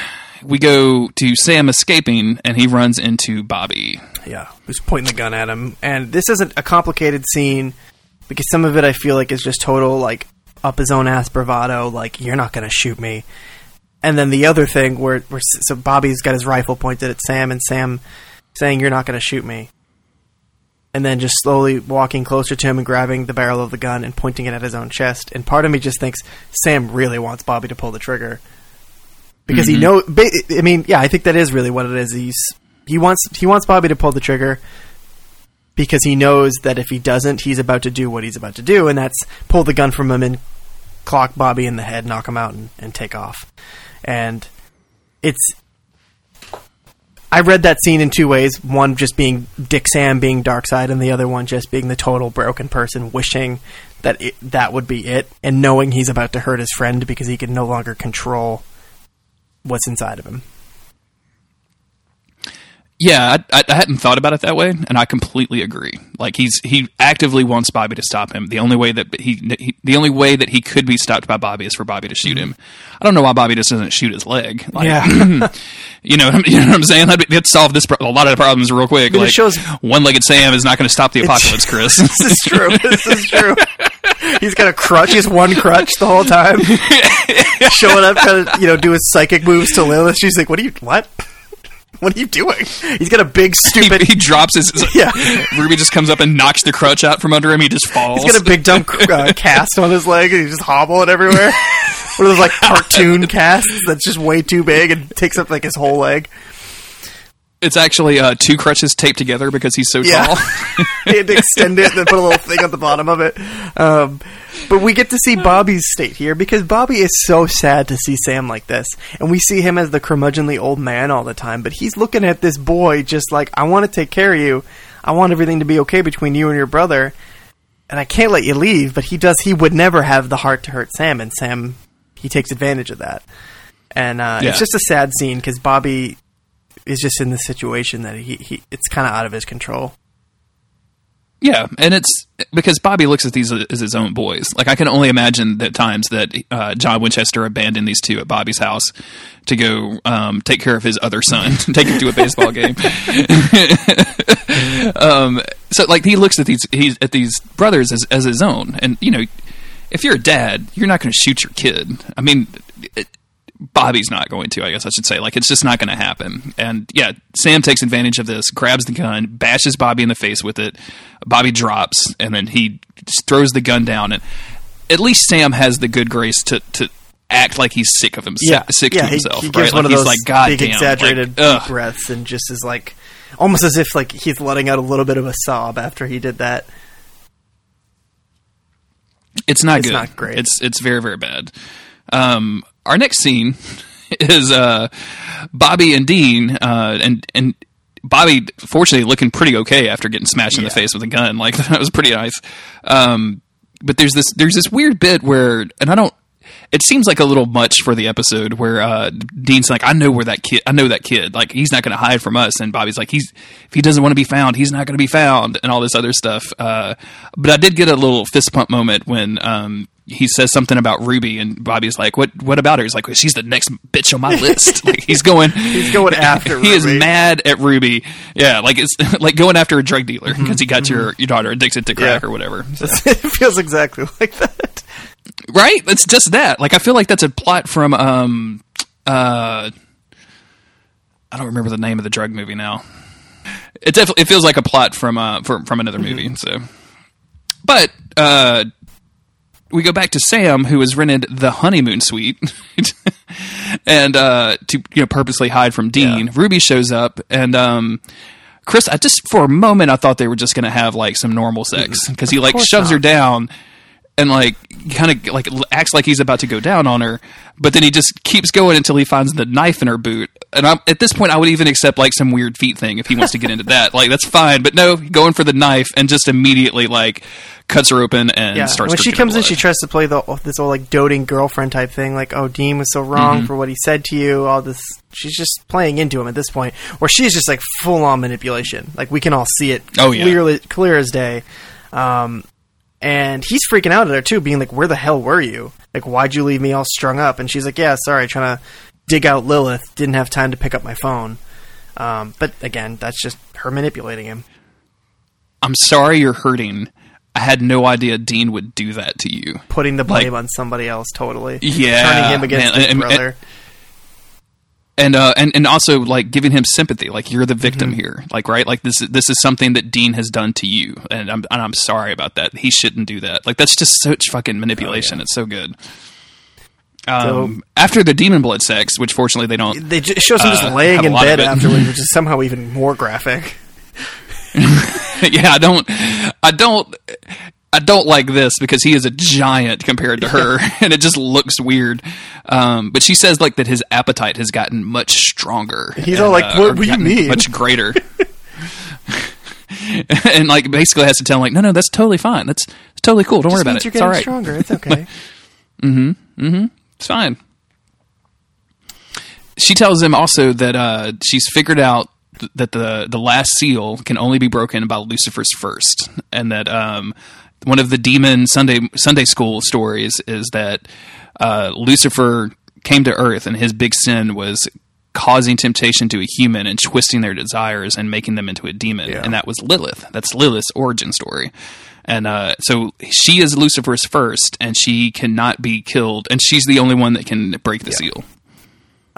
we go to Sam escaping, and he runs into Bobby. Yeah, who's pointing the gun at him. And this isn't a complicated scene, because some of it I feel like is just total, like, up-his-own-ass bravado, like, "You're not going to shoot me." And then the other thing where, where so Bobby's got his rifle pointed at Sam, and Sam saying, "You're not going to shoot me." And then just slowly walking closer to him and grabbing the barrel of the gun and pointing it at his own chest. And part of me just thinks Sam really wants Bobby to pull the trigger. Because mm-hmm. he knows... I mean, yeah, I think that is really what it is. He's, he wants he wants Bobby to pull the trigger because he knows that if he doesn't, he's about to do what he's about to do, and that's pull the gun from him and clock Bobby in the head, knock him out, and, and take off. And it's... I read that scene in two ways. One just being Dick Sam being Darkseid, and the other one just being the total broken person wishing that it, that would be it, and knowing he's about to hurt his friend because he can no longer control what's inside of him. Yeah, I, I hadn't thought about it that way, and I completely agree. Like he's he actively wants Bobby to stop him. The only way that he, he the only way that he could be stopped by Bobby is for Bobby to shoot mm-hmm. him. I don't know why Bobby just doesn't shoot his leg. Like, yeah, you know, you know what I'm saying. That'd, that'd solve this pro- a lot of the problems real quick. Like, it shows one-legged Sam is not going to stop the apocalypse, Chris. This is true. This is true. He's got a crutch. He's one crutch the whole time, showing up trying to you know do his psychic moves to Lilith. She's like, "What are you? What?" What are you doing? He's got a big, stupid... He, he drops his... Yeah. Ruby just comes up and knocks the crutch out from under him. He just falls. He's got a big, dumb uh, cast on his leg, and he's just hobbling everywhere. One of those, like, cartoon casts that's just way too big and takes up, like, his whole leg. It's actually uh, two crutches taped together because he's so yeah. tall. He had to extend it and then put a little thing on the bottom of it. Um, but we get to see Bobby's state here because Bobby is so sad to see Sam like this. And we see him as the curmudgeonly old man all the time. But he's looking at this boy just like, I want to take care of you. I want everything to be okay between you and your brother. And I can't let you leave. But he does. He would never have the heart to hurt Sam. And Sam, he takes advantage of that. And uh, yeah. it's just a sad scene because Bobby... is just in this situation that he, he it's kind of out of his control. Yeah, and it's because Bobby looks at these as his own boys. Like, I can only imagine the times that uh, John Winchester abandoned these two at Bobby's house to go um, take care of his other son, take him to a baseball game. um, so, like, he looks at these he's, at these brothers as, as his own. And, you know, if you're a dad, you're not going to shoot your kid. I mean... It, Bobby's not going to, I guess I should say. Like, it's just not going to happen. And, yeah, Sam takes advantage of this, grabs the gun, bashes Bobby in the face with it. Bobby drops, and then he throws the gun down. And at least Sam has the good grace to, to act like he's sick of himself. Yeah, sick yeah, to he, himself, he gives right? One like, of those he's like, God big, damn, exaggerated like, breaths and just is like, almost as if like he's letting out a little bit of a sob after he did that. It's not it's good. It's not great. It's, it's very, very bad. Um, Our next scene is uh, Bobby and Dean, uh, and and Bobby, fortunately, looking pretty okay after getting smashed in yeah. the face with a gun. Like, that was pretty nice. Um, but there's this there's this weird bit where, and I don't. It seems like a little much for the episode where uh, Dean's like, I know where that kid. I know that kid. Like, he's not going to hide from us. And Bobby's like, he's if he doesn't want to be found, he's not going to be found, and all this other stuff. Uh, but I did get a little fist pump moment when. Um, He says something about Ruby, and Bobby's like, "What? What about her?" He's like, well, "She's the next bitch on my list." Like, he's going, he's going after. He Ruby. Is mad at Ruby. Yeah, like it's like going after a drug dealer because mm-hmm. he got mm-hmm. your, your daughter addicted to crack yeah. or whatever. So. It feels exactly like that, right? It's just that. Like, I feel like that's a plot from um, uh, I don't remember the name of the drug movie now. It definitely it feels like a plot from uh from from another movie. Mm-hmm. So, but uh. We go back to Sam, who has rented the honeymoon suite, and uh, to you know purposely hide from Dean. Yeah. Ruby shows up, and um, Chris. I just for a moment I thought they were just going to have like some normal sex because he like shoves not. her down and like kind of like acts like he's about to go down on her, but then he just keeps going until he finds the knife in her boot. And I'm, at this point, I would even accept like some weird feet thing if he wants to get into that. Like, that's fine. But no, going for the knife and just immediately like cuts her open and yeah. starts. When she comes in, she tries to play the this whole like doting girlfriend type thing. Like, oh, Dean was so wrong mm-hmm. for what he said to you. All this, she's just playing into him at this point, where she's just like full on manipulation. Like, we can all see it oh, clearly, yeah. clear as day. Um, and he's freaking out at her too, being like, "Where the hell were you? Like, why'd you leave me all strung up?" And she's like, "Yeah, sorry, trying to." Dig out Lilith, didn't have time to pick up my phone. Um, but again, that's just her manipulating him. I'm sorry you're hurting. I had no idea Dean would do that to you. Putting the blame like, on somebody else, totally. Yeah. Turning him against man, his and, brother. And, and, uh, and and also, like, giving him sympathy. Like, you're the victim mm-hmm. here. Like, right? Like, this, this is something that Dean has done to you. And I'm, and I'm sorry about that. He shouldn't do that. Like, that's just such fucking manipulation. Oh, yeah. It's so good. Um, so, after the demon blood sex, which fortunately they don't... They just shows him just uh, laying in bed afterwards, which is somehow even more graphic. yeah, I don't... I don't... I don't like this because he is a giant compared to her, and it just looks weird. Um, but she says, like, that his appetite has gotten much stronger. He's and, all like, uh, what do you mean? Much greater. and, like, basically has to tell him, like, no, no, that's totally fine. That's, that's totally cool. Don't just worry about it. You're getting it's all right. stronger. It's okay. mm-hmm. Mm-hmm. It's fine. She tells him also that uh, she's figured out th- that the the last seal can only be broken by Lucifer's first, and that um, one of the demon Sunday Sunday school stories is that uh, Lucifer came to Earth, and his big sin was causing temptation to a human and twisting their desires and making them into a demon. Yeah. And that was Lilith. That's Lilith's origin story. And uh, so she is Lucifer's first, and she cannot be killed. And she's the only one that can break the yeah. seal.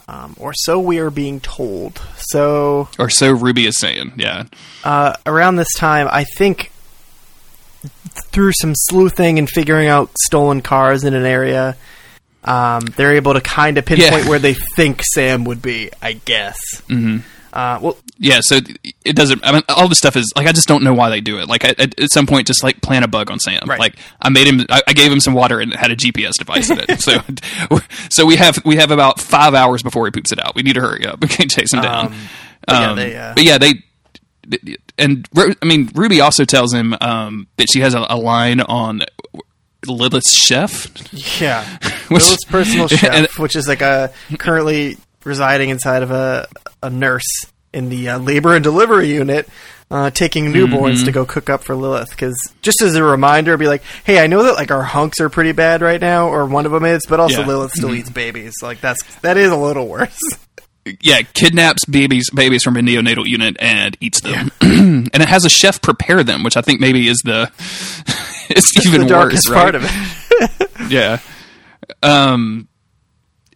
Um, or so we are being told. So, or so Ruby is saying, yeah. Uh, around this time, I think through some sleuthing and figuring out stolen cars in an area, um, they're able to kind of pinpoint yeah. where they think Sam would be, I guess. Mm-hmm. Uh, well, yeah, so it doesn't, I mean, all this stuff is, like, I just don't know why they do it. Like, I, at, at some point, just, like, plant a bug on Sam. Right. Like, I made him, I, I gave him some water and it had a G P S device in it. So, so we have, we have about five hours before he poops it out. We need to hurry up. We can't chase him down. Um, but, um, yeah, they, uh... but yeah, they, and, I mean, Ruby also tells him um, that she has a, a line on Lilith's chef. Yeah. which, Lilith's personal chef, and, which is, like, a currently residing inside of a a nurse in the uh, labor and delivery unit, uh, taking newborns mm-hmm. to go cook up for Lilith. Because just as a reminder, be like, hey, I know that like our hunks are pretty bad right now, or one of them is, but also yeah. Lilith still mm-hmm. eats babies. Like that's that is a little worse. Yeah, kidnaps babies babies from a neonatal unit and eats them, yeah. and it has a chef prepare them, which I think maybe is the it's that's even the darkest worse right? part of it. yeah. Um.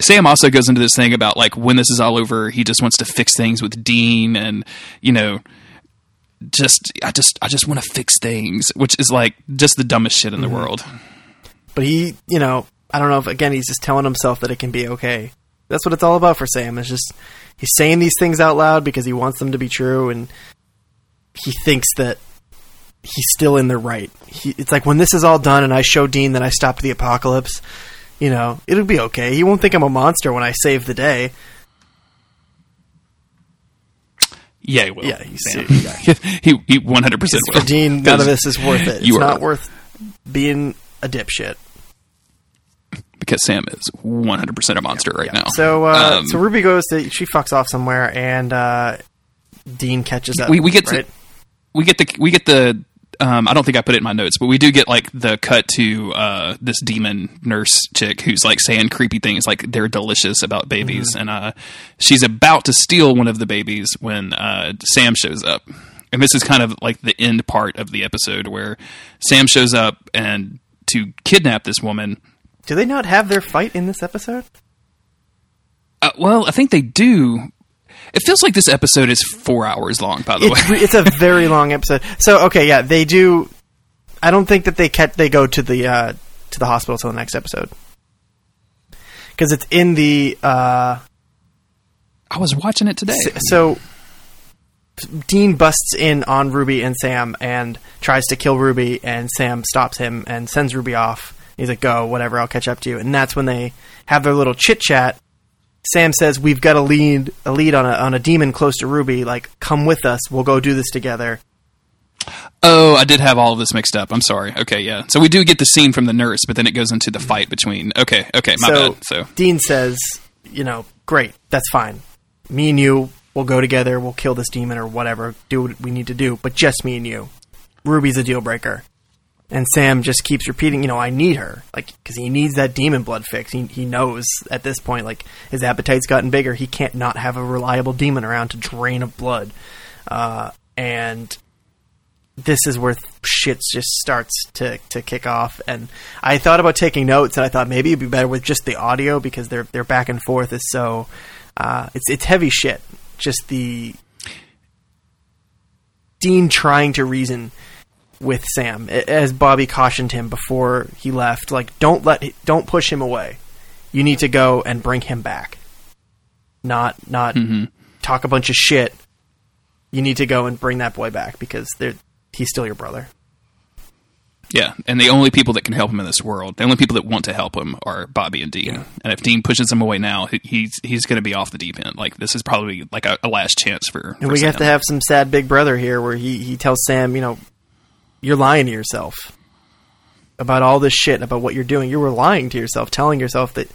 Sam also goes into this thing about, like, when this is all over, he just wants to fix things with Dean and, you know, just, I just, I just want to fix things, which is, like, just the dumbest shit in the mm-hmm. world. But he, you know, I don't know if, again, he's just telling himself that it can be okay. That's what it's all about for Sam. It's just, he's saying these things out loud because he wants them to be true, and he thinks that he's still in the right. He, it's like, when this is all done and I show Dean that I stopped the apocalypse, you know, it'll be okay. He won't think I'm a monster when I save the day. Yeah, he will. Yeah, he's yeah. he he one hundred percent will. For Dean, none of this is worth it. It's not right. worth being a dipshit. Because Sam is one hundred percent a monster yeah, right yeah. now. So, uh, um, so Ruby goes to she fucks off somewhere, and uh, Dean catches up. We, we get right? to, we get the we get the. Um, I don't think I put it in my notes, but we do get, like, the cut to uh, this demon nurse chick who's, like, saying creepy things, like, they're delicious about babies. Mm-hmm. And uh, she's about to steal one of the babies when uh, Sam shows up. And this is kind of, like, the end part of the episode where Sam shows up and to kidnap this woman. Do they not have their fight in this episode? Uh, well, I think they do. It feels like this episode is four hours long, by the it, way. It's a very long episode. So, okay, yeah, they do... I don't think that they kept, they go to the uh, to the hospital till the next episode. Because it's in the... Uh, I was watching it today. So, Dean busts in on Ruby and Sam and tries to kill Ruby, and Sam stops him and sends Ruby off. He's like, go, whatever, I'll catch up to you. And that's when they have their little chit-chat. Sam says, we've got a lead a lead on a on a demon close to Ruby. Like, come with us. We'll go do this together. Oh, I did have all of this mixed up. I'm sorry. Okay, yeah. So we do get the scene from the nurse, but then it goes into the fight between... Okay, okay, my so, bad. So Dean says, you know, great, that's fine. Me and you, we'll go together. We'll kill this demon or whatever. Do what we need to do, but just me and you. Ruby's a deal breaker. And Sam just keeps repeating, you know, I need her. Like, because he needs that demon blood fix. He he knows at this point, like, his appetite's gotten bigger. He can't not have a reliable demon around to drain of blood. Uh, and this is where shit just starts to, to kick off. And I thought about taking notes, and I thought maybe it'd be better with just the audio, because their their back and forth is so... Uh, it's it's heavy shit. Just the... Dean trying to reason... with Sam, as Bobby cautioned him before he left, like, don't let don't push him away. You need to go and bring him back. Not not mm-hmm. talk a bunch of shit. You need to go and bring that boy back, because they're, he's still your brother. Yeah, and the only people that can help him in this world, the only people that want to help him are Bobby and Dean. Yeah. And if Dean pushes him away now, he's he's going to be off the deep end. Like, this is probably like a, a last chance for. And for we Sam. Have to have some sad big brother here, where he he tells Sam, you know. You're lying to yourself about all this shit, about what you're doing. You were lying to yourself, telling yourself that,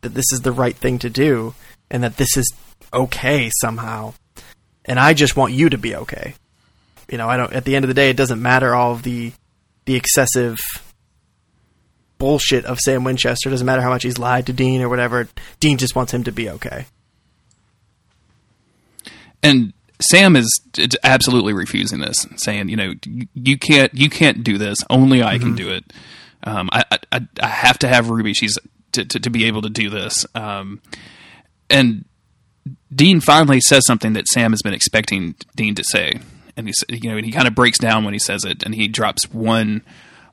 that this is the right thing to do and that this is okay somehow. and I just want you to be okay. You know, I don't. At the end of the day, it doesn't matter all of the the excessive bullshit of Sam Winchester. It doesn't matter how much he's lied to Dean or whatever. Dean just wants him to be okay. And Sam is absolutely refusing this, saying, "You know, you can't, you can't do this. Only I mm-hmm. can do it. Um, I, I, I have to have Ruby. She's to, to, to be able to do this." Um, and Dean finally says something that Sam has been expecting Dean to say. And he, you know, and he kind of breaks down when he says it, and he drops one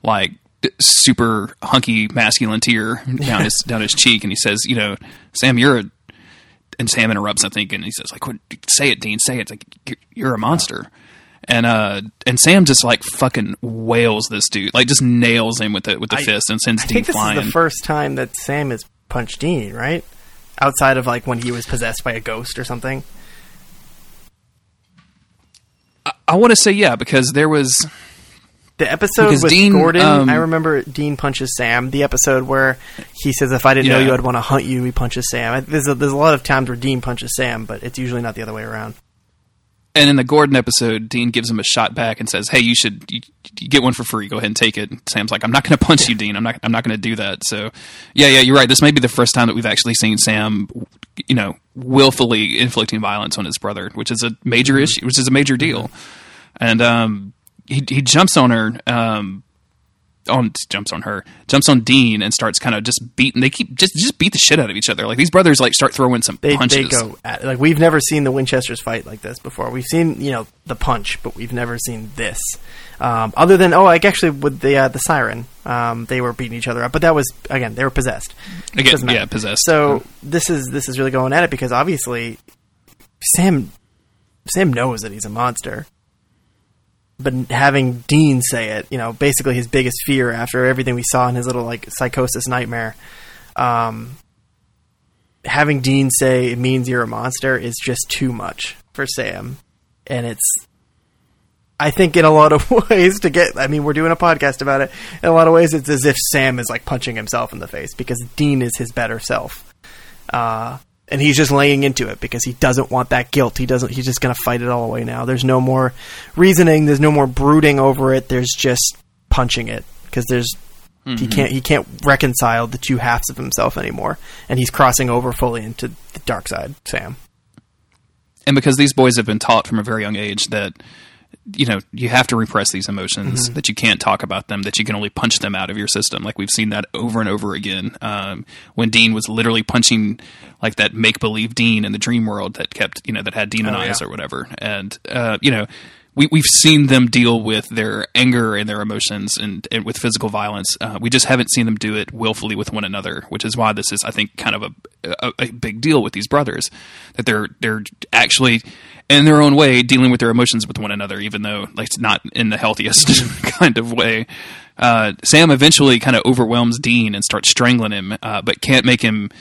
like super hunky masculine tear down his down his cheek, and he says, "You know, Sam, you're a." And Sam interrupts, I think, and he says, "Like, say it, Dean, say it. It's like you're a monster." And uh, and Sam just like fucking wails this dude, like just nails him with the with the I, fist and sends I Dean think this flying. This is the first time that Sam has punched Dean, right? Outside of like when he was possessed by a ghost or something. I want to say yeah, because there was the episode with Dean, Gordon. Um, I remember Dean punches Sam. The episode where he says, "If I didn't yeah. know you, I'd want to hunt you." He punches Sam. There's a, there's a lot of times where Dean punches Sam, but it's usually not the other way around. And in the Gordon episode, Dean gives him a shot back and says, "Hey, you should you, you get one for free. Go ahead and take it." And Sam's like, "I'm not going to punch yeah. you, Dean. I'm not. I'm not going to do that." So, yeah, yeah, you're right. This may be the first time that we've actually seen Sam, you know, willfully inflicting violence on his brother, which is a major mm-hmm. issue, which is a major deal. Mm-hmm. And um, he he jumps on her, um, on jumps on her, jumps on Dean, and starts kind of just beating. They keep just just beat the shit out of each other. Like these brothers, like start throwing some they, punches. They go at, like we've never seen the Winchesters fight like this before. We've seen you know the punch, but we've never seen this. Um, other than oh, like actually with the uh, the siren, um, they were beating each other up. But that was again they were possessed. Again, yeah, possessed. So yeah. this is this is really going at it because obviously Sam Sam knows that he's a monster. But having Dean say it, you know, basically his biggest fear after everything we saw in his little like psychosis nightmare, um, having Dean say it means you're a monster is just too much for Sam. And it's, I think in a lot of ways to get, I mean, we're doing a podcast about it. In a lot of ways, it's as if Sam is like punching himself in the face because Dean is his better self. Uh, And he's just laying into it because he doesn't want that guilt. He doesn't. He's just going to fight it all away now. There's no more reasoning. There's no more brooding over it. There's just punching it because there's mm-hmm. he can't he can't reconcile the two halves of himself anymore. And he's crossing over fully into the dark side, Sam. And because these boys have been taught from a very young age that you know you have to repress these emotions, mm-hmm. that you can't talk about them, that you can only punch them out of your system. Like we've seen that over and over again. Um, when Dean was literally punching. Like that make-believe Dean in the dream world that kept, you know, that had demon oh, eyes yeah. or whatever. And, uh, you know, we, we've seen them deal with their anger and their emotions and, and with physical violence. Uh, we just haven't seen them do it willfully with one another, which is why this is, I think, kind of a, a, a big deal with these brothers, that they're they're actually, in their own way, dealing with their emotions with one another, even though like it's not in the healthiest kind of way. Uh, Sam eventually kind of overwhelms Dean and starts strangling him, uh, but can't make him...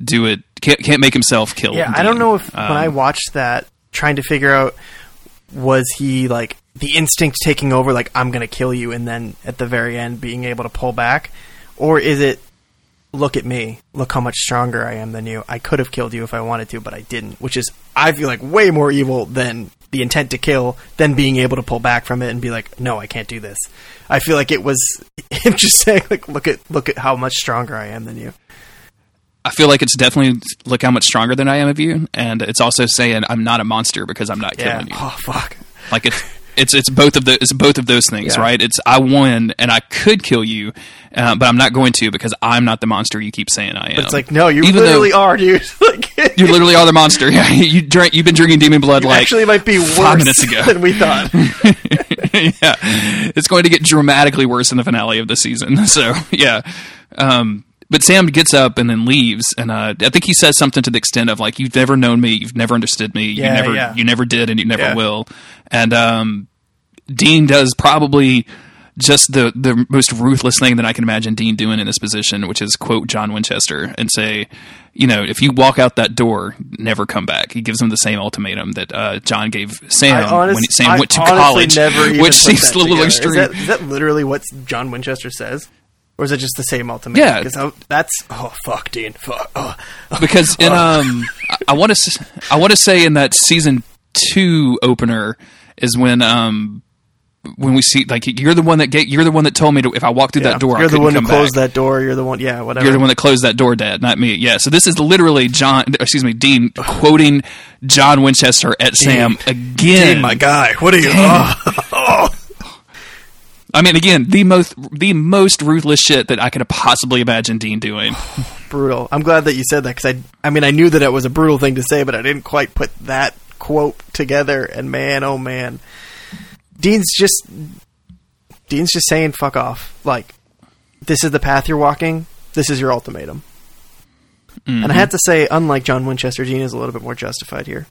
do it can't can't make himself kill yeah Dean. I don't know if um, when I watched that trying to figure out was he like the instinct taking over like I'm gonna kill you and then at the very end being able to pull back, or is it look at me, look how much stronger I am than you, I could have killed you if I wanted to but I didn't, which is I feel like way more evil than the intent to kill than being able to pull back from it and be like no I can't do this. I feel like it was him just saying like look at look at how much stronger I am than you. I feel like it's definitely, look how much stronger than I am of you. And it's also saying I'm not a monster because I'm not yeah. killing you. Oh, fuck. Like it's, it's, it's both of the, it's both of those things, yeah. right? It's, I won and I could kill you, uh, but I'm not going to because I'm not the monster you keep saying I am. But it's like, no, you Even literally though, are, dude. You literally are the monster. you drink, you've been drinking demon blood you like actually might be worse five minutes ago. Than we thought. yeah. It's going to get dramatically worse in the finale of the season. So yeah. Um, But Sam gets up and then leaves, and uh, I think he says something to the extent of like, "You've never known me, you've never understood me, yeah, you never, yeah. you never did, and you never yeah. will." And um, Dean does probably just the the most ruthless thing that I can imagine Dean doing in this position, which is quote John Winchester and say, "You know, if you walk out that door, never come back." He gives him the same ultimatum that uh, John gave Sam honest, when he, Sam I went to college, never which seems a little extreme. Is that, is that literally what John Winchester says? Or is it just the same ultimatum? Yeah, because that's oh fuck, Dean, fuck. Oh, oh, because in oh. um, I want to I want to say in that season two opener is when um when we see, like, you're the one that gate, you're the one that told me to, if I walked through yeah. that door, you're I the one who closed back. that door. You're the one, yeah, whatever. You're the one that closed that door, Dad, not me. Yeah. So this is literally John, excuse me, Dean quoting John Winchester at Dean. Sam again. Dean, my guy, what are you? Oh. I mean, again, the most the most ruthless shit that I could have possibly imagined Dean doing. Brutal. I'm glad that you said that, because I, I mean, I knew that it was a brutal thing to say, but I didn't quite put that quote together. And man, oh man. Dean's just Dean's just saying fuck off. Like, this is the path you're walking. This is your ultimatum. Mm-hmm. And I have to say, unlike John Winchester, Dean is a little bit more justified here.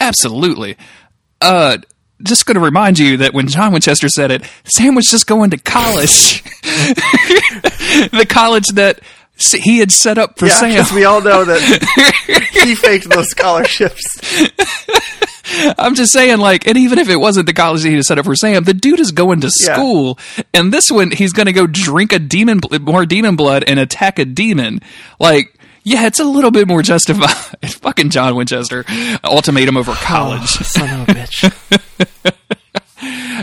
Absolutely. Uh, just going to remind you that when John Winchester said it, Sam was just going to college. The college that he had set up for yeah, Sam. Because we all know that he faked those scholarships. I'm just saying, like, and even if it wasn't the college that he set up for Sam, the dude is going to school, yeah. and this one, he's going to go drink a demon, more demon blood and attack a demon. Like, yeah, it's a little bit more justified. It's fucking John Winchester. Ultimatum over college. Oh, son of a bitch.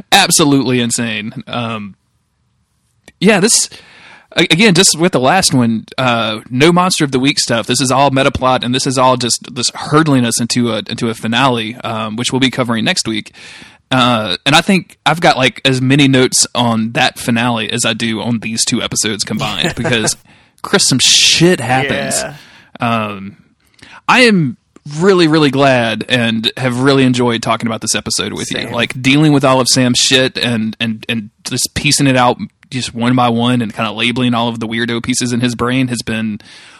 Absolutely insane. Um, yeah, this... Again, just with the last one, uh, no Monster of the Week stuff. This is all meta plot, and this is all just this hurdling us into a into a finale, um, which we'll be covering next week. Uh, and I think I've got like as many notes on that finale as I do on these two episodes combined, because Chris, some shit happens. Yeah. Um, I am really, really glad and have really enjoyed talking about this episode with Sam. you, like dealing with all of Sam's shit and and and just piecing it out. Just one by one and kind of labeling all of the weirdo pieces in his brain has been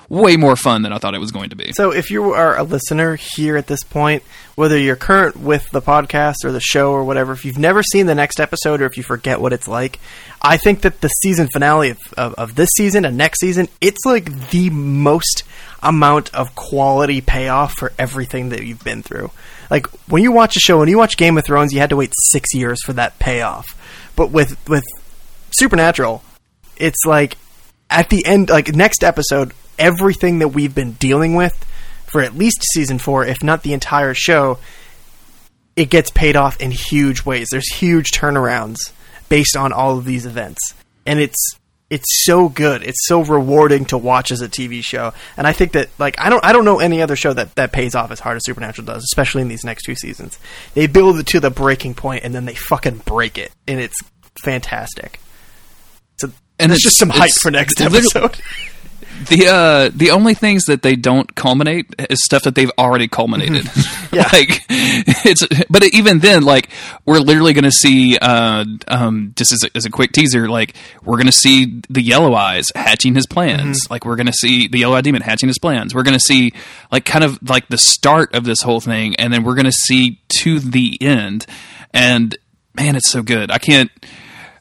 way more fun than I thought it was going to be. So if you are a listener here at this point, whether you're current with the podcast or the show or whatever, if you've never seen the next episode or if you forget what it's like, I think that the season finale of, of, of this season and next season, it's like the most amount of quality payoff for everything that you've been through. Like when you watch a show, when you watch Game of Thrones, you had to wait six years for that payoff. But with, with, Supernatural, it's like at the end, like next episode, everything that we've been dealing with for at least season four, if not the entire show, it gets paid off in huge ways. There's huge turnarounds based on all of these events, and it's it's so good. It's so rewarding to watch as a T V show, and I think that like I don't I don't know any other show that that pays off as hard as Supernatural does, especially in these next two seasons. They build it to the breaking point, and then they fucking break it, and it's fantastic. So, and it's just some hype for next episode. The uh, the only things that they don't culminate is stuff that they've already culminated. Mm-hmm. Yeah. Like it's, but even then, like we're literally going to see. Uh, um, just as a, as a quick teaser, like we're going to see the Yellow Eyes hatching his plans. Mm-hmm. Like we're going to see the Yellow Eye Demon hatching his plans. We're going to see like kind of like the start of this whole thing, and then we're going to see to the end. And man, it's so good. I can't.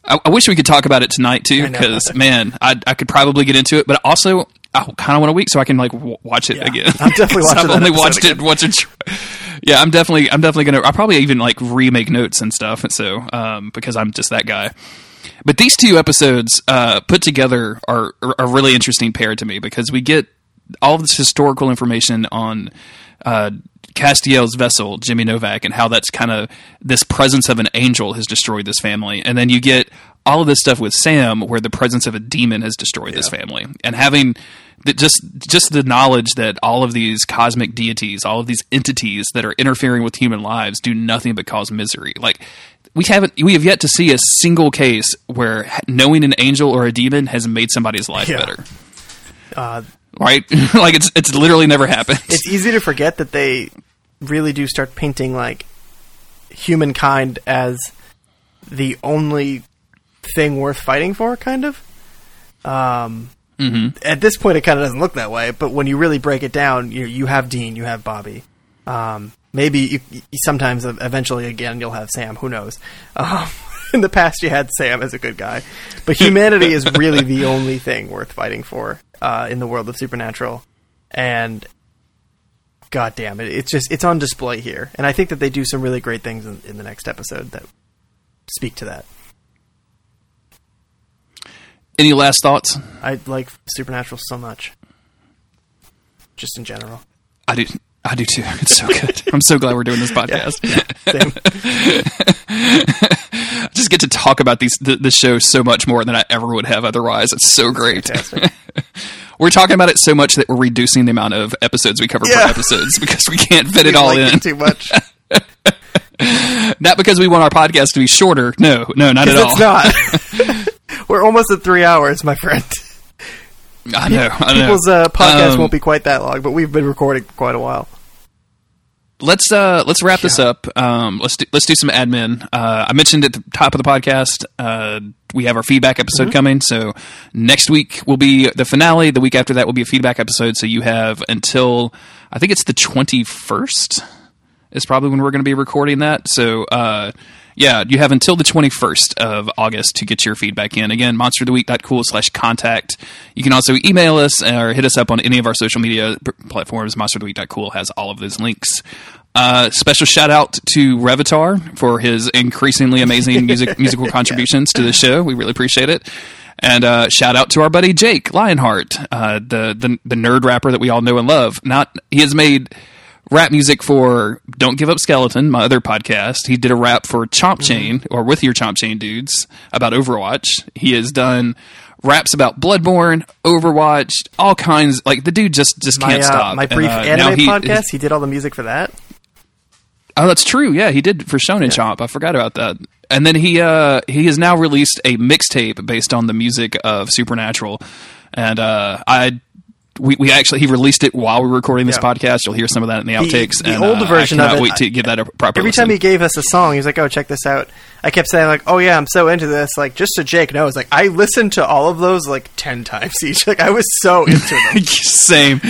I wish we could talk about it tonight too, because man, I I could probably get into it, but also I kind of want a week so I can like w- watch it yeah, again. I'm definitely watching. I've only watched again. it once or twice. Yeah, I'm definitely I'm definitely gonna. I probably even like remake notes and stuff, and so um, because I'm just that guy. But these two episodes uh, put together are, are a really interesting pair to me, because we get all this historical information on uh, Castiel's vessel, Jimmy Novak, and how that's kind of this presence of an angel has destroyed this family. And then you get all of this stuff with Sam where the presence of a demon has destroyed yeah. this family. And having the, just just the knowledge that all of these cosmic deities, all of these entities that are interfering with human lives do nothing but cause misery. Like we haven't we have yet to see a single case where knowing an angel or a demon has made somebody's life yeah. better. Uh, right? Like it's it's literally never happened. It's easy to forget that they really do start painting like humankind as the only thing worth fighting for, kind of. Um, mm-hmm. At this point, it kind of doesn't look that way, but when you really break it down, you you have Dean, you have Bobby. Um, maybe you, you, sometimes eventually again you'll have Sam. Who knows? Um, in the past, you had Sam as a good guy, but humanity is really the only thing worth fighting for uh, in the world of Supernatural, and. God damn it. It's just, it's on display here. And I think that they do some really great things in, in the next episode that speak to that. Any last thoughts? I like Supernatural so much. Just in general. I do. I do too. It's so good. I'm so glad we're doing this podcast. Yeah, I just get to talk about these the, the show so much more than I ever would have otherwise. It's so great. We're talking about it so much that we're reducing the amount of episodes we cover yeah. per episodes because we can't fit we it all like in it too much. Not because we want our podcast to be shorter. No, no, not at all. It's not. We're almost at three hours, my friend. I know. I know. People's uh, podcast um, won't be quite that long, but we've been recording for quite a while. Let's uh, let's wrap yeah. this up. Um, let's do, let's do some admin. Uh, I mentioned at the top of the podcast, uh, we have our feedback episode mm-hmm. coming. So next week will be the finale. The week after that will be a feedback episode. So you have until I think it's the twenty-first is probably when we're going to be recording that. So uh, yeah, you have until the twenty-first of August to get your feedback in. Again, monster of the week dot cool slash contact. You can also email us or hit us up on any of our social media platforms. monster of the week dot cool has all of those links. Uh, special shout out to Revitar for his increasingly amazing music musical contributions yeah. to the show. We really appreciate it. And uh, shout out to our buddy Jake Lionheart, uh, the, the the nerd rapper that we all know and love. Not he has made rap music for Don't Give Up Skeleton, my other podcast. He did a rap for Chomp Chain, or With Your Chomp Chain Dudes, about Overwatch. He has done raps about Bloodborne, Overwatch, all kinds. Like, the dude just, just my, can't uh, stop. My brief and, uh, anime he, podcast, he did all the music for that? Oh, that's true. Yeah, he did for Shonen yeah. Chomp. I forgot about that. And then he, uh, he has now released a mixtape based on the music of Supernatural. And uh, I... We we actually he released it while we were recording this yeah. podcast. You'll hear some of that in the outtakes. The, the and, old uh, version I of it. Wait to give that a proper. Every listen. Time he gave us a song, he was like, "Oh, check this out." I kept saying like, "Oh yeah, I'm so into this." Like just so Jake knows, like I listened to all of those like ten times each. Like I was so into them. Same,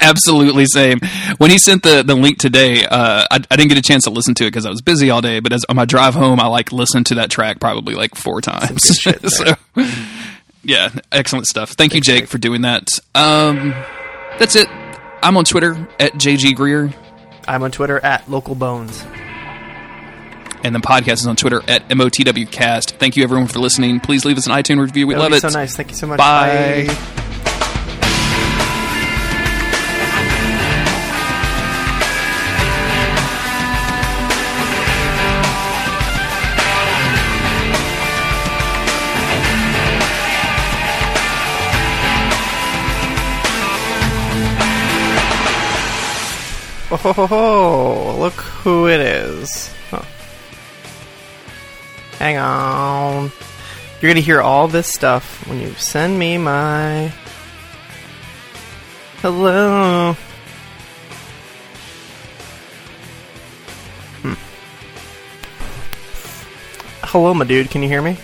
absolutely same. When he sent the, the link today, uh, I, I didn't get a chance to listen to it because I was busy all day. But as on my drive home, I like listened to that track probably like four times. Some good shit there. So. Mm-hmm. Yeah, excellent stuff. Thank you, Jake, for doing that. Um, that's it. I'm on Twitter at J G Greer. I'm on Twitter at Local Bones. And the podcast is on Twitter at M O T W Cast. Thank you, everyone, for listening. Please leave us an iTunes review. We love it. That would be so nice. Thank you so much. Bye. Bye. Oh, ho, ho, ho. Look who it is. Huh. Hang on. You're going to hear all this stuff when you send me my... Hello. Hmm. Hello, my dude. Can you hear me?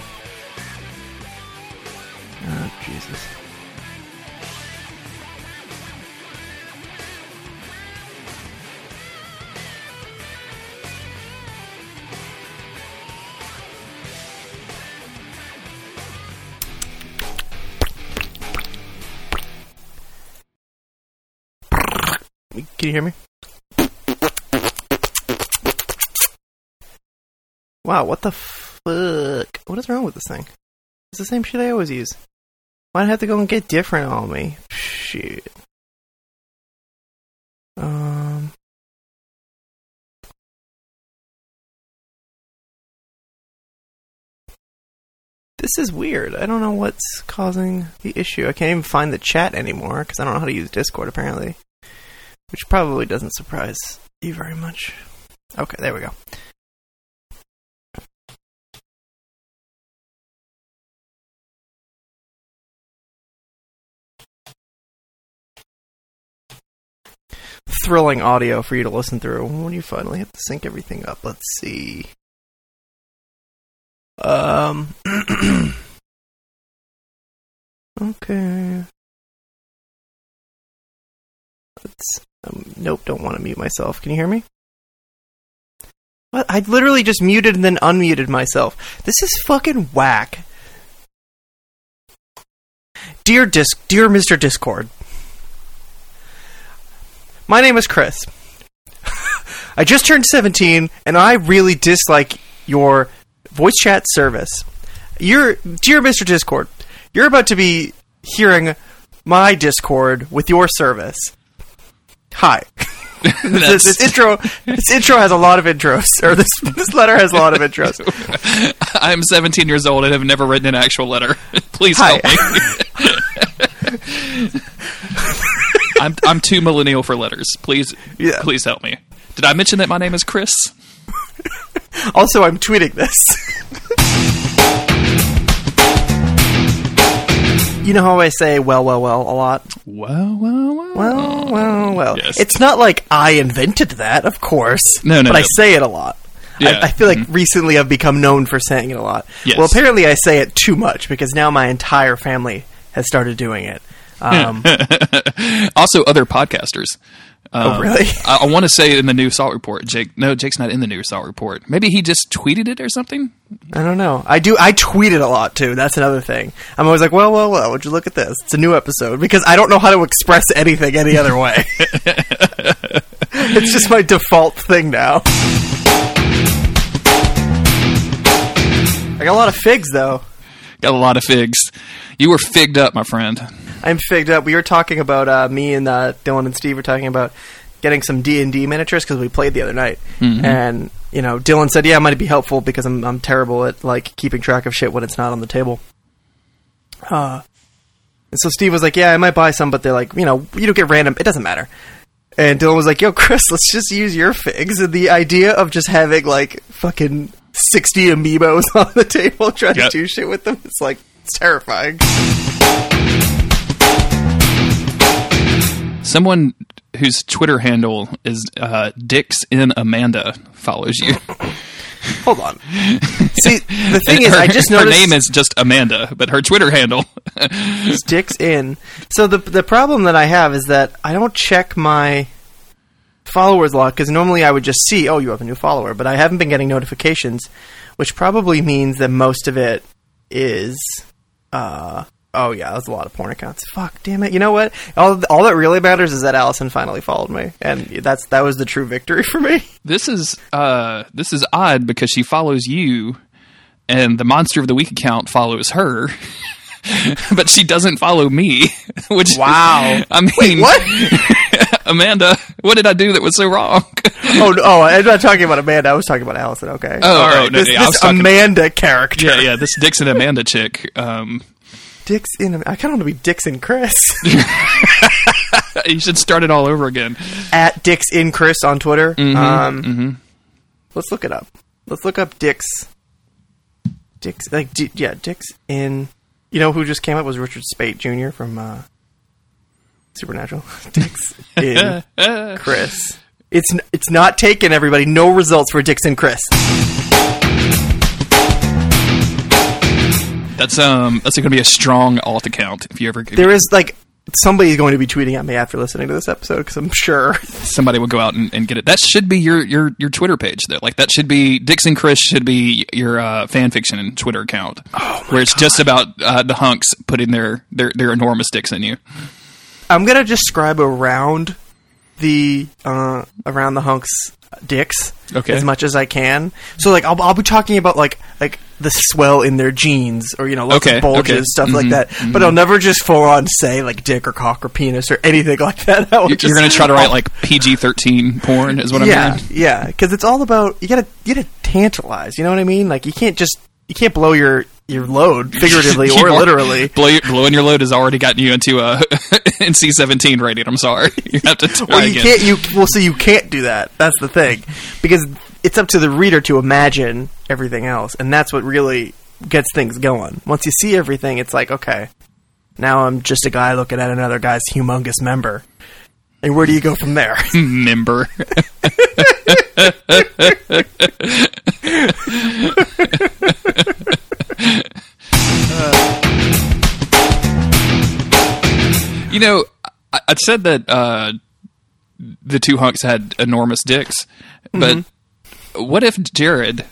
Oh, Jesus. Can you hear me? Wow, what the fuck? What is wrong with this thing? It's the same shit I always use. Why'd I have to go and get different on me? Shit. Um. This is weird. I don't know what's causing the issue. I can't even find the chat anymore, because I don't know how to use Discord, apparently. Which probably doesn't surprise you very much. Okay, there we go. Thrilling audio for you to listen through. When you finally have to sync everything up, let's see. Um. Okay. Let's. Um, nope, don't want to mute myself. Can you hear me? What? I literally just muted and then unmuted myself. This is fucking whack. Dear Disc, dear Mister Discord. My name is Chris. I just turned seventeen, and I really dislike your voice chat service. Your dear Mister Discord, you're about to be hearing my Discord with your service. Hi. this, this intro, this intro has a lot of intros, or this this letter has a lot of intros. I'm seventeen years old and have never written an actual letter. Please Hi. help me. I'm I'm too millennial for letters. Please, yeah. please help me. Did I mention that my name is Chris? Also, I'm tweeting this. You know how I say well, well, well a lot? Well, well, well. Well, well, well. Yes. It's not like I invented that, of course. No, no, But no. I say it a lot. Yeah. I, I feel like mm-hmm. recently I've become known for saying it a lot. Yes. Well, apparently I say it too much because now my entire family has started doing it. Um, also, other podcasters. Um, oh, really? I, I want to say in the new Salt Report. Jake, no, Jake's not in the new Salt Report. Maybe he just tweeted it or something? I don't know. I do. I tweet it a lot, too. That's another thing. I'm always like, well, well, well, would you look at this? It's a new episode. Because I don't know how to express anything any other way. It's just my default thing now. I got a lot of figs, though. Got a lot of figs. You were figged up, my friend. I'm figged up. We were talking about, uh, me and uh, Dylan and Steve were talking about getting some D and D miniatures because we played the other night. Mm-hmm. And, you know, Dylan said, yeah, it might be helpful because I'm I'm terrible at, like, keeping track of shit when it's not on the table. Uh, and so Steve was like, yeah, I might buy some, but they're like, you know, you don't get random. It doesn't matter. And Dylan was like, yo, Chris, let's just use your figs. And the idea of just having, like, fucking sixty amiibos on the table trying yep. to do shit with them, it's like, it's terrifying. Someone whose Twitter handle is uh, Dicks in Amanda follows you. Hold on. See, the thing is, her, I just noticed... Her name is just Amanda, but her Twitter handle... is Dicks in. So the the problem that I have is that I don't check my followers log, because normally I would just see, oh, you have a new follower, but I haven't been getting notifications, which probably means that most of it is... Uh, Oh, yeah, that's a lot of porn accounts. Fuck, damn it. You know what? All all that really matters is that Allison finally followed me, and that's that was the true victory for me. This is uh, this is odd because she follows you, and the Monster of the Week account follows her, but she doesn't follow me. Which wow. Is, I mean, wait, what? Amanda, what did I do that was so wrong? oh, no, oh, I'm not talking about Amanda. I was talking about Allison, okay. Oh, all right. right. No, this yeah, this talking, Amanda character. Yeah, yeah, this Dixon Amanda chick. Um... Dicks in... I kind of want to be Dicks in Chris. You should start it all over again. At Dicks in Chris on Twitter. Mm-hmm, um, mm-hmm. Let's look it up. Let's look up Dicks. Dicks... Like, D- yeah, Dicks in... You know who just came up was Richard Speight Junior from uh, Supernatural. Dicks in Chris. It's it's not taken, everybody. No results for Dicks in Chris. That's um. That's going to be a strong alt account if you ever. There is like somebody's going to be tweeting at me after listening to this episode because I'm sure somebody will go out and, and get it. That should be your, your, your Twitter page though. Like that should be Dixon Chris should be your uh, fan fiction Twitter account oh where it's God. just about uh, the hunks putting their, their their enormous dicks in you. I'm gonna describe around the uh, around the hunks. Dicks okay. as much as I can. So like I'll I'll be talking about like like the swell in their jeans or you know lots okay. of bulges okay. stuff mm-hmm. like that. Mm-hmm. But I'll never just full on say like dick or cock or penis or anything like that. You're, just, you're gonna try to write I'll, like P G thirteen porn is what I'm yeah hearing. yeah because it's all about you gotta you gotta tantalize. You know what I mean? Like you can't just you can't blow your your load figuratively or literally. Blow your, blowing your load has already gotten you into a N C seventeen rating. I'm sorry, you have to try well, you again. Can't, you well, so you can't do that. That's the thing, because it's up to the reader to imagine everything else, and that's what really gets things going. Once you see everything, it's like, okay, now I'm just a guy looking at another guy's humongous member, and where do you go from there? Member. Uh, you know, I, I said that uh, the two hunks had enormous dicks, but mm-hmm. what if Jared?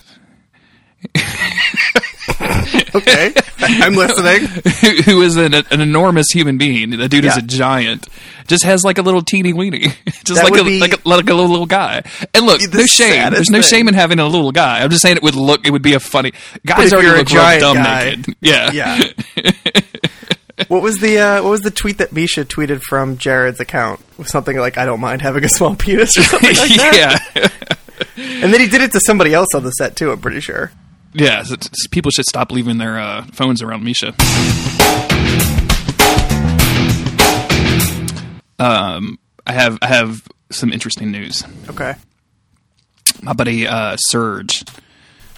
Okay, I'm listening. who, who is an, an enormous human being? The dude yeah. is a giant. Just has like a little teeny weeny, just like a, be... like a like a little, little guy. And look, no shame. There's no thing. shame in having a little guy. I'm just saying it would look. It would be a funny. Guys already look real dumb guy, naked. Yeah. Yeah. What was the uh, what was the tweet that Misha tweeted from Jared's account? It was something like, I don't mind having a small penis or something like that. Yeah. And then he did it to somebody else on the set too, I'm pretty sure. Yeah, so people should stop leaving their uh, phones around Misha. Um, I have I have some interesting news. Okay. My buddy uh, Surge,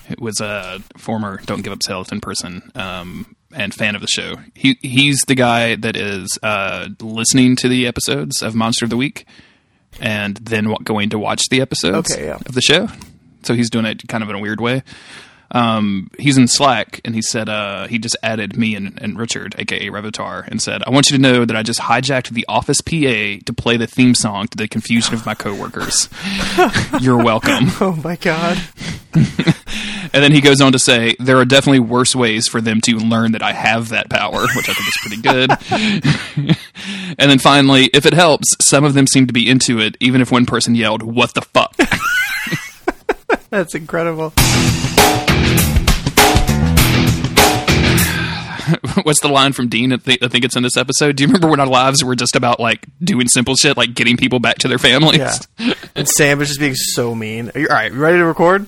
who was a former Don't Give Up Skeleton person um, and fan of the show, he he's the guy that is uh, listening to the episodes of Monster of the Week and then w- going to watch the episodes okay, yeah. of the show. So he's doing it kind of in a weird way. Um, he's in Slack, and he said uh, he just added me and, and Richard, a k a. Revitar, and said, I want you to know that I just hijacked the office P A to play the theme song to the confusion of my coworkers. You're welcome. Oh, my God. And then he goes on to say, there are definitely worse ways for them to learn that I have that power, which I think is pretty good. And then finally, if it helps, some of them seem to be into it, even if one person yelled, what the fuck? That's incredible. What's the line from Dean? I think it's in this episode. Do you remember when our lives were just about like doing simple shit, like getting people back to their families? Yeah. And Sam is just being so mean. Are you, all right, you ready to record?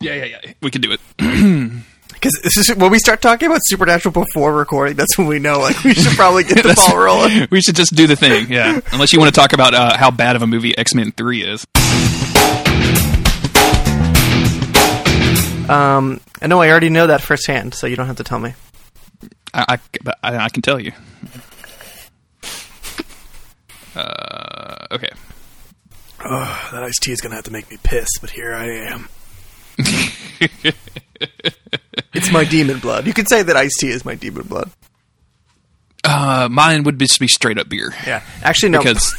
Yeah, yeah, yeah. We can do it. Because when we start talking about Supernatural before recording, that's when we know like we should probably get the ball rolling. We should just do the thing, yeah. Unless you want to talk about uh, how bad of a movie X-Men three is. Um, I know I already know that firsthand, so you don't have to tell me. I, I, I can tell you. Uh, okay. Oh, that iced tea is going to have to make me piss, but here I am. It's my demon blood. You could say that iced tea is my demon blood. Uh, mine would just be straight up beer. Yeah. Actually, no. Because...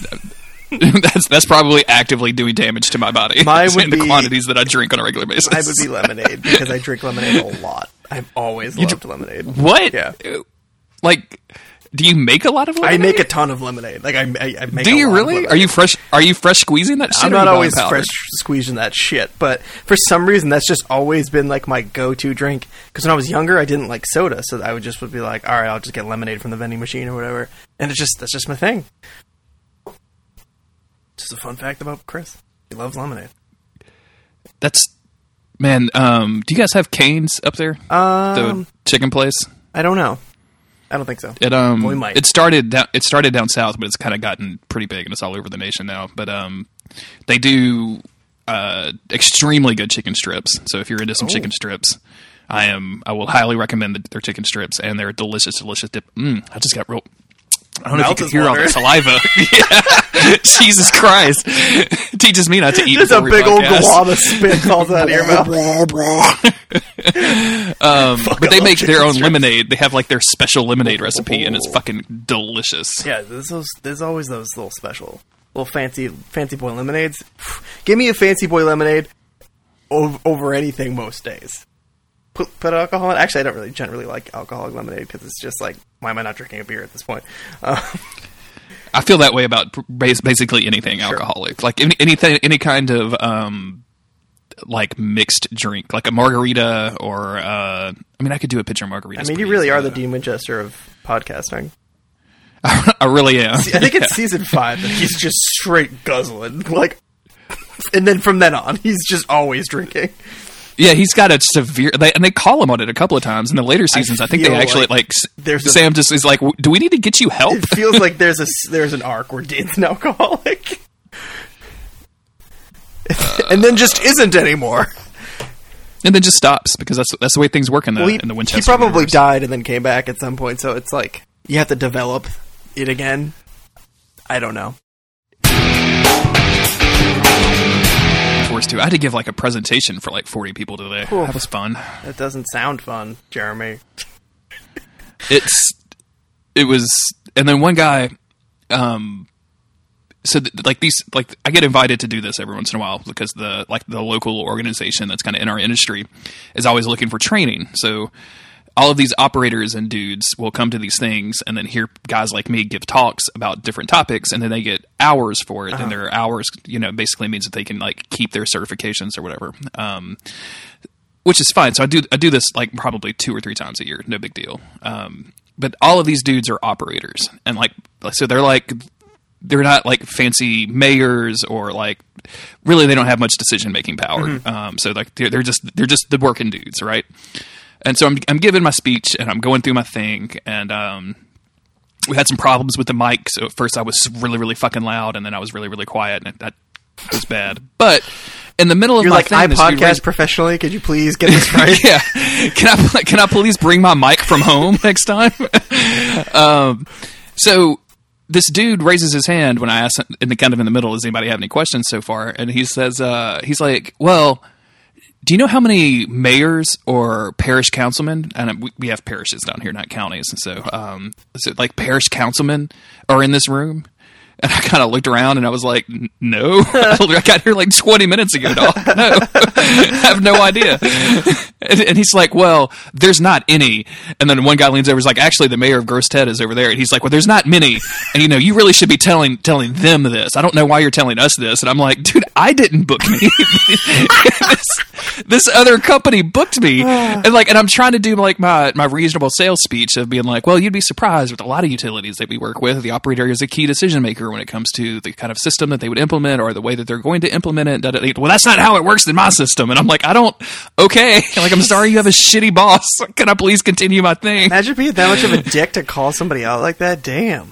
that's that's probably actively doing damage to my body. Mine would in the be, quantities that I drink on a regular basis. Mine would be lemonade, because I drink lemonade a lot. I've always you loved d- lemonade. What? Yeah. Like, do you make a lot of lemonade? I make a ton of lemonade. Like I, I, I make. Do a you lot really? Of lemonade. Are you fresh? Are you fresh squeezing that? Shit? I'm not always fresh squeezing that shit, but for some reason that's just always been like my go-to drink. Because when I was younger, I didn't like soda, so I would just would be like, all right, I'll just get lemonade from the vending machine or whatever, and it's just that's just my thing. Just a fun fact about Chris. He loves lemonade. That's... Man, um, do you guys have Cane's up there? Um, the chicken place? I don't know. I don't think so. It, um, well, we might. It started, down, it started down south, but it's kind of gotten pretty big, and it's all over the nation now. But um, they do uh, extremely good chicken strips. So if you're into some oh. chicken strips, I am. I will highly recommend the, their chicken strips, and their delicious, delicious dip. Mm, I just got real... I don't know Mouth if you can hear water. All the saliva. Yeah. Jesus Christ. It teaches me not to eat. There's a big old glob of spit falls out of your mouth. um, but they make their own strips. Lemonade. They have like their special lemonade recipe, and it's fucking delicious. Yeah, there's, those, there's always those little special, little fancy fancy boy lemonades. Give me a fancy boy lemonade over, over anything most days. Put, put alcohol in. Actually, I don't really generally like alcoholic lemonade because it's just like, why am I not drinking a beer at this point? Uh, I feel that way about basically anything sure. alcoholic, like any, anything, any kind of um, like mixed drink, like a margarita or uh, I mean, I could do a pitcher of margaritas. I mean, you really easy, are the Dean Winchester of podcasting. I, I really am. See, I think yeah. it's season five that he's just straight guzzling, like, and then from then on, he's just always drinking. Yeah, he's got a severe... They, and they call him on it a couple of times in the later seasons. I, I think they actually, like... like Sam a, just is like, do we need to get you help? It feels like there's a there's an arc where Dean's an alcoholic. Uh, and then just isn't anymore. And then just stops, because that's that's the way things work in the, well, he, in the Winchester. He probably universe. Died and then came back at some point, so it's like, you have to develop it again. I don't know. To. I had to give like a presentation for like forty people today. Cool. That was fun. That doesn't sound fun, Jeremy. it's it was, and then one guy, um, so th- like these like I get invited to do this every once in a while because the like the local organization that's kind of in our industry is always looking for training. So all of these operators and dudes will come to these things and then hear guys like me give talks about different topics, and then they get hours for it. Uh-huh. And their hours, you know, basically means that they can like keep their certifications or whatever, um, which is fine. So I do I do this like probably two or three times a year. No big deal. Um, but all of these dudes are operators, and like, so they're like, they're not like fancy mayors or like, really they don't have much decision making power. Mm-hmm. Um, so like they're, they're just they're just the working dudes, right? And so I'm I'm giving my speech and I'm going through my thing, and um, we had some problems with the mic. So at first I was really really fucking loud, and then I was really really quiet, and that was bad. But in the middle of You're my like, thing, I podcast raised, professionally. Could you please get this right? Yeah, can I can I please bring my mic from home next time? um, so. This dude raises his hand when I ask him, in the kind of in the middle, does anybody have any questions so far? And he says, uh, he's like, well, do you know how many mayors or parish councilmen, and we, we have parishes down here, not counties. And so, um, so like parish councilmen are in this room? And I kind of looked around and I was like, no, I got here like twenty minutes ago, dog. No, I have no idea. And, and he's like, well, there's not any. And then one guy leans over and is like, actually, the mayor of Grosstead is over there. And he's like, well, there's not many. And, you know, you really should be telling telling them this. I don't know why you're telling us this. And I'm like, dude, I didn't book me. this, this other company booked me. And like, and I'm trying to do like my, my reasonable sales speech of being like, well, you'd be surprised with a lot of utilities that we work with. The operator is a key decision maker when it comes to the kind of system that they would implement or the way that they're going to implement it. Da, da, da. Well, that's not how it works in my system. And I'm like, I don't, okay. Like, I'm sorry you have a shitty boss. Can I please continue my thing? Imagine being that much of a dick to call somebody out like that. Damn.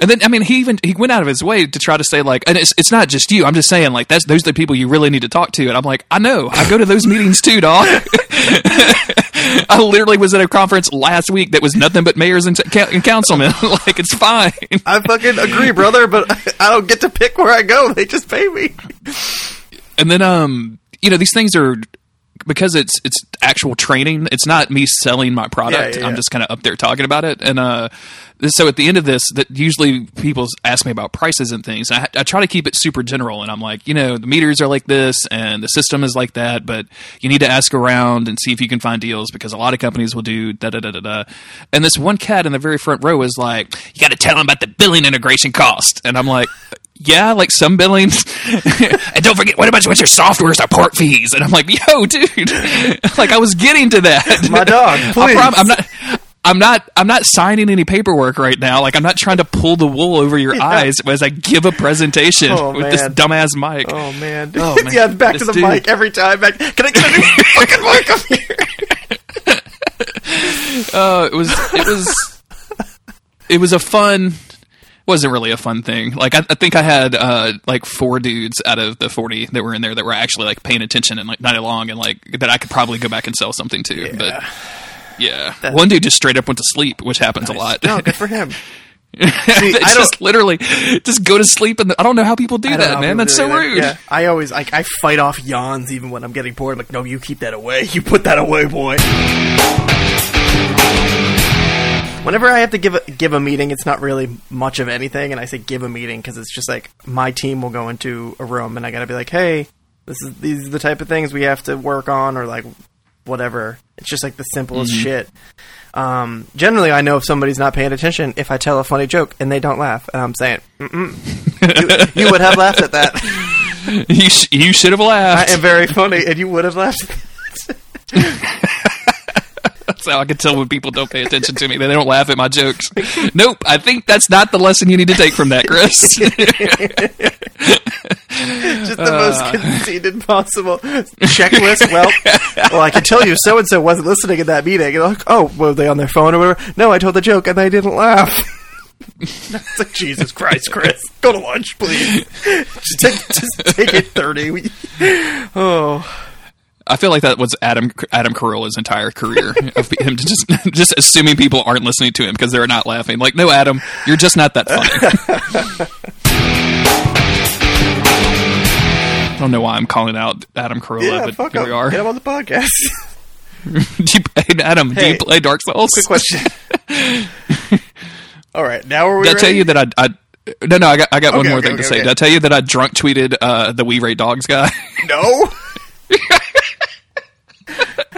And then, I mean, he even, he went out of his way to try to say like, and it's it's not just you. I'm just saying like, that's, those are the people you really need to talk to. And I'm like, I know, I go to those meetings too, dog. I literally was at a conference last week that was nothing but mayors and, t- and councilmen. Like, it's fine. I fucking agree, brother, but I don't get to pick where I go. They just pay me. And then, um, you know, these things are, because it's it's actual training, it's not me selling my product. Yeah, yeah, yeah. I'm just kind of up there talking about it. And uh, so at the end of this, that usually people ask me about prices and things. And I, I try to keep it super general. And I'm like, you know, the meters are like this and the system is like that. But you need to ask around and see if you can find deals because a lot of companies will do da-da-da-da-da. And this one cat in the very front row is like, you got to tell them about the billing integration cost. And I'm like... yeah, like some billings. And don't forget, what about your software support fees? And I'm like, yo, dude, like I was getting to that. My dog, please. Prom- I'm not, I'm not, I'm not signing any paperwork right now. Like I'm not trying to pull the wool over your yeah. eyes as I give a presentation oh, with man. this dumbass mic. Oh man, oh, man. Yeah, back this to the dude. mic every time. Back, can I get a new fucking mic up here? uh, it was, it was, it was a fun. Wasn't really a fun thing. Like I, I think I had uh like four dudes out of the forty that were in there that were actually like paying attention and like night long and like that I could probably go back and sell something to. Yeah. But yeah, that's... one dude just straight up went to sleep, which happens nice. a lot. No, good for him. See, I just don't... literally just go to sleep, and I don't know how people do that, man. That's so that. rude. Yeah. I always like I fight off yawns even when I'm getting bored. I'm like, no, you keep that away. You put that away, boy. Whenever I have to give a, give a meeting, it's not really much of anything, and I say give a meeting because it's just like my team will go into a room, and I gotta be like, hey, this is these are the type of things we have to work on, or like whatever. It's just like the simplest mm-hmm. shit. Um, generally, I know if somebody's not paying attention if I tell a funny joke and they don't laugh, and I'm saying, Mm-mm. you, you would have laughed at that. you sh- you should have laughed. I am very funny, and you would have laughed. So I can tell when people don't pay attention to me. They don't laugh at my jokes. Nope. I think that's not the lesson you need to take from that, Chris. Just the uh, most conceited possible checklist. Well, well, I can tell you so-and-so wasn't listening in that meeting. You're like, oh, were they on their phone or whatever? No, I told the joke and they didn't laugh. It's like, Jesus Christ, Chris. Go to lunch, please. Just take, just take it thirty. Oh. I feel like that was Adam Adam Carolla's entire career of him just just assuming people aren't listening to him because they're not laughing. Like, no, Adam, you're just not that funny. I don't know why I'm calling out Adam Carolla, yeah, but fuck here up. we are. Get him on the podcast. do you play, Adam, hey, do you play Dark Souls? Quick question. All right, now are we? Did I tell you that I? I no, no, I got I got okay, one more okay, thing okay, to say. Okay. Did I tell you that I drunk tweeted uh, the We Ray Dogs guy? No.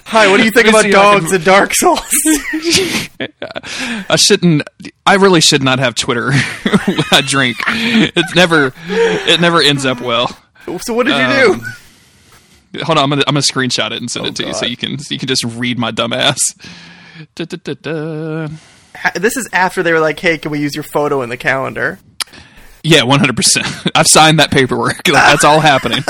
Hi, what do you think about dogs can... and Dark Souls? I shouldn't. I really should not have Twitter when I drink. It's never. It never ends up well. So what did you um, do? Hold on, I'm gonna I'm gonna screenshot it and send oh, it to God. you so you can so you can just read my dumb ass. Da, da, da, da. This is after they were like, hey, can we use your photo in the calendar? Yeah, one hundred percent. I've signed that paperwork. Like, that's all happening.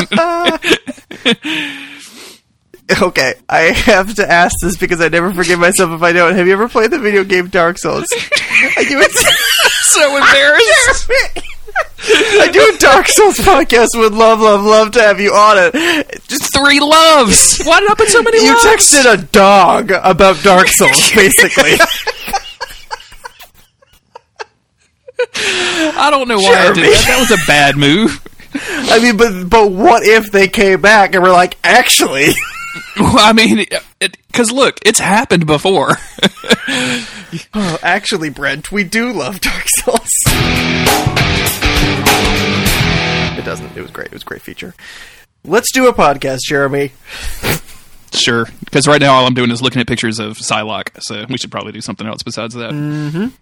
Okay, I have to ask this because I never forgive myself if I don't. Have you ever played the video game Dark Souls? I do it so embarrassed. I do a Dark Souls podcast. Would love, love, love to have you on it. Just three loves. Why did I put so many you loves? You texted a dog about Dark Souls, basically. I don't know why Jeremy. I did that. That was a bad move. I mean, but but what if they came back and were like, actually? Well, I mean, because look, it's happened before. Oh, actually, Brent, we do love Dark Souls. It doesn't. It was great. It was a great feature. Let's do a podcast, Jeremy. Sure, because right now all I'm doing is looking at pictures of Psylocke, so we should probably do something else besides that. Mm-hmm.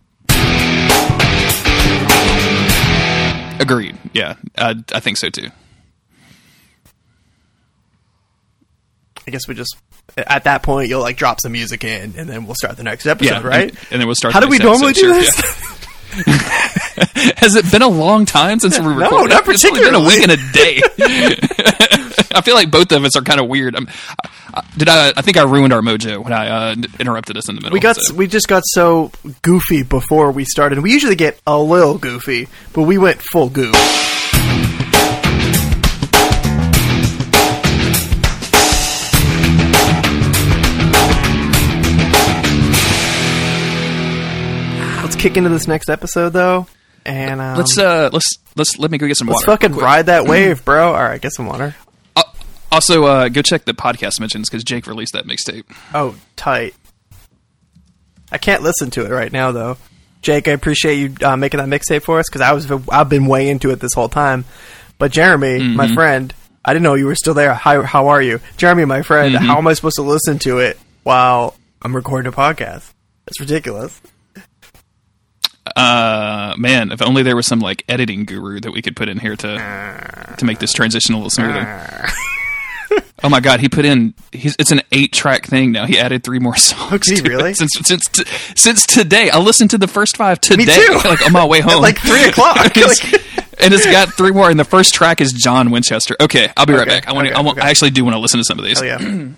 Agreed. Yeah, I, I think so too. I guess we just at that point you'll like drop some music in, and then we'll start the next episode, yeah, right? And, and then we'll start. How the do next we normally episode, do sure, this? Yeah. Has it been a long time since we recorded? No, not particularly. It's only been a week and a day. I feel like both of us are kind of weird. I'm, I, did I? I think I ruined our mojo when I uh, interrupted us in the middle. We got, so. we just got so goofy before we started. We usually get a little goofy, but we went full goof. Let's kick into this next episode, though. And um, let's uh, let's let's let me go get some let's water. Let's fucking ride that wave, bro. All right, get some water. Uh, also, uh, go check the podcast mentions because Jake released that mixtape. Oh, tight. I can't listen to it right now though. Jake, I appreciate you uh, making that mixtape for us because I was I've been way into it this whole time. But Jeremy, mm-hmm. my friend, I didn't know you were still there. How how are you, Jeremy, my friend? Mm-hmm. How am I supposed to listen to it while I'm recording a podcast? It's ridiculous. Uh, man, if only there was some like editing guru that we could put in here to to make this transition a little smoother. Oh my god, he put in he's, it's an eight track thing now. He added three more songs. He really since since t- since today. I listened to the first five today. Me too. Like on my way home, at like three o'clock, it's, and it's got three more. And the first track is John Winchester. Okay, I'll be okay, right back. I want okay, I want okay. I actually do want to listen to some of these. Hell yeah.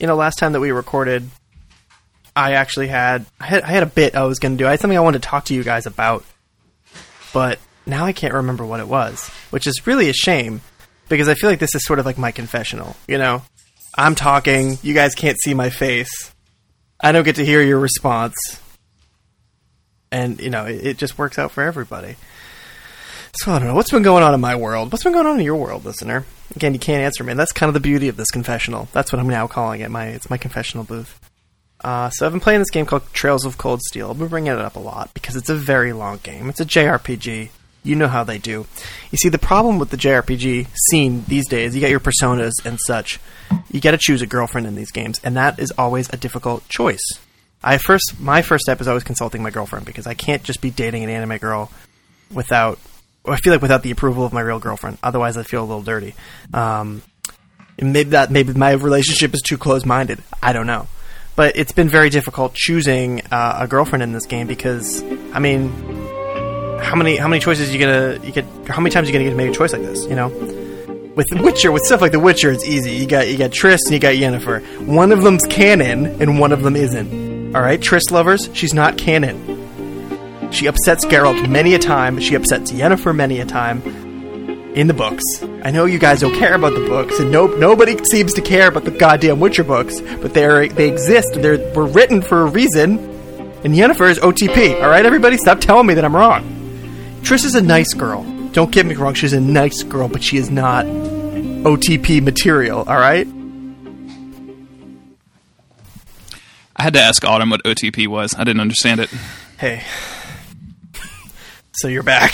You know, last time that we recorded, I actually had I had, I had a bit I was going to do. I had something I wanted to talk to you guys about, but now I can't remember what it was, which is really a shame because I feel like this is sort of like my confessional. You know, I'm talking, you guys can't see my face, I don't get to hear your response, and you know, it, it just works out for everybody. So I don't know what's been going on in my world. What's been going on in your world, listener? Again, you can't answer me. And that's kind of the beauty of this confessional. That's what I'm now calling it. My it's my confessional booth. Uh, so I've been playing this game called Trails of Cold Steel. I've been bringing it up a lot because it's a very long game. It's a J R P G. You know how they do. You see, the problem with the J R P G scene these days, you got your personas and such. You got to choose a girlfriend in these games, and that is always a difficult choice. I first my first step is always consulting my girlfriend because I can't just be dating an anime girl without. I feel like without the approval of my real girlfriend. Otherwise, I feel a little dirty. Um, and maybe that maybe my relationship is too close-minded. I don't know. But it's been very difficult choosing uh, a girlfriend in this game because, I mean, how many how many choices you gonna you get? How many times are you gonna get to make a choice like this? You know, with The Witcher, with stuff like The Witcher, it's easy. You got you got Triss and you got Yennefer. One of them's canon and one of them isn't. All right, Triss lovers, she's not canon. She upsets Geralt many a time. She upsets Yennefer many a time in the books. I know you guys don't care about the books, and no, nobody seems to care about the goddamn Witcher books, but they they exist. They were written for a reason, and Yennefer is O T P. All right, everybody? Stop telling me that I'm wrong. Triss is a nice girl. Don't get me wrong. She's a nice girl, but she is not O T P material, all right? I had to ask Autumn what O T P was. I didn't understand it. Hey... So you're back.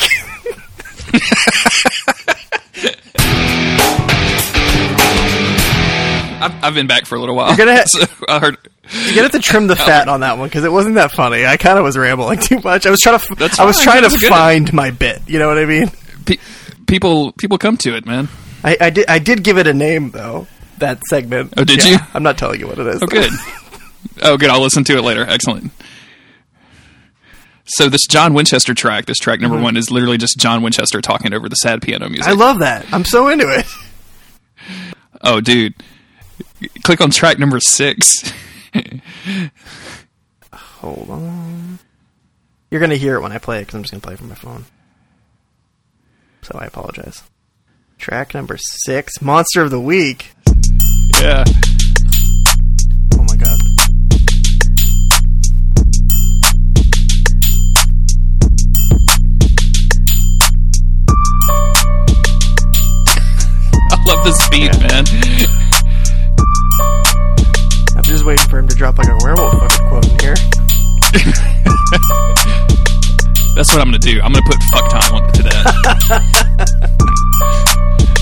I've, I've been back for a little while. You're gonna, ha- so I heard- you're gonna have to trim the fat on that one because it wasn't that funny. I kind of was rambling too much. I was trying to. That's I was fine. trying That's to good. find my bit. You know what I mean? Pe- people, people come to it, man. I, I did. I did give it a name though. that segment. Oh, did yeah, you? I'm not telling you what it is. Oh, good. Oh, good. I'll listen to it later. Excellent. So this John Winchester track, this track number mm-hmm. one, is literally just John Winchester talking over the sad piano music. I love that. I'm so into it. Oh, dude. Click on track number six. Hold on. You're going to hear it when I play it, because I'm just going to play it from my phone. So I apologize. Track number six, Monster of the Week. Yeah. Oh my god. I love this beat, yeah. man. I'm just waiting for him to drop like a werewolf fucking quote in here. That's what I'm going to do. I'm going to put fuck time on to that.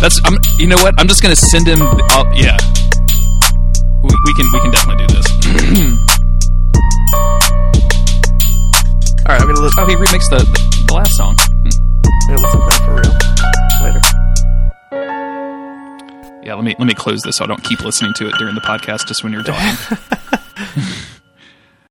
That's. I'm, you know what? I'm just gonna send him. I'll, yeah, we, we can. We can definitely do this. All right, I'm gonna listen. Oh, he remixed the the, the last song. I'm gonna listen to that for real later. Yeah, let me let me close this so I don't keep listening to it during the podcast just when you're talking.